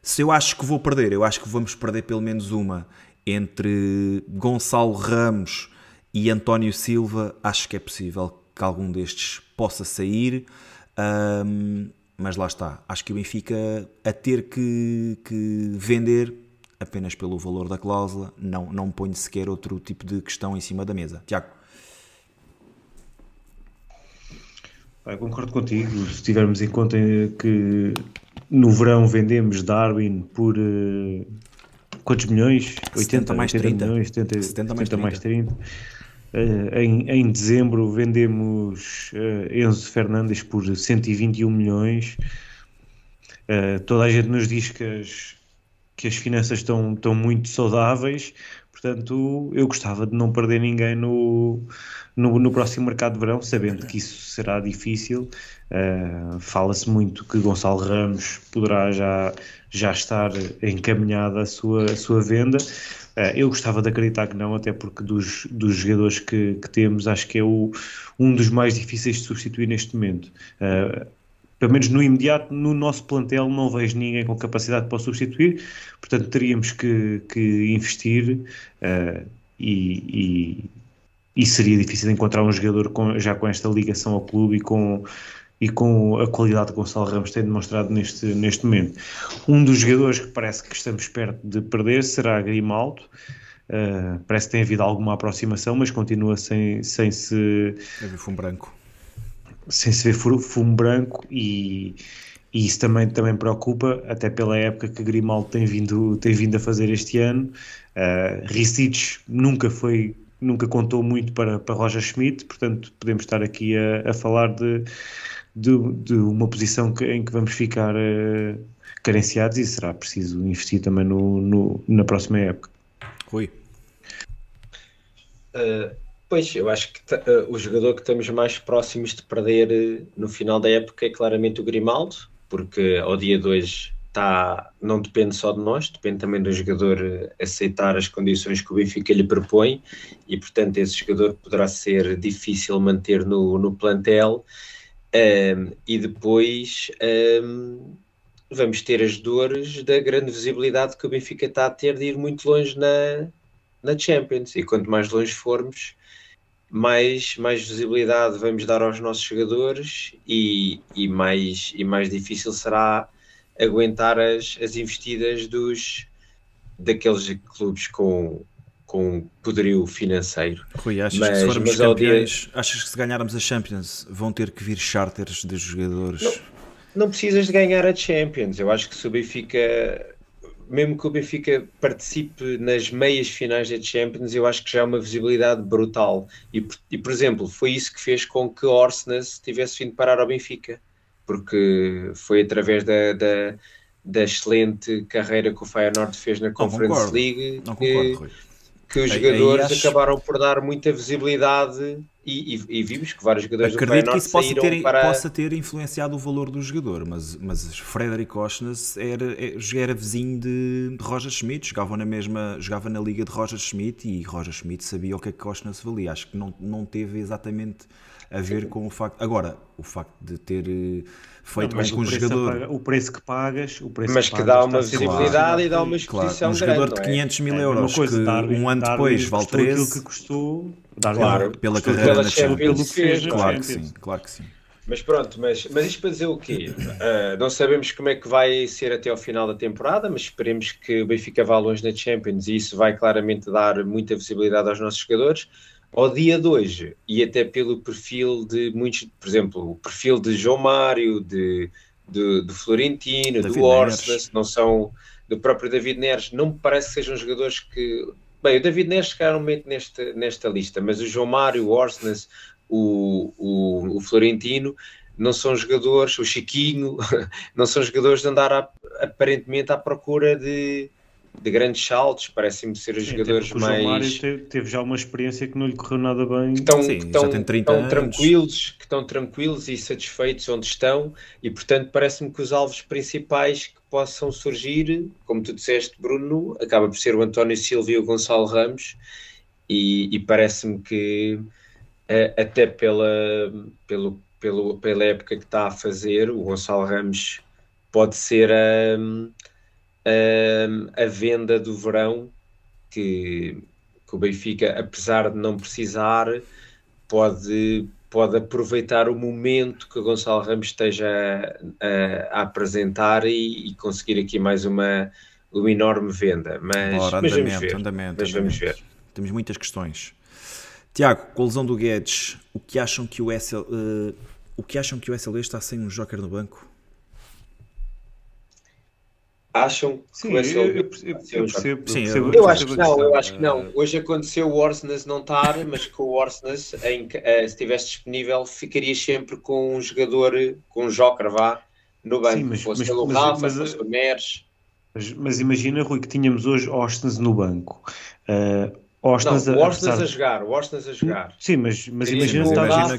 se eu acho que vou perder, eu acho que vamos perder pelo menos uma. Entre Gonçalo Ramos e António Silva, acho que é possível que algum destes possa sair, um, mas lá está, acho que o Benfica a ter que, que vender apenas pelo valor da cláusula. Não, não ponho sequer outro tipo de questão em cima da mesa. Tiago? Eu concordo contigo. Se tivermos em conta que no verão vendemos Darwin por... Uh... quantos milhões? setenta, oitenta mais trinta. Milhões, setenta, setenta, setenta mais trinta. Uh, em, em dezembro vendemos uh, Enzo Fernandes por cento e vinte e um milhões. Uh, toda a gente nos diz que as, que as finanças estão, estão muito saudáveis, portanto eu gostava de não perder ninguém no, no, no próximo mercado de verão, sabendo que isso será difícil. Uh, fala-se muito que Gonçalo Ramos poderá já... já estar encaminhada a sua, a sua venda. Eu gostava de acreditar que não, até porque dos, dos jogadores que, que temos, acho que é o, um dos mais difíceis de substituir neste momento. Uh, pelo menos no imediato, no nosso plantel, não vejo ninguém com capacidade para o substituir, portanto teríamos que, que investir uh, e, e, e seria difícil encontrar um jogador com, já com esta ligação ao clube e com... e com a qualidade que Gonçalo Ramos tem demonstrado neste, neste momento. Um dos jogadores que parece que estamos perto de perder será Grimaldo. Uh, parece que tem havido alguma aproximação, mas continua sem, sem se... ver fumo branco. Sem se ver fumo branco, e, e isso também, também preocupa, até pela época que Grimaldo tem vindo, tem vindo a fazer este ano. Uh, Ricic nunca foi... nunca contou muito para, para Roger Schmidt, portanto podemos estar aqui a, a falar de... De, de uma posição que, em que vamos ficar uh, carenciados, e será preciso investir também no, no, na próxima época. Rui? Uh, pois, eu acho que uh, o jogador que estamos mais próximos de perder uh, no final da época é claramente o Grimaldo, porque ao dia de hoje tá, não depende só de nós, depende também do jogador uh, aceitar as condições que o Benfica lhe propõe, e portanto esse jogador poderá ser difícil manter no, no plantel. Um, e depois um, vamos ter as dores da grande visibilidade que o Benfica está a ter de ir muito longe na, na Champions, e quanto mais longe formos, mais, mais visibilidade vamos dar aos nossos jogadores, e, e, mais, e mais difícil será aguentar as, as investidas dos, daqueles clubes com... com poderio financeiro. Rui, achas, mas, que se formos campeões, dia... achas que se ganharmos a Champions vão ter que vir charters de jogadores? Não, não precisas de ganhar a Champions. Eu acho que se o Benfica, mesmo que o Benfica participe nas meias finais da Champions, eu acho que já é uma visibilidade brutal. E, e por exemplo, foi isso que fez com que o Ørsnes tivesse vindo parar ao Benfica, porque foi através da... da, da excelente carreira que o Feyenoord fez na Conference não League. Não concordo, que, Rui. Que os jogadores aí, aí, acabaram por dar muita visibilidade, e, e, e vimos que vários jogadores do Feyenoord saíram. Acredito que isso possa ter, para... possa ter influenciado o valor do jogador, mas, mas Frederic Ørsnes era, era vizinho de Roger Schmidt, jogava na, mesma, jogava na liga de Roger Schmidt, e Roger Schmidt sabia o que é que Ørsnes valia. Acho que não, não teve exatamente a ver com o facto... Agora, o facto de ter feito não, bem com o jogador... Paga, o preço que pagas... O preço mas que, que dá uma visibilidade claro, e dá uma exposição claro, um jogador grande, de quinhentos mil euros é coisa, que Darwin, um ano depois vale treze... que custou... Darwin, claro, pela custou carreira pela na Champions. Champions. Claro que sim, claro que sim. Mas pronto, mas, mas isto para dizer o quê? Uh, não sabemos como é que vai ser até ao final da temporada, mas esperemos que o Benfica vá longe na Champions e isso vai claramente dar muita visibilidade aos nossos jogadores. Ao dia de hoje, e até pelo perfil de muitos, por exemplo, o perfil de João Mário, de, de, do Florentino, David do Ørsnes, não são, do próprio David Neres, não me parece que sejam jogadores que... Bem, o David Neres ficaram muito nesta, nesta lista, mas o João Mário, o Ørsnes... O, o, o Florentino não são jogadores, o Chiquinho não são jogadores de andar a, aparentemente à procura de, de grandes saltos, parecem-me ser os sim, jogadores mais... O João Mário teve, teve já uma experiência que não lhe correu nada bem. Que estão, sim, que estão, já tem trinta estão tranquilos, que estão tranquilos e satisfeitos onde estão e, portanto, parece-me que os alvos principais que possam surgir, como tu disseste, Bruno, acaba por ser o António Silva e o Gonçalo Ramos e, e parece-me que até pela, pelo, pelo, pela época que está a fazer, o Gonçalo Ramos pode ser a, a, a venda do verão que, que o Benfica, apesar de não precisar, pode, pode aproveitar o momento que o Gonçalo Ramos esteja a, a apresentar e, e conseguir aqui mais uma, uma enorme venda. Mas, Ora, andamento, mas vamos ver. Andamento, mas vamos ver. Temos muitas questões. Tiago, com a lesão do Guedes, o que acham que o S L, uh, o que acham que o S L está sem um joker no banco? Acham que sim, o S L B eu acho que não, eu acho que não. Hoje aconteceu o Ørsnes não estar, mas com o Ørsnes, em, uh, se tivesse disponível, ficaria sempre com um jogador, com um joker vá, no banco. Sim, mas, fosse pelo Rafa, fosse pelo Neres. Mas, mas imagina, Rui, que tínhamos hoje Ørsnes no banco. Uh, Ørsnes não, a, o Ørsnes apesar... a jogar, o Ørsnes a jogar. Sim, mas, mas imagina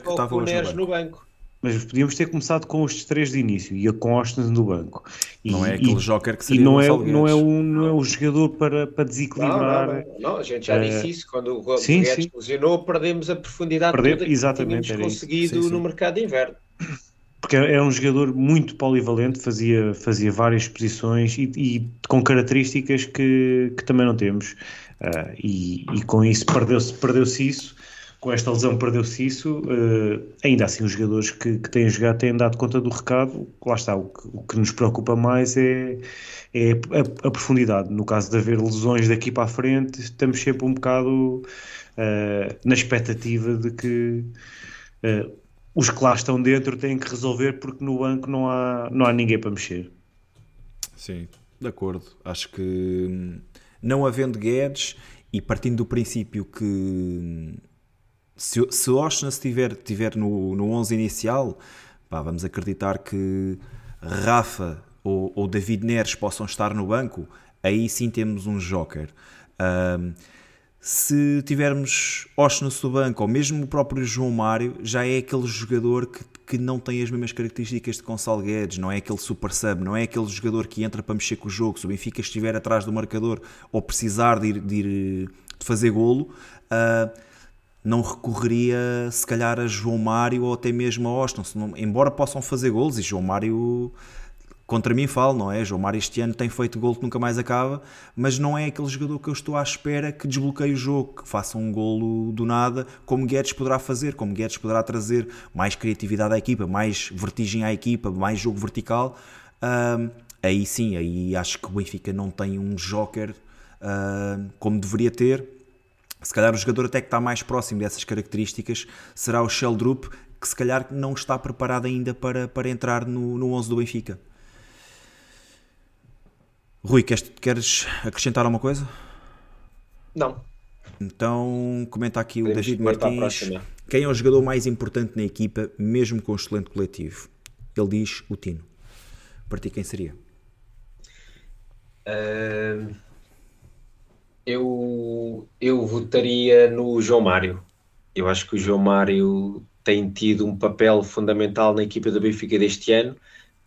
que estava o Neres no banco. Mas podíamos ter começado com estes três de início, ia com o Ørsnes no banco. E, não é aquele e, joker que seria e não, é, não, é um, não é o jogador para, para desequilibrar. Não, não, não, não, a gente já disse isso, quando o Guedes lesionou, perdemos a profundidade Perdeu, toda que tínhamos conseguido sim, sim. no mercado de inverno. Porque era um jogador muito polivalente, fazia, fazia várias posições e, e com características que, que também não temos. Uh, e, e com isso perdeu-se, perdeu-se isso, com esta lesão perdeu-se isso, uh, ainda assim os jogadores que, que têm jogado têm dado conta do recado, lá está, o que, o que nos preocupa mais é, é a, a profundidade, no caso de haver lesões daqui para a frente, estamos sempre um bocado uh, na expectativa de que uh, os que lá estão dentro têm que resolver porque no banco não há, não há ninguém para mexer. Sim, de acordo, acho que... Não havendo Guedes e partindo do princípio que se, se o Ørsnes estiver tiver no, no onze inicial, pá, vamos acreditar que Rafa ou, ou David Neres possam estar no banco, aí sim temos um joker. Um, se tivermos Ørsnes no banco ou mesmo o próprio João Mário, já é aquele jogador que, que não tem as mesmas características de Gonçalo Guedes, não é aquele super sub, não é aquele jogador que entra para mexer com o jogo. Se o Benfica estiver atrás do marcador ou precisar de, ir, de, ir, de fazer golo, uh, não recorreria se calhar a João Mário ou até mesmo a Ørsnes, embora possam fazer golos, e João Mário... Contra mim falo, não é? João Mário este ano tem feito golo que nunca mais acaba, mas não é aquele jogador que eu estou à espera que desbloqueie o jogo, que faça um golo do nada, como Guedes poderá fazer, como Guedes poderá trazer mais criatividade à equipa, mais vertigem à equipa, mais jogo vertical. Um, aí sim, aí acho que o Benfica não tem um joker um, como deveria ter. Se calhar o jogador até que está mais próximo dessas características será o Xernadour, que se calhar não está preparado ainda para, para entrar no, no onze do Benfica. Rui, queres, queres acrescentar alguma coisa? Não. Então, comenta aqui o Podemos David Martins. Quem é o jogador mais importante na equipa, mesmo com o excelente coletivo? Ele diz o Tino. Para ti, quem seria? Uh, eu, eu votaria no João Mário. Eu acho que o João Mário tem tido um papel fundamental na equipa do Benfica deste ano.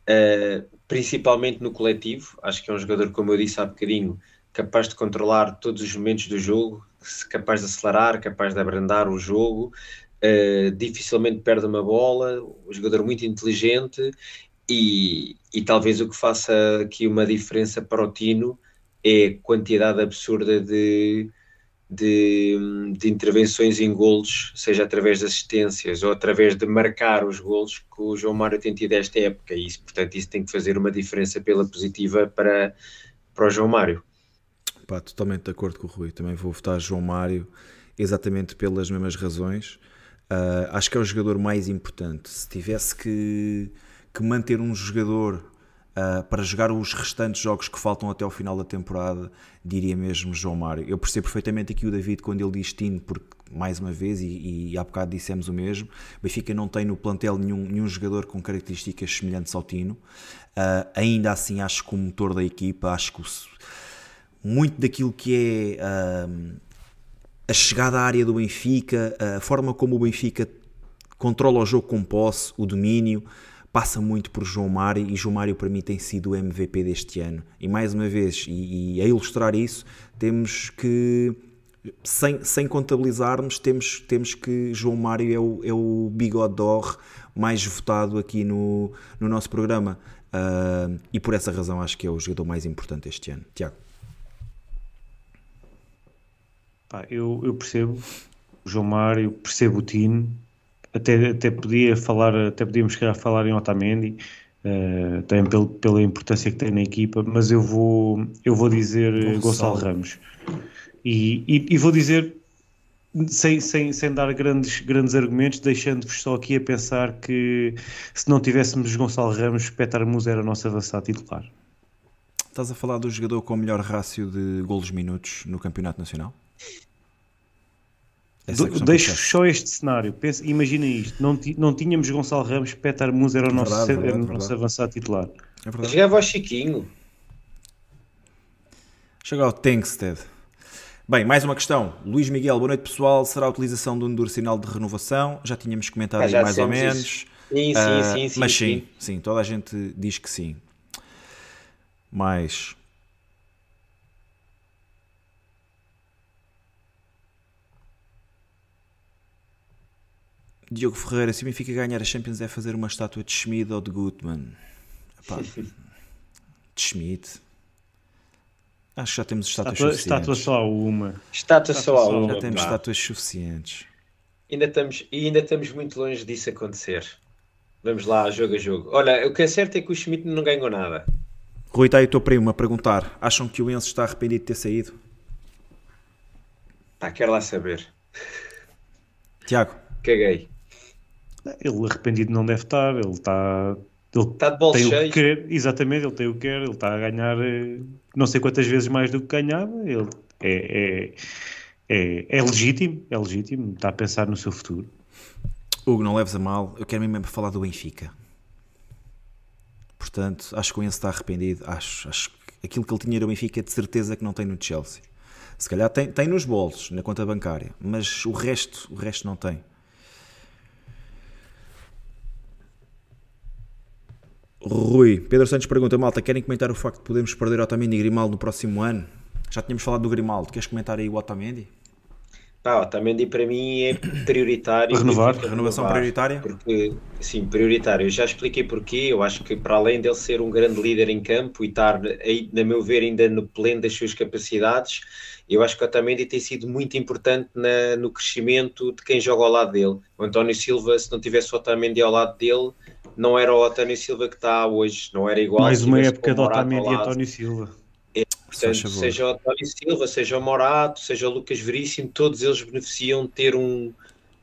Uh, principalmente no coletivo, acho que é um jogador, como eu disse há bocadinho, capaz de controlar todos os momentos do jogo, capaz de acelerar, capaz de abrandar o jogo, uh, dificilmente perde uma bola, um jogador muito inteligente, e, e talvez o que faça aqui uma diferença para o Tino é a quantidade absurda de, de, de intervenções em golos, seja através de assistências ou através de marcar os golos que o João Mário tem tido esta época, e isso, portanto, isso tem que fazer uma diferença pela positiva para, para o João Mário. Pá, totalmente de acordo com o Rui, também vou votar João Mário exatamente pelas mesmas razões. Uh, acho que é o jogador mais importante. Se tivesse que, que manter um jogador uh, para jogar os restantes jogos que faltam até ao final da temporada, diria mesmo João Mário. Eu percebo perfeitamente aqui o David quando ele diz Tino, porque mais uma vez, e, e há bocado dissemos o mesmo, Benfica não tem no plantel nenhum, nenhum jogador com características semelhantes ao Tino. Uh, ainda assim acho que o motor da equipa, acho que o muito daquilo que é uh, a chegada à área do Benfica, a forma como o Benfica controla o jogo com posse, o domínio, passa muito por João Mário, e João Mário para mim tem sido o M V P deste ano. E mais uma vez, e, e a ilustrar isso, temos que, sem, sem contabilizarmos, temos, temos que João Mário é o, é o bigode d'or mais votado aqui no, no nosso programa. Uh, e por essa razão acho que é o jogador mais importante este ano. Tiago? Pá, eu, eu percebo o João Mário, percebo o Tino, até, até, podia falar, até podíamos querer falar em Otamendi, uh, também pelo, pela importância que tem na equipa, mas eu vou, eu vou dizer Gonçalo Ramos, e, e, e vou dizer sem, sem, sem dar grandes, grandes argumentos, deixando-vos só aqui a pensar que se não tivéssemos Gonçalo Ramos, Peter Musa era o nosso avançado titular. Estás a falar do jogador com o melhor rácio de golos minutos no Campeonato Nacional? Deixo só este cenário. Pensa, imagina isto, não, não tínhamos Gonçalo Ramos, Peter Musa era o nosso, verdade, verdade, nosso verdade. avançado titular. É, chegava ao Chiquinho, chegava ao Tankstead. Bem, mais uma questão. Luís Miguel, boa noite pessoal, será a utilização do Enduro sinal de renovação? Já tínhamos comentado ah, já aí mais ou menos isso. Sim, uh, sim, sim, sim, mas sim, sim, sim, toda a gente diz que sim. Mas Diogo Ferreira, significa ganhar a Champions é fazer uma estátua de Schmidt ou de Gutmann? Epá, de Schmidt. Acho que já temos estátuas estátua, suficientes. Estátua só há uma. Estátua, estátua só há uma. Já temos claro. estátuas suficientes. Ainda estamos, e ainda estamos muito longe disso acontecer. Vamos lá, jogo a jogo. Olha, o que é certo é que o Schmidt não ganhou nada. Rui, está aí o teu primo a perguntar. Acham que o Enzo está arrependido de ter saído? Pá, quero lá saber. Tiago? Caguei. Ele arrependido não deve estar, ele está, ele está de bolso cheio. Que exatamente, ele tem o que quer, ele está a ganhar não sei quantas vezes mais do que ganhava, ele é, é, é, é legítimo, é legítimo, está a pensar no seu futuro. Hugo, não leves a mal, eu quero mesmo falar do Benfica. Portanto, acho que o Enzo está arrependido, acho, acho que aquilo que ele tinha no Benfica é de certeza que não tem no Chelsea. Se calhar tem, tem nos bolsos, na conta bancária, mas o resto, o resto não tem. Rui, Pedro Santos pergunta, malta, querem comentar o facto de podermos perder Otamendi e Grimaldo no próximo ano? Já tínhamos falado do Grimaldo, queres comentar aí o Otamendi? Ah, Otamendi para mim é prioritário. Renovar, renovação renovar, prioritária? Porque, sim, prioritário. Eu já expliquei porquê, eu acho que para além dele ser um grande líder em campo e estar, na meu ver, ainda no pleno das suas capacidades, eu acho que o Otamendi tem sido muito importante na, no crescimento de quem joga ao lado dele. O António Silva, se não tivesse o Otamendi ao lado dele, não era o António Silva que está hoje, não era igual. Mais uma época do Otamendi e António Silva. É, portanto, seja o António Silva, seja o Morato, seja o Lucas Veríssimo, todos eles beneficiam de ter um,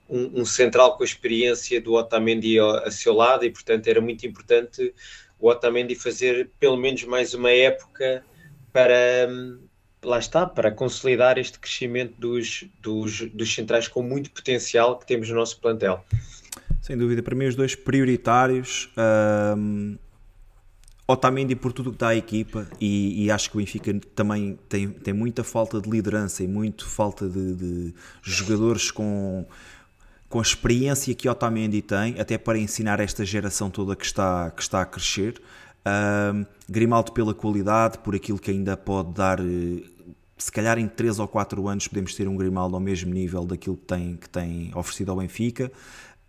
um, um central com a experiência do Otamendi a, a seu lado, e portanto era muito importante o Otamendi fazer pelo menos mais uma época para... lá está, para consolidar este crescimento dos, dos, dos centrais com muito potencial que temos no nosso plantel. Sem dúvida, para mim os dois prioritários, um, Otamendi por tudo que dá à equipa, e, e acho que o Benfica também tem, tem muita falta de liderança e muito falta de, de jogadores com, com a experiência que Otamendi tem, até para ensinar esta geração toda que está, que está a crescer. Um, Grimaldo pela qualidade, por aquilo que ainda pode dar, se calhar em três ou quatro anos podemos ter um Grimaldo ao mesmo nível daquilo que tem, que tem oferecido ao Benfica,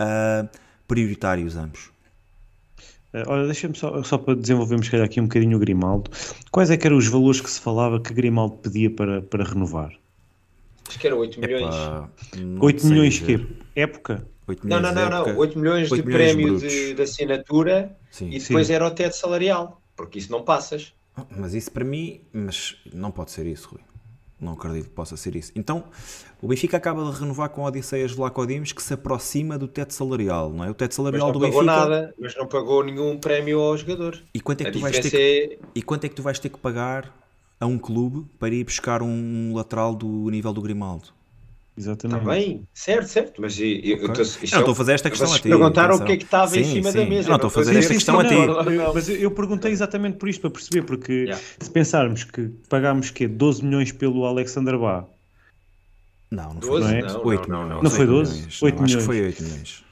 uh, prioritários ambos. Olha, deixa-me só, só para desenvolvermos, se calhar, aqui um bocadinho o Grimaldo. Quais é que eram os valores que se falava que Grimaldo pedia para, para renovar? Acho que era oito milhões. Epa, oito milhões de quê? Época? Não, não, não, não. oito milhões de prémio de, de assinatura, sim, e depois, sim, era o teto salarial, porque isso não passas. Mas isso para mim, mas não pode ser isso, Rui. Não acredito que possa ser isso. Então, o Benfica acaba de renovar com Odisseias Vlachodimos, que se aproxima do teto salarial, não é? O teto salarial do Benfica... Mas não pagou nada, mas não pagou nenhum prémio ao jogador. E quanto é que, tu vais, ter que... É... E quanto é que tu vais ter que pagar a um clube para ir buscar um lateral do nível do Grimaldo? Exatamente. Está bem, certo, certo. Mas eu, okay. eu, tô, eu não estou a fazer esta questão a ti. Perguntaram o que é que estava, sim, em cima, sim, da mesa. Eu não estou a fazer esta questão a ti. Mas eu perguntei exatamente por isto, para perceber, porque yeah. se pensarmos que pagámos que doze milhões pelo Alexander Bah. Não, não foi doze, não, não, oito, não, não, não, não foi doze? Milhões, oito, não, milhões. Acho que foi oito milhões.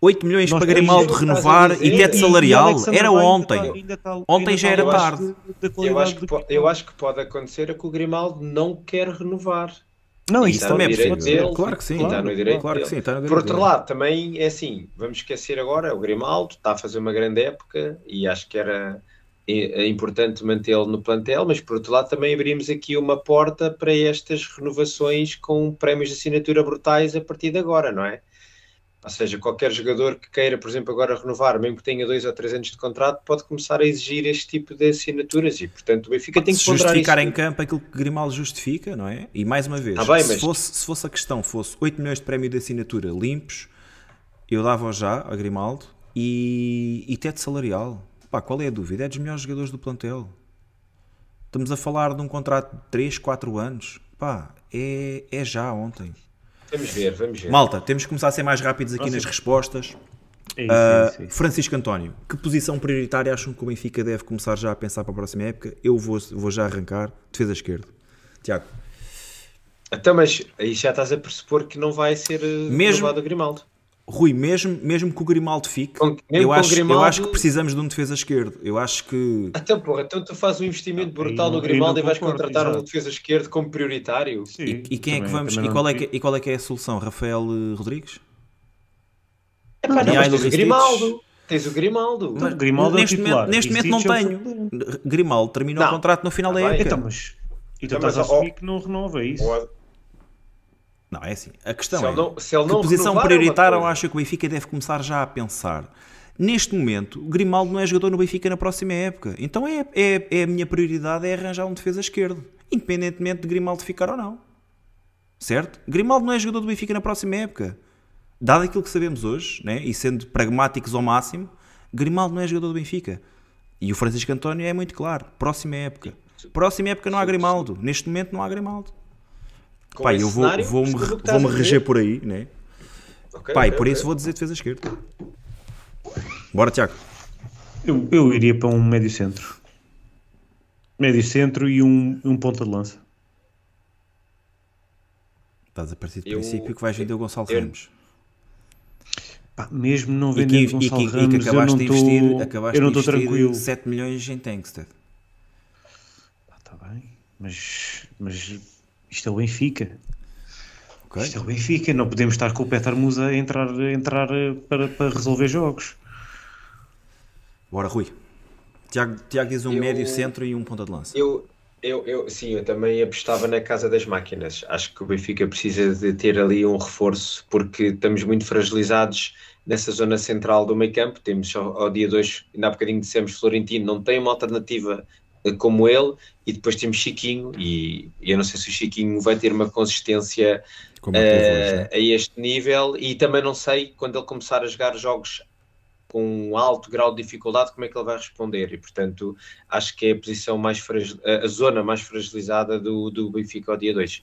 oito milhões para Grimaldo renovar e teto salarial era ontem. Ontem já era tarde. Eu acho que pode acontecer é que o Grimaldo não quer renovar. Não, isso também é possível. Claro que sim. Por outro lado, também é assim, vamos esquecer agora, o Grimaldo está a fazer uma grande época e acho que era importante mantê-lo no plantel, mas por outro lado também abrimos aqui uma porta para estas renovações com prémios de assinatura brutais a partir de agora, não é? Ou seja, qualquer jogador que queira, por exemplo, agora renovar, mesmo que tenha dois ou três anos de contrato, pode começar a exigir este tipo de assinaturas e, portanto, o Benfica tem que ponderar justificar isso. Em campo aquilo que Grimaldo justifica, não é? E, mais uma vez, ah, bem, se, mas... fosse, se fosse a questão, fosse oito milhões de prémio de assinatura limpos, eu dava já a Grimaldo e, e teto salarial. Pá, qual é a dúvida? É dos melhores jogadores do plantel. Estamos a falar de um contrato de três, quatro anos. Pá, é, é já ontem. Vamos ver, vamos ver. Malta, temos que começar a ser mais rápidos aqui, ah, nas respostas. É isso, uh, é isso, é isso. Francisco António, que posição prioritária acham que o Benfica deve começar já a pensar para a próxima época? Eu vou, vou já arrancar. Defesa esquerda. Tiago. Então, mas aí já estás a pressupor que não vai ser renovado o Grimaldo. Rui, mesmo, mesmo que o Grimaldo fique, com, eu, acho, Grimaldo... eu acho que precisamos de um defesa esquerdo. Eu acho que... Então, porra, então tu fazes um investimento brutal no Grimaldo e vais contratar um defesa esquerdo como prioritário. Sim, e, e quem também, é que vamos? E qual é que, e qual é que é a solução? Rafael Rodrigues? É pá, não, mas tens o Grimaldo. Tens o Grimaldo. Mas, Grimaldo neste é momento, neste momento não tenho. É Grimaldo terminou não. o contrato no final ah, da época. Então, mas, então, então mas, estás a assumir que não renova, é isso? Ou... Não, é assim. A questão se é, não, se que posição prioritária eu acho que o Benfica deve começar já a pensar. Neste momento, o Grimaldo não é jogador no Benfica na próxima época. Então é, é, é a minha prioridade é arranjar um defesa esquerdo, independentemente de Grimaldo ficar ou não. Certo? Grimaldo não é jogador do Benfica na próxima época. Dado aquilo que sabemos hoje, né? E sendo pragmáticos ao máximo, Grimaldo não é jogador do Benfica. E o Francisco António é muito claro. Próxima época. Próxima época não há Grimaldo. Neste momento não há Grimaldo. Pai, eu vou-me vou vou reger por aí, né? Okay, Pai, okay, por okay. isso vou dizer defesa esquerda. Bora, Tiago. Eu, eu iria para um médio centro. Médio centro e um, um ponta de lança. Estás a partir do eu... princípio que vais vender o Gonçalo eu... Ramos. Pá, mesmo não vendendo o Gonçalo e que, Ramos, e que acabaste de investir, tô... acabaste eu não de investir sete milhões em Tankstead. Está bem, mas... mas... Isto é o Benfica. Okay. Isto é o Benfica. Não podemos estar com o Peter Musa a entrar, a entrar para, para resolver jogos. Bora, Rui. Tiago, Tiago diz um eu, médio centro e um ponta de lança. Eu, eu, eu, sim, eu também apostava na casa das máquinas. Acho que o Benfica precisa de ter ali um reforço, porque estamos muito fragilizados nessa zona central do meio campo. Temos ao, ao dia dois, ainda há bocadinho dissemos, Florentino não tem uma alternativa como ele, e depois temos Chiquinho, e eu não sei se o Chiquinho vai ter uma consistência uh, hoje, a este nível, e também não sei, quando ele começar a jogar jogos com um alto grau de dificuldade, como é que ele vai responder, e portanto acho que é a posição mais fragil... a zona mais fragilizada do, do Benfica ao dia dois.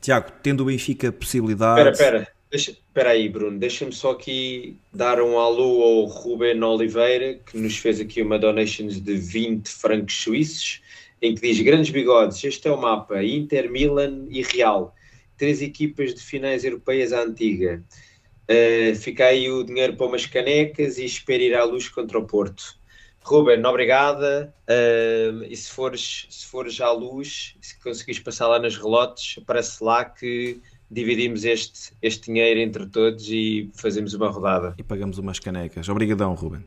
Tiago, tendo o Benfica a possibilidade... Espera, espera. Espera aí, Bruno, deixa-me só aqui dar um alô ao Ruben Oliveira, que nos fez aqui uma donation de vinte francos suíços, em que diz: grandes bigodes, este é o mapa, Inter, Milan e Real, três equipas de finais europeias à antiga, uh, fica aí o dinheiro para umas canecas e espera ir à luz contra o Porto. Ruben, obrigada, uh, e se fores, se fores à Luz, se conseguires passar lá nas relotes, aparece lá que dividimos este, este dinheiro entre todos e fazemos uma rodada. E pagamos umas canecas. Obrigadão, Ruben.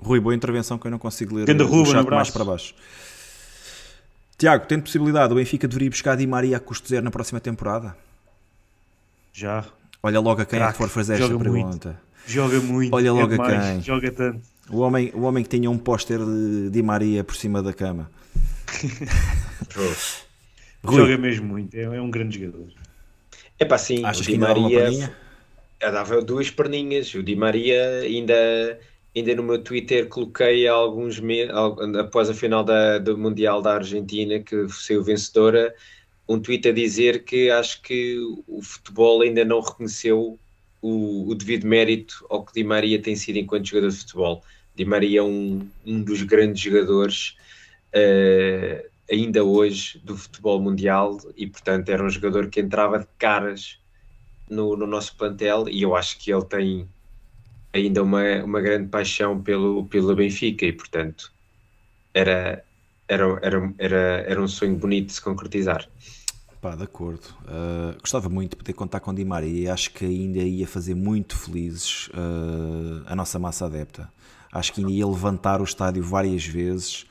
Rui, boa intervenção, que eu não consigo ler o Ruben, chat mais para baixo. Tiago, tendo possibilidade, o Benfica deveria buscar Di Maria a custo zero na próxima temporada? Já. Olha logo a quem é que for fazer esta pergunta. Joga muito. Olha logo a quem. Joga tanto. O homem, o homem que tinha um póster de Di Maria por cima da cama. Joga mesmo muito. É, é um grande jogador. É pá, sim. Achas que Di Maria... Eu dava duas perninhas. O Di Maria ainda... Ainda no meu Twitter coloquei há alguns meses, após a final da, do Mundial da Argentina, que saiu vencedora, um tweet a dizer que acho que o futebol ainda não reconheceu o, o devido mérito ao que Di Maria tem sido enquanto jogador de futebol. Di Maria é um, um dos grandes jogadores uh, ainda hoje do futebol mundial e, portanto, era um jogador que entrava de caras no, no nosso plantel e eu acho que ele tem... ainda uma, uma grande paixão pelo, pelo Benfica e, portanto, era, era, era, era, era um sonho bonito de se concretizar. Pá, de acordo. Uh, gostava muito de poder contar com Di Maria e acho que ainda ia fazer muito felizes uh, a nossa massa adepta. Acho que ainda ia levantar o estádio várias vezes.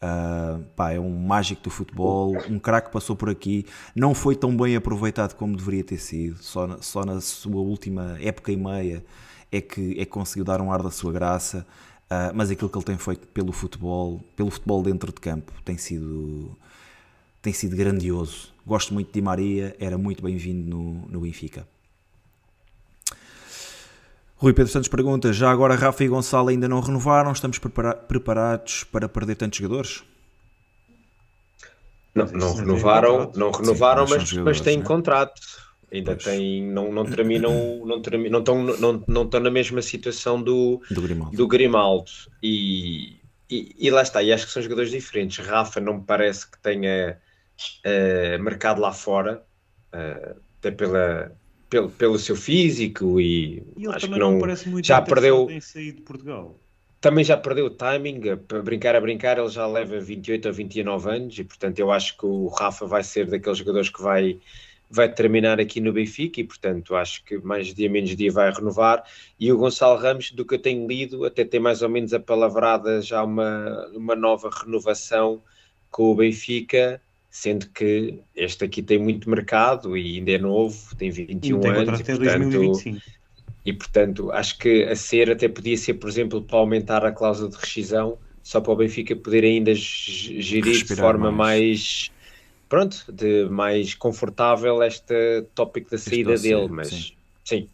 Uh, pá, é um mágico do futebol, um craque passou por aqui, não foi tão bem aproveitado como deveria ter sido, só na, só na sua última época e meia é que é conseguiu dar um ar da sua graça, uh, mas aquilo que ele tem feito pelo futebol, pelo futebol dentro de campo tem sido, tem sido grandioso. Gosto muito de Di Maria, era muito bem-vindo no, no Benfica. Rui Pedro Santos pergunta, já agora Rafa e Gonçalo ainda não renovaram, estamos prepara- preparados para perder tantos jogadores? Não, não renovaram, não renovaram, sim, mas, mas têm, né, contrato, ainda têm, não, não terminam, não, terminam, não, estão, não, não estão na mesma situação do, do Grimaldo, do Grimaldo. E, e, e lá está, e acho que são jogadores diferentes. Rafa não me parece que tenha uh, mercado lá fora, uh, até pela... Pelo, pelo seu físico e, e acho que não, não já perdeu, em sair de Portugal. Também já perdeu o timing, para brincar a brincar ele já leva vinte e oito ou vinte e nove anos e portanto eu acho que o Rafa vai ser daqueles jogadores que vai, vai terminar aqui no Benfica e portanto acho que mais dia menos dia vai renovar. E o Gonçalo Ramos, do que eu tenho lido, até tem mais ou menos apalavrada já uma, uma nova renovação com o Benfica, sendo que este aqui tem muito mercado e ainda é novo, tem vinte e um tem anos e portanto, dois mil e vinte e cinco. E portanto acho que a ser até podia ser, por exemplo, para aumentar a cláusula de rescisão, só para o Benfica poder ainda gerir Respirar de forma mais, mais pronto, de mais confortável este tópico da saída Estou dele, ser, mas sim, sim.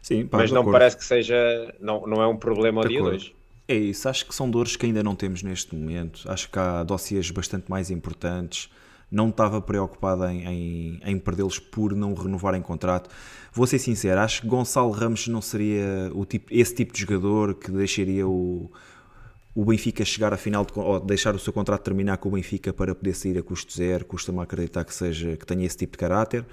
sim pá, mas não acordo. Parece que seja, não, não é um problema ao de dia acordo. de hoje. É isso, acho que são dores que ainda não temos neste momento, acho que há dossiês bastante mais importantes, não estava preocupado em, em, em perdê-los por não renovarem contrato. Vou ser sincero, acho que Gonçalo Ramos não seria o tipo, esse tipo de jogador que deixaria o, o Benfica chegar à final, de, ou deixar o seu contrato terminar com o Benfica para poder sair a custo zero, custa-me acreditar que, seja, que tenha esse tipo de caráter.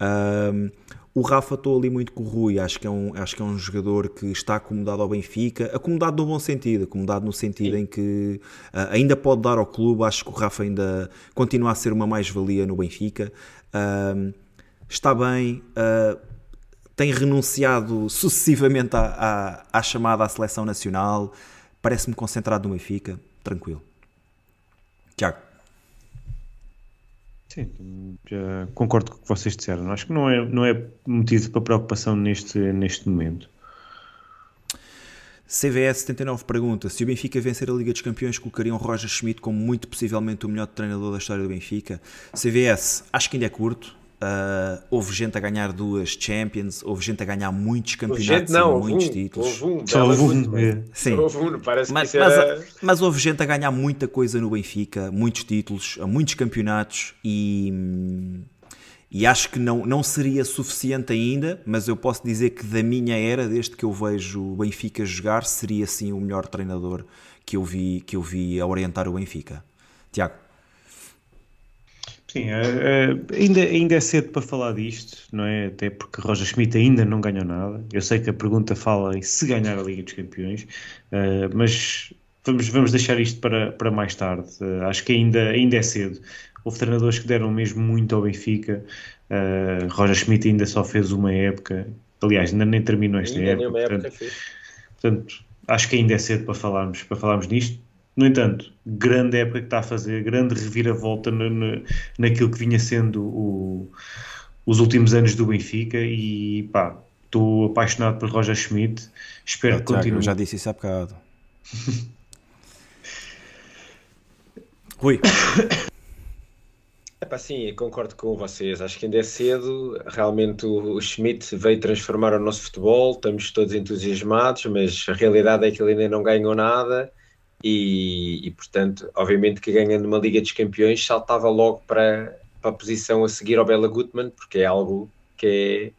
Um, o Rafa estou ali muito com o Rui, acho que, é um, acho que é um jogador que está acomodado ao Benfica, acomodado no bom sentido, acomodado no sentido Sim. em que uh, ainda pode dar ao clube. Acho que o Rafa ainda continua a ser uma mais-valia no Benfica, uh, está bem, uh, tem renunciado sucessivamente à, à, à chamada à seleção nacional, parece-me concentrado no Benfica, tranquilo. Tiago. Sim, já concordo com o que vocês disseram. Acho que não é, não é motivo para preocupação neste, neste momento. C V S setenta e nove pergunta, se o Benfica vencer a Liga dos Campeões, colocariam Roger Schmidt como muito possivelmente o melhor treinador da história do Benfica? C V S, acho que ainda é curto. Uh, houve gente a ganhar duas Champions, houve gente a ganhar muitos campeonatos, não, e muitos um, títulos. Houve um, Só houve um, é. Sim. Houve um, parece mas, que mas, era... mas houve gente a ganhar muita coisa no Benfica, muitos títulos, muitos campeonatos e, e acho que não, não seria suficiente ainda, mas eu posso dizer que da minha era, desde que eu vejo o Benfica jogar, seria sim o melhor treinador que eu vi, que eu vi a orientar o Benfica. Tiago. Sim, é, é, ainda, ainda é cedo para falar disto, não é? Até porque Roger Schmidt ainda não ganhou nada. Eu sei que a pergunta fala em se ganhar a Liga dos Campeões, uh, mas vamos, vamos deixar isto para, para mais tarde. Uh, acho que ainda, ainda é cedo. Houve treinadores que deram mesmo muito ao Benfica. Uh, Roger Schmidt ainda só fez uma época, aliás, ainda nem terminou esta ainda época. Portanto, época portanto, acho que ainda é cedo para falarmos, para falarmos nisto. No entanto, grande época que está a fazer, grande reviravolta no, no, naquilo que vinha sendo o, os últimos anos do Benfica e pá, estou apaixonado por Roger Schmidt, espero ah, que Tiago, continue. Eu já disse isso há bocado. Rui. Epá, sim, concordo com vocês, acho que ainda é cedo, realmente o Schmidt veio transformar o nosso futebol, estamos todos entusiasmados, mas a realidade é que ele ainda não ganhou nada e, e portanto, obviamente que ganhando uma Liga dos Campeões saltava logo para, para a posição a seguir ao Bela Gutmann, porque é algo que é,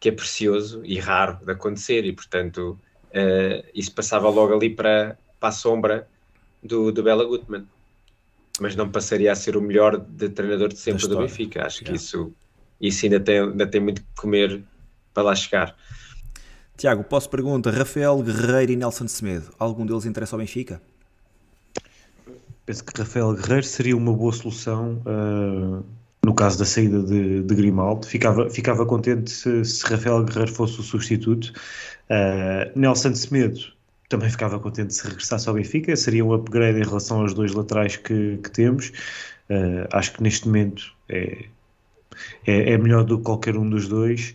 que é precioso e raro de acontecer e, portanto, uh, isso passava logo ali para, para a sombra do, do Bela Gutmann. Mas não passaria a ser o melhor de treinador de sempre do Benfica. Acho que isso, isso ainda, tem, ainda tem muito que comer para lá chegar. Tiago, posso perguntar, Rafael Guerreiro e Nelson Semedo, algum deles interessa ao Benfica? Penso que Rafael Guerreiro seria uma boa solução uh, no caso da saída de, de Grimaldo. Ficava, ficava contente se, se Rafael Guerreiro fosse o substituto. Uh, Nelson Semedo também ficava contente se regressasse ao Benfica, seria um upgrade em relação aos dois laterais que, que temos. Uh, acho que neste momento é, é, é melhor do que qualquer um dos dois,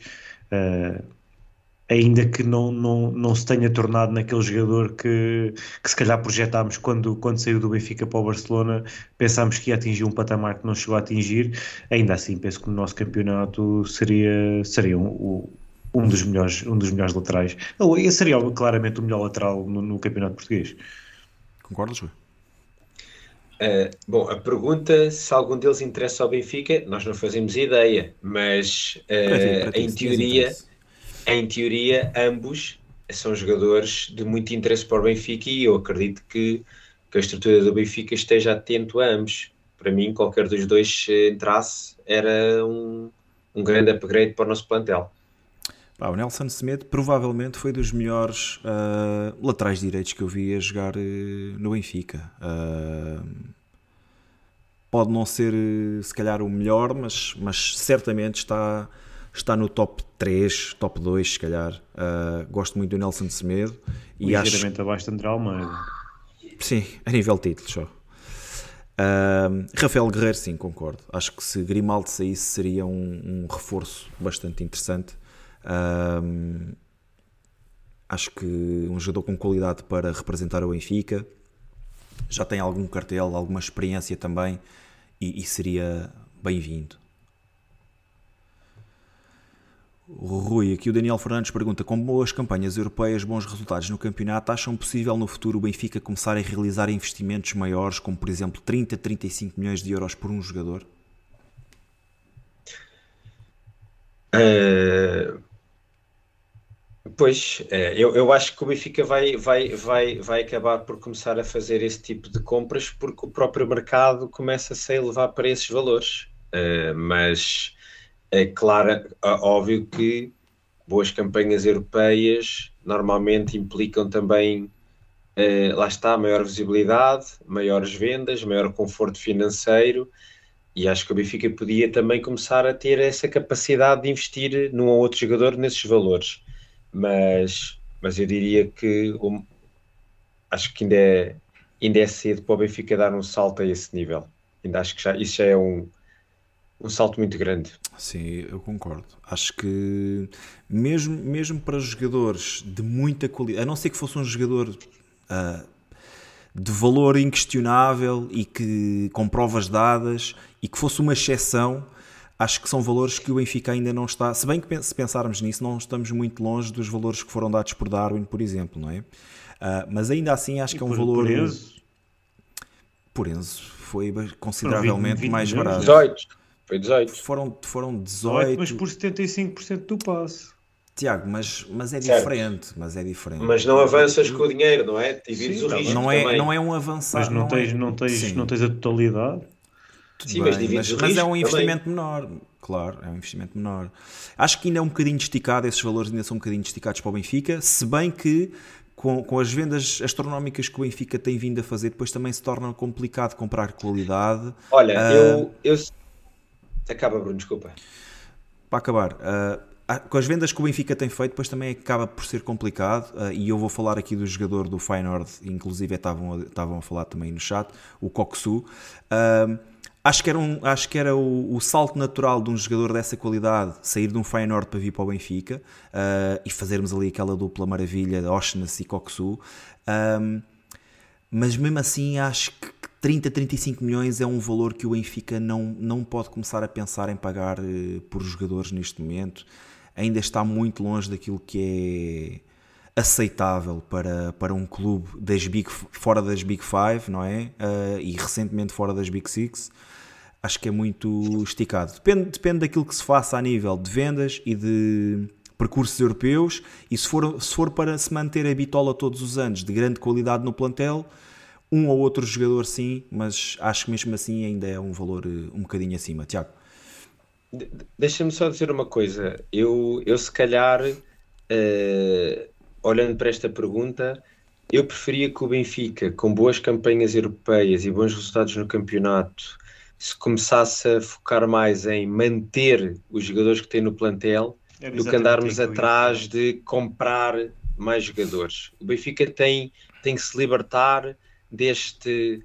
uh, ainda que não, não, não se tenha tornado naquele jogador que, que se calhar projetámos quando, quando saiu do Benfica para o Barcelona, pensámos que ia atingir um patamar que não chegou a atingir. Ainda assim, penso que no nosso campeonato seria, seria um, um Um dos melhores, um dos melhores laterais. Esse seria claramente o melhor lateral no, no campeonato português. Concordas, Rui? Uh, bom, a pergunta se algum deles interessa ao Benfica, nós não fazemos ideia, mas uh, para ti, para ti, em, teoria, em teoria ambos são jogadores de muito interesse para o Benfica e eu acredito que, que a estrutura do Benfica esteja atento a ambos. Para mim, qualquer dos dois entrasse era um, um grande upgrade para o nosso plantel. Ah, o Nelson Semedo provavelmente foi dos melhores uh, laterais direitos que eu vi a jogar uh, no Benfica. Uh, pode não ser, se calhar, o melhor, mas, mas certamente está, está no top três, top dois, se calhar. Uh, gosto muito do Nelson Semedo. Ligeiramente acho... abaixo de André Almeida. Sim, a nível títulos só. Uh, Rafael Guerreiro, sim, concordo. Acho que se Grimaldo saísse seria um, um reforço bastante interessante. Um, acho que um jogador com qualidade para representar o Benfica, já tem algum cartel, alguma experiência também e, e seria bem-vindo. Rui, aqui o Daniel Fernandes pergunta: com boas campanhas europeias, bons resultados no campeonato, acham possível no futuro o Benfica começar a realizar investimentos maiores, como por exemplo trinta, trinta e cinco milhões de euros por um jogador? Uh... Pois, eu, eu acho que o Benfica vai, vai, vai, vai acabar por começar a fazer esse tipo de compras porque o próprio mercado começa-se a elevar para esses valores, uh, mas é claro, óbvio que boas campanhas europeias normalmente implicam também, uh, lá está, maior visibilidade, maiores vendas, maior conforto financeiro. E acho que o Benfica podia também começar a ter essa capacidade de investir num ou outro jogador nesses valores. Mas, mas eu diria que um, acho que ainda é, ainda é cedo para o Benfica dar um salto a esse nível. Ainda acho que já, isso já é um, um salto muito grande. Sim, eu concordo. Acho que mesmo, mesmo para jogadores de muita qualidade, a não ser que fosse um jogador... Uh, de valor inquestionável e que com provas dadas e que fosse uma exceção, acho que são valores que o Benfica ainda não está, se bem que se pensarmos nisso não estamos muito longe dos valores que foram dados por Darwin, por exemplo, não é? Uh, mas ainda assim acho e que é um por, valor por Enzo, por Enzo foi consideravelmente vinte, vinte mais barato. dezoito, foi dezoito. Foram, foram dezoito, dezoito, mas por setenta e cinco por cento do passe. Tiago, mas, mas é diferente, mas é diferente. Mas não avanças com o dinheiro, não é? Divides o risco também. Não é um avançar. Mas não, não, tens, é... não, tens, não tens a totalidade? Sim, bem, mas, mas, mas é um investimento também. menor, claro, é um investimento menor. Acho que ainda é um bocadinho esticado, esses valores ainda são um bocadinho esticados para o Benfica, se bem que com, com as vendas astronómicas que o Benfica tem vindo a fazer, depois também se torna complicado comprar qualidade. Olha, uh, eu, eu... Acaba, Bruno, desculpa. Para acabar... Uh, com as vendas que o Benfica tem feito, depois também acaba por ser complicado, uh, e eu vou falar aqui do jogador do Feyenoord, inclusive estavam a, a falar também no chat, o Koksu. Uh, acho que era, um, acho que era o, o salto natural de um jogador dessa qualidade, sair de um Feyenoord para vir para o Benfica, uh, e fazermos ali aquela dupla maravilha de Ørsnes e Koksu. Uh, mas mesmo assim acho que trinta, trinta e cinco milhões é um valor que o Benfica não, não pode começar a pensar em pagar uh, por jogadores neste momento. Ainda está muito longe daquilo que é aceitável para, para um clube das big, fora das Big Five, não é? Uh, e recentemente fora das Big Six. Acho que é muito esticado. Depende, depende daquilo que se faça a nível de vendas e de percursos europeus. E se for, se for para se manter a bitola todos os anos de grande qualidade no plantel, um ou outro jogador sim, mas acho que mesmo assim ainda é um valor um bocadinho acima. Tiago? Deixa-me só dizer uma coisa. Eu, eu se calhar, uh, olhando para esta pergunta, eu preferia que o Benfica, com boas campanhas europeias e bons resultados no campeonato, se começasse a focar mais em manter os jogadores que tem no plantel, é do que andarmos que atrás de comprar mais jogadores. O Benfica tem, tem que se libertar deste,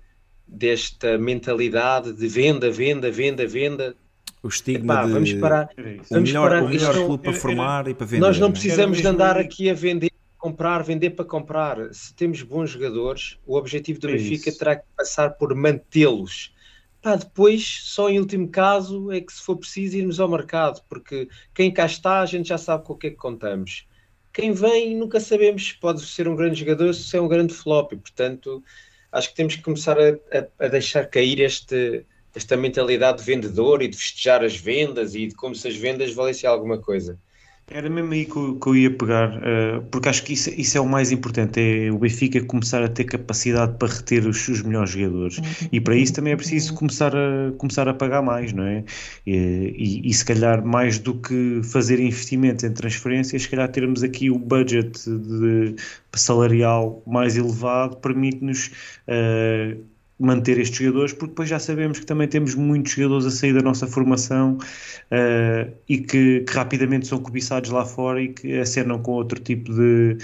desta mentalidade de venda, venda, venda, venda. O estigma. Epá, de... vamos parar. Vamos o melhor, parar. O melhor clube não... para formar era... e para vender. Nós não precisamos de andar aqui a vender, comprar, vender para comprar. Se temos bons jogadores, o objetivo do é Benfica isso. terá que passar por mantê-los. Epá, depois, só em último caso, é que se for preciso irmos ao mercado, porque quem cá está, a gente já sabe com o que é que contamos. Quem vem, nunca sabemos se pode ser um grande jogador, se é um grande flop. E, portanto, acho que temos que começar a, a, a deixar cair este... esta mentalidade de vendedor e de festejar as vendas e de como se as vendas valessem alguma coisa. Era mesmo aí que eu, que eu ia pegar, uh, porque acho que isso, isso é o mais importante, é o Benfica começar a ter capacidade para reter os, os melhores jogadores, e para isso também é preciso começar a, começar a pagar mais, não é? E, e, e se calhar mais do que fazer investimentos em transferências, se calhar termos aqui o budget de, salarial mais elevado, permite-nos... Uh, manter estes jogadores, porque depois já sabemos que também temos muitos jogadores a sair da nossa formação uh, e que, que rapidamente são cobiçados lá fora e que acenam com outro tipo de,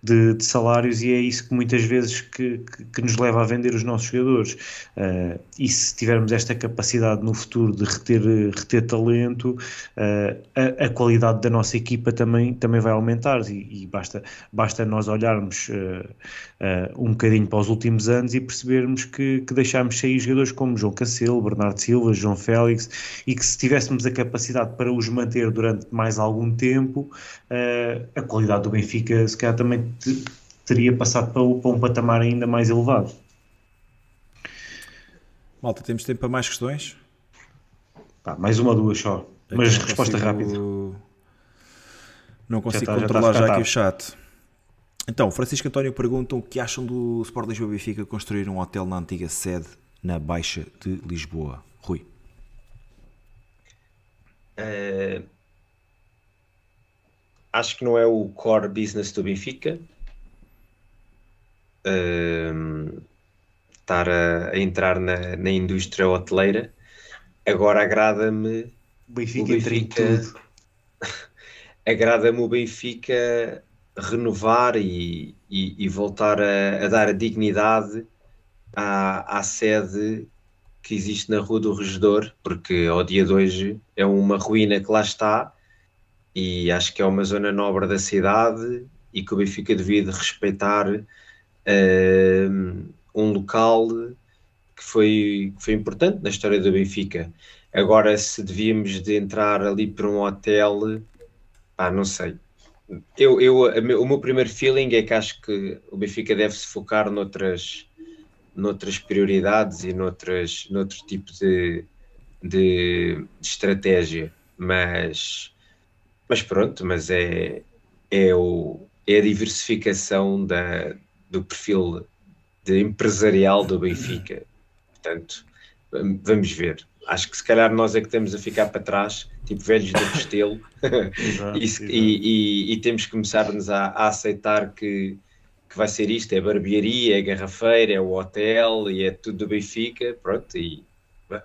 de, de salários, e é isso que muitas vezes que, que, que nos leva a vender os nossos jogadores. Uh, e se tivermos esta capacidade no futuro de reter, reter talento, uh, a, a qualidade da nossa equipa também, também vai aumentar, e, e basta, basta nós olharmos uh, Uh, um bocadinho para os últimos anos e percebermos que, que deixámos sair jogadores como João Cancelo, Bernardo Silva, João Félix, e que se tivéssemos a capacidade para os manter durante mais algum tempo, uh, a qualidade do Benfica se calhar também te, teria passado para, para um patamar ainda mais elevado. Malta, temos tempo para mais questões? Pá, mais uma ou duas só, é, mas resposta consigo... rápida. Não consigo já está, controlar já, já aqui o chat. Então, Francisco António pergunta o que acham do Sport Lisboa e Benfica construir um hotel na antiga sede na Baixa de Lisboa. Rui. Uh, acho que não é o core business do Benfica. Uh, estar a, a entrar na, na indústria hoteleira. Agora agrada-me o Benfica... O Benfica tudo. agrada-me o Benfica... renovar e, e, e voltar a, a dar a dignidade à, à sede que existe na Rua do Regedor, porque ao dia de hoje é uma ruína que lá está, e acho que é uma zona nobre da cidade e que o Benfica devia de respeitar uh, um local que foi, que foi importante na história do Benfica. Agora, se devíamos de entrar ali para um hotel, pá, não sei. Eu, eu, o meu primeiro feeling é que acho que o Benfica deve se focar noutras, noutras prioridades e noutras, noutro tipo de, de, de estratégia, mas, mas pronto, mas é, é, o, é a diversificação da, do perfil de empresarial do Benfica, portanto, vamos ver. acho que se calhar nós é que estamos a ficar para trás, tipo velhos do Restelo, e, e, e temos que começar-nos a, a aceitar que, que vai ser isto, é barbearia, é garrafeira, é o hotel, e é tudo do Benfica, pronto, e bem,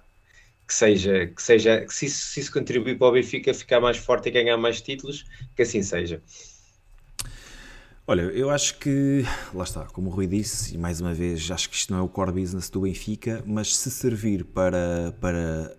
que seja, que seja, que se, se isso contribuir para o Benfica ficar mais forte e ganhar mais títulos, que assim seja. Olha, eu acho que, lá está, como o Rui disse, e mais uma vez, acho que isto não é o core business do Benfica, mas se servir para, para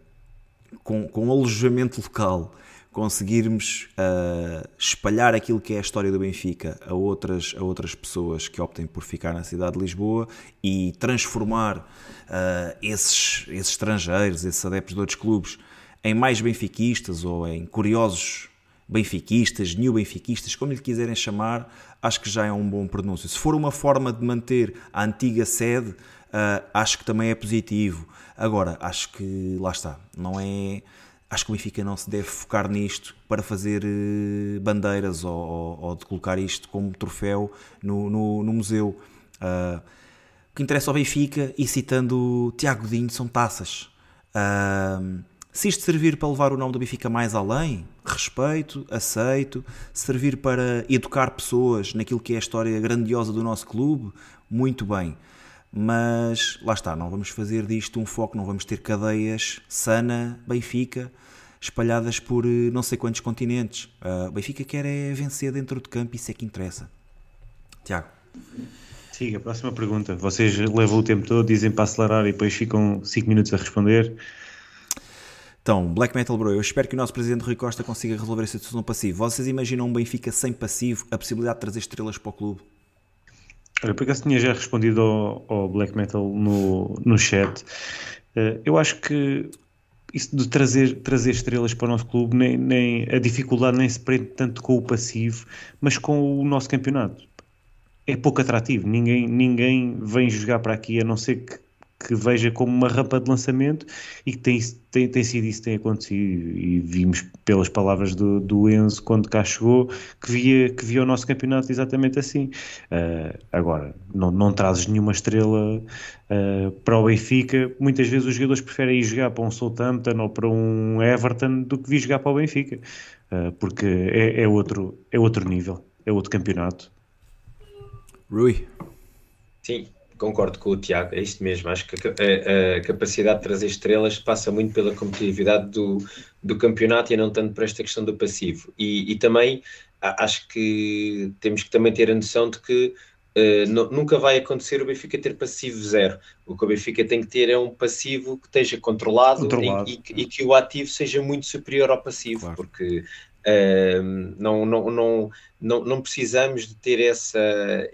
com, com alojamento local, conseguirmos uh, espalhar aquilo que é a história do Benfica a outras, a outras pessoas que optem por ficar na cidade de Lisboa e transformar uh, esses, esses estrangeiros, esses adeptos de outros clubes, em mais benfiquistas ou em curiosos benfiquistas, neobenfiquistas, como lhe quiserem chamar, acho que já é um bom pronúncio. Se for uma forma de manter a antiga sede, uh, acho que também é positivo. Agora, acho que, lá está, não é... Acho que o Benfica não se deve focar nisto para fazer uh, bandeiras ou, ou, ou de colocar isto como troféu no, no, no museu. Uh, o que interessa ao Benfica, e citando Tiago Dinho, são taças. Uh, Se isto servir para levar o nome do Benfica mais além, respeito, aceito. Servir para educar pessoas naquilo que é a história grandiosa do nosso clube, muito bem. Mas, lá está, não vamos fazer disto um foco, não vamos ter cadeias Sana, Benfica, espalhadas por não sei quantos continentes. O Benfica quer é vencer dentro de campo, isso é que interessa. Tiago. Siga, próxima pergunta. Vocês levam o tempo todo, dizem para acelerar e depois ficam cinco minutos a responder. Então, Black Metal Bro, eu espero que o nosso presidente Rui Costa consiga resolver essa situação passiva. Vocês imaginam um Benfica sem passivo, a possibilidade de trazer estrelas para o clube? Olha, por acaso tinha já respondido ao, ao Black Metal no, no chat. Eu acho que isso de trazer, trazer estrelas para o nosso clube, nem, nem, a dificuldade nem se prende tanto com o passivo, mas com o nosso campeonato. É pouco atrativo, ninguém, ninguém vem jogar para aqui a não ser que que veja como uma rampa de lançamento, e que tem, tem, tem sido isso que tem acontecido, e vimos pelas palavras do, do Enzo quando cá chegou, que via, que via o nosso campeonato exatamente assim. Uh, agora, não, não trazes nenhuma estrela uh, para o Benfica, muitas vezes os jogadores preferem ir jogar para um Southampton ou para um Everton do que vir jogar para o Benfica, uh, porque é, é, outro, é outro nível, é outro campeonato. Rui? Sim. Concordo com o Tiago, é isto mesmo, acho que a, a capacidade de trazer estrelas passa muito pela competitividade do, do campeonato e não tanto para esta questão do passivo. E, e também acho que temos que também ter a noção de que uh, não, nunca vai acontecer o Benfica ter passivo zero. O que o Benfica tem que ter é um passivo que esteja controlado, controlado. E, e, e que o ativo seja muito superior ao passivo, claro. Porque... Uh, não, não, não, não, não precisamos de ter essa,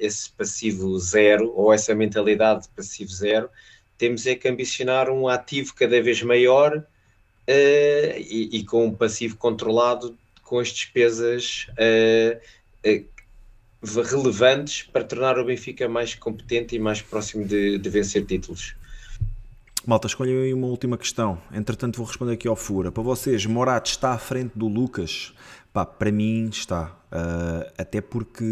esse passivo zero ou essa mentalidade de passivo zero, temos é que ambicionar um ativo cada vez maior uh, e, e com um passivo controlado, com as despesas uh, uh, relevantes para tornar o Benfica mais competente e mais próximo de, de vencer títulos. Malta, escolham aí uma última questão. Entretanto, vou responder aqui ao Fura. Para vocês, Morato está à frente do Lucas? Pá, para mim está. Uh, até porque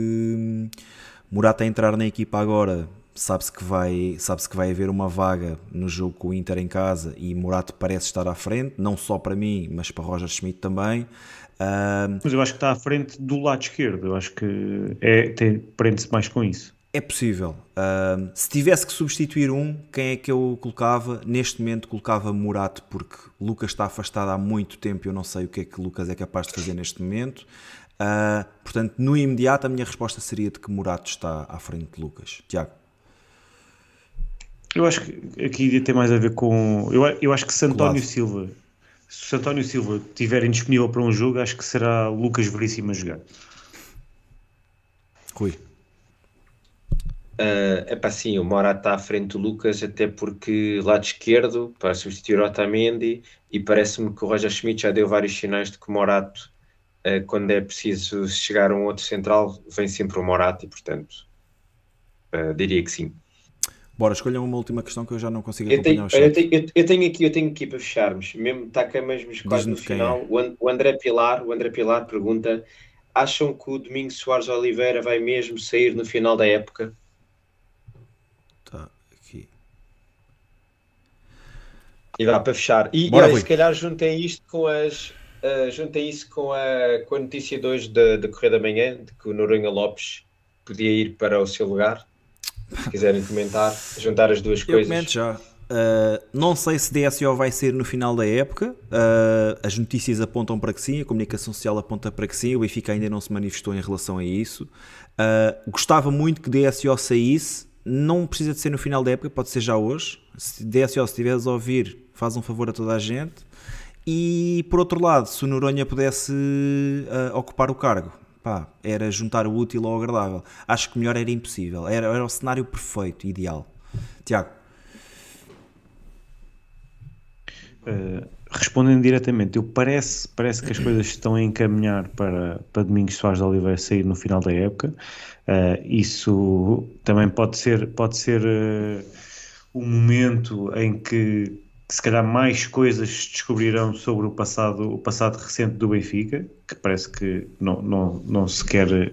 Morato a entrar na equipa agora, sabe-se que vai, sabe-se que vai haver uma vaga no jogo com o Inter em casa, e Morato parece estar à frente, não só para mim, mas para Roger Schmidt também. Uh, mas eu acho que está à frente do lado esquerdo. Eu acho que é, tem, prende-se mais com isso. É possível. Uh, se tivesse que substituir um, quem é que eu colocava? Neste momento colocava Morato, porque Lucas está afastado há muito tempo e eu não sei o que é que Lucas é capaz de fazer neste momento. Uh, portanto, no imediato, a minha resposta seria de que Morato está à frente de Lucas. Tiago? Eu acho que aqui tem mais a ver com... Eu, eu acho que se António Silva, se António Silva estiver indisponível para um jogo, acho que será Lucas Veríssimo a jogar. Rui? Uh, é para sim, o Morato está à frente do Lucas, até porque lado esquerdo para substituir o Otamendi, e parece-me que o Roger Schmidt já deu vários sinais de que o Morato, uh, quando é preciso chegar a um outro central, vem sempre o Morato, e portanto uh, diria que sim. Bora, escolham uma última questão que eu já não consigo acompanhar. Eu tenho, eu tenho, eu tenho, aqui, eu tenho aqui para fecharmos, mesmo, está cá mesmo quase no final. É. O André Pilar, o André Pilar pergunta: acham que o Domingos Soares Oliveira vai mesmo sair no final da época? E dá para fechar. E, Bora, e aí, se calhar juntem isto com as... Uh, juntem isso com a, com a notícia de hoje da, da Correia da Manhã, de que o Noronha Lopes podia ir para o seu lugar. Se quiserem comentar, juntar as duas eu coisas. Eu comento já. Uh, não sei se D S O vai ser no final da época. Uh, as notícias apontam para que sim, a comunicação social aponta para que sim. O Benfica ainda não se manifestou em relação a isso. Uh, gostava muito que D S O saísse. Não precisa de ser no final da época, pode ser já hoje. Se D S O estiveres a ouvir, faz um favor a toda a gente. E por outro lado, se o Noronha pudesse uh, ocupar o cargo, pá, era juntar o útil ao agradável. Acho que melhor era impossível, era, era o cenário perfeito, ideal. Tiago, uh, respondendo diretamente, eu parece, parece que as coisas estão a encaminhar para, para Domingos Soares de Oliveira sair no final da época. Uh, isso também pode ser, pode ser uh, um momento em que se calhar mais coisas se descobrirão sobre o passado, o passado recente do Benfica, que parece que não, não, não, se quer,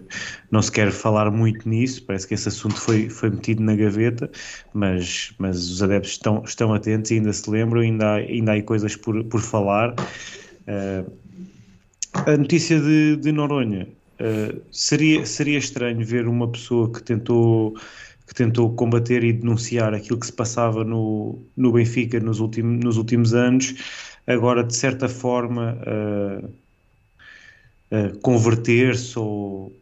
não se quer falar muito nisso, parece que esse assunto foi, foi metido na gaveta, mas, mas os adeptos estão, estão atentos e ainda se lembram, ainda há, ainda há aí coisas por, por falar. Uh, a notícia de, de Noronha, uh, seria, seria estranho ver uma pessoa que tentou... que tentou combater e denunciar aquilo que se passava no, no Benfica nos, ultim, nos últimos anos, agora de certa forma uh, uh, converter-se ou,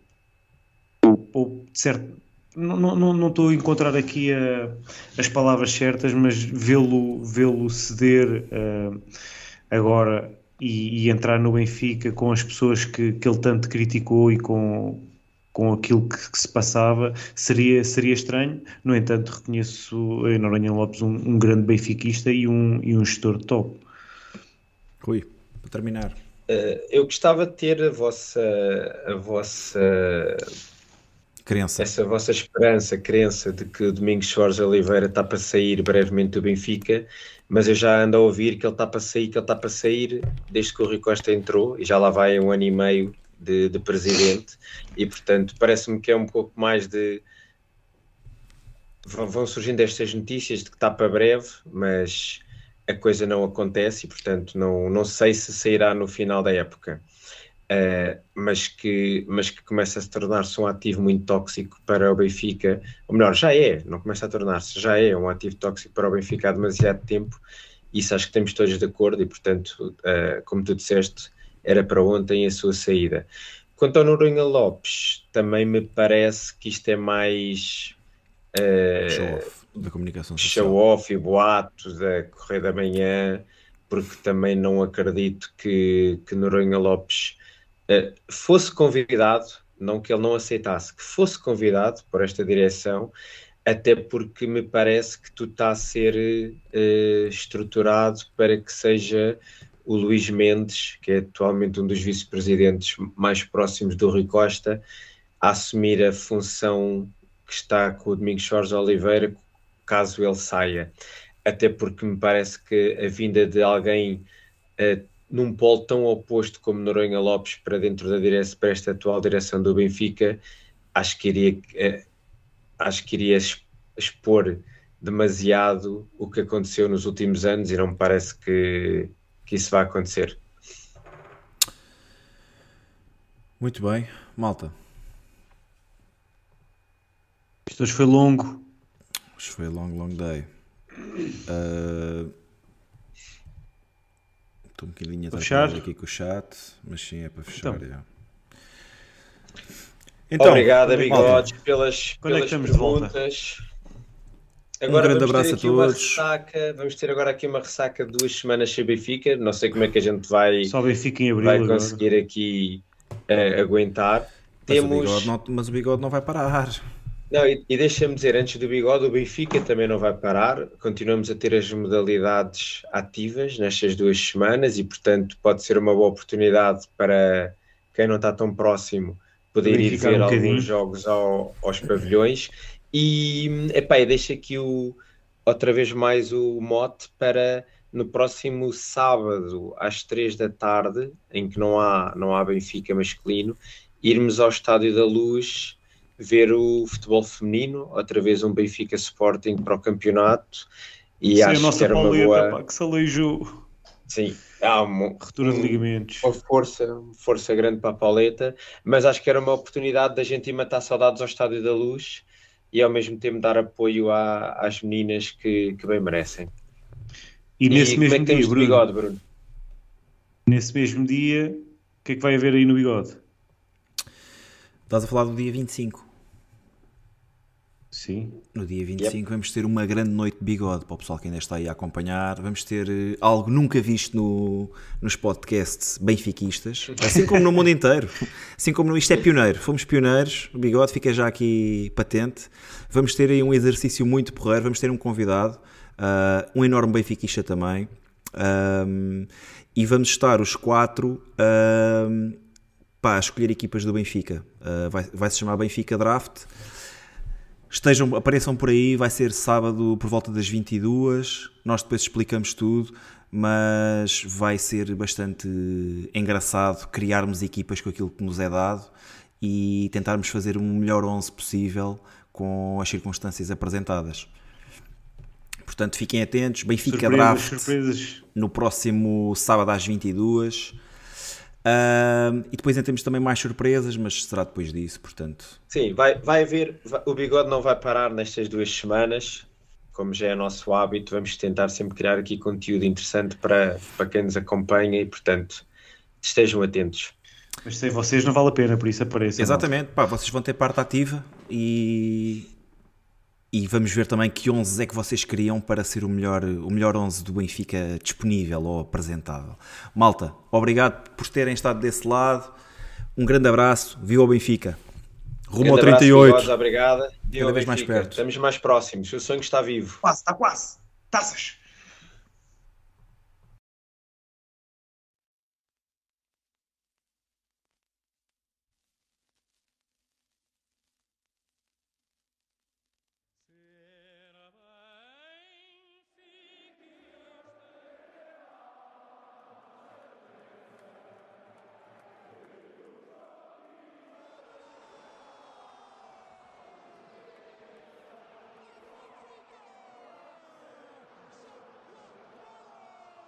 ou de certo, não, não, não estou a encontrar aqui a, as palavras certas, mas vê-lo, vê-lo ceder uh, agora e, e entrar no Benfica com as pessoas que, que ele tanto criticou e com... com aquilo que, que se passava, seria, seria estranho. No entanto, reconheço em Noronha Lopes um, um grande benfiquista e um, e um gestor top. Rui, para terminar. Uh, eu gostava de ter a vossa... A vossa crença. Essa vossa esperança, crença de que o Domingos Soares Oliveira está para sair brevemente do Benfica, mas eu já ando a ouvir que ele está para sair, que ele está para sair, desde que o Rui Costa entrou, e já lá vai um ano e meio De, de presidente, e portanto parece-me que é um pouco mais de vão, vão surgindo estas notícias de que está para breve, mas a coisa não acontece e portanto não, não sei se sairá no final da época, uh, mas, que, mas que começa a se tornar-se um ativo muito tóxico para o Benfica, ou melhor, já é, não começa a tornar-se, já é um ativo tóxico para o Benfica há demasiado tempo. Isso acho que estamos todos de acordo e portanto, uh, como tu disseste, era para ontem a sua saída. Quanto ao Noronha Lopes, também me parece que isto é mais uh, show-off da comunicação social. Show-off e boato da Correia da Manhã, porque também não acredito que, que Noronha Lopes uh, fosse convidado, não que ele não aceitasse, que fosse convidado por esta direção, até porque me parece que tu está a ser uh, estruturado para que seja... o Luís Mendes, que é atualmente um dos vice-presidentes mais próximos do Rui Costa, a assumir a função que está com o Domingos Soares Oliveira, caso ele saia. Até porque me parece que a vinda de alguém uh, num polo tão oposto como Noronha Lopes para dentro da direção, para esta atual direção do Benfica, acho que iria, uh, acho que iria expor demasiado o que aconteceu nos últimos anos e não me parece que... que isso vai acontecer. Muito bem, malta. Isto hoje foi longo. Hoje foi long, long day. Uh... Estou um bocadinho a fechar aqui com o chat, mas sim, é para fechar. Então, já. Então, obrigado, amigos, pelas, pelas é perguntas. Agora um grande abraço a todos. Ressaca, vamos ter agora aqui uma ressaca de duas semanas sem Benfica. Não sei como é que a gente vai, Só Benfica em abril, vai conseguir agora. aqui uh, aguentar. Mas, Temos... o bigode não, mas o bigode não vai parar. Não, e, e deixa-me dizer, antes do bigode, o Benfica também não vai parar. Continuamos a ter as modalidades ativas nestas duas semanas e, portanto, pode ser uma boa oportunidade para quem não está tão próximo poder Benfica ir ver um alguns jogos ao, aos pavilhões. E, epá, eu deixo aqui o, outra vez mais o mote para no próximo sábado, às três da tarde, em que não há, não há Benfica masculino, irmos ao Estádio da Luz ver o futebol feminino, outra vez um Benfica Sporting para o campeonato, E sim, acho a nossa que era Pauleta, uma boa... pá, que se aleijou. Sim, há um, retura de ligamentos. Uma força, força grande para a Pauleta, mas acho que era uma oportunidade da gente ir matar saudades ao Estádio da Luz e ao mesmo tempo dar apoio à, às meninas que, que bem merecem. E nesse e mesmo como é que temos dia, Bruno, bigode, Bruno? Nesse mesmo dia, o que é que vai haver aí no bigode? Estás a falar do dia vinte e cinco. Sim. No dia vinte e cinco, yep, vamos ter uma grande noite de bigode para o pessoal que ainda está aí a acompanhar. Vamos ter algo nunca visto no, nos podcasts benfiquistas, assim como no mundo inteiro. Assim como no, isto é pioneiro, fomos pioneiros, o bigode fica já aqui patente. Vamos ter aí um exercício muito porreiro, vamos ter um convidado, uh, um enorme benfiquista também, um, e vamos estar os quatro... Uh, a escolher equipas do Benfica. Uh, vai, vai se chamar Benfica Draft. Estejam, apareçam por aí, vai ser sábado por volta das vinte e duas, nós depois explicamos tudo, mas vai ser bastante engraçado criarmos equipas com aquilo que nos é dado e tentarmos fazer o melhor onze possível com as circunstâncias apresentadas. Portanto, fiquem atentos, Benfica surpresas, Draft surpresas. No próximo sábado às vinte e duas. Uh, e depois temos também mais surpresas, mas será depois disso, portanto... Sim, vai, vai haver... Vai, o bigode não vai parar nestas duas semanas, como já é nosso hábito, vamos tentar sempre criar aqui conteúdo interessante para, para quem nos acompanha e, portanto, estejam atentos. Mas sem vocês não vale a pena, por isso apareçam. Exatamente, pá, vocês vão ter parte ativa e... E vamos ver também que onze é que vocês queriam para ser o melhor, o melhor onze do Benfica disponível ou apresentável. Malta, obrigado por terem estado desse lado. Um grande abraço. Viva o Benfica. Rumo ao trinta e oito. Obrigada. Cada vez mais perto. Estamos mais próximos. O sonho está vivo. Quase, está quase. Taças.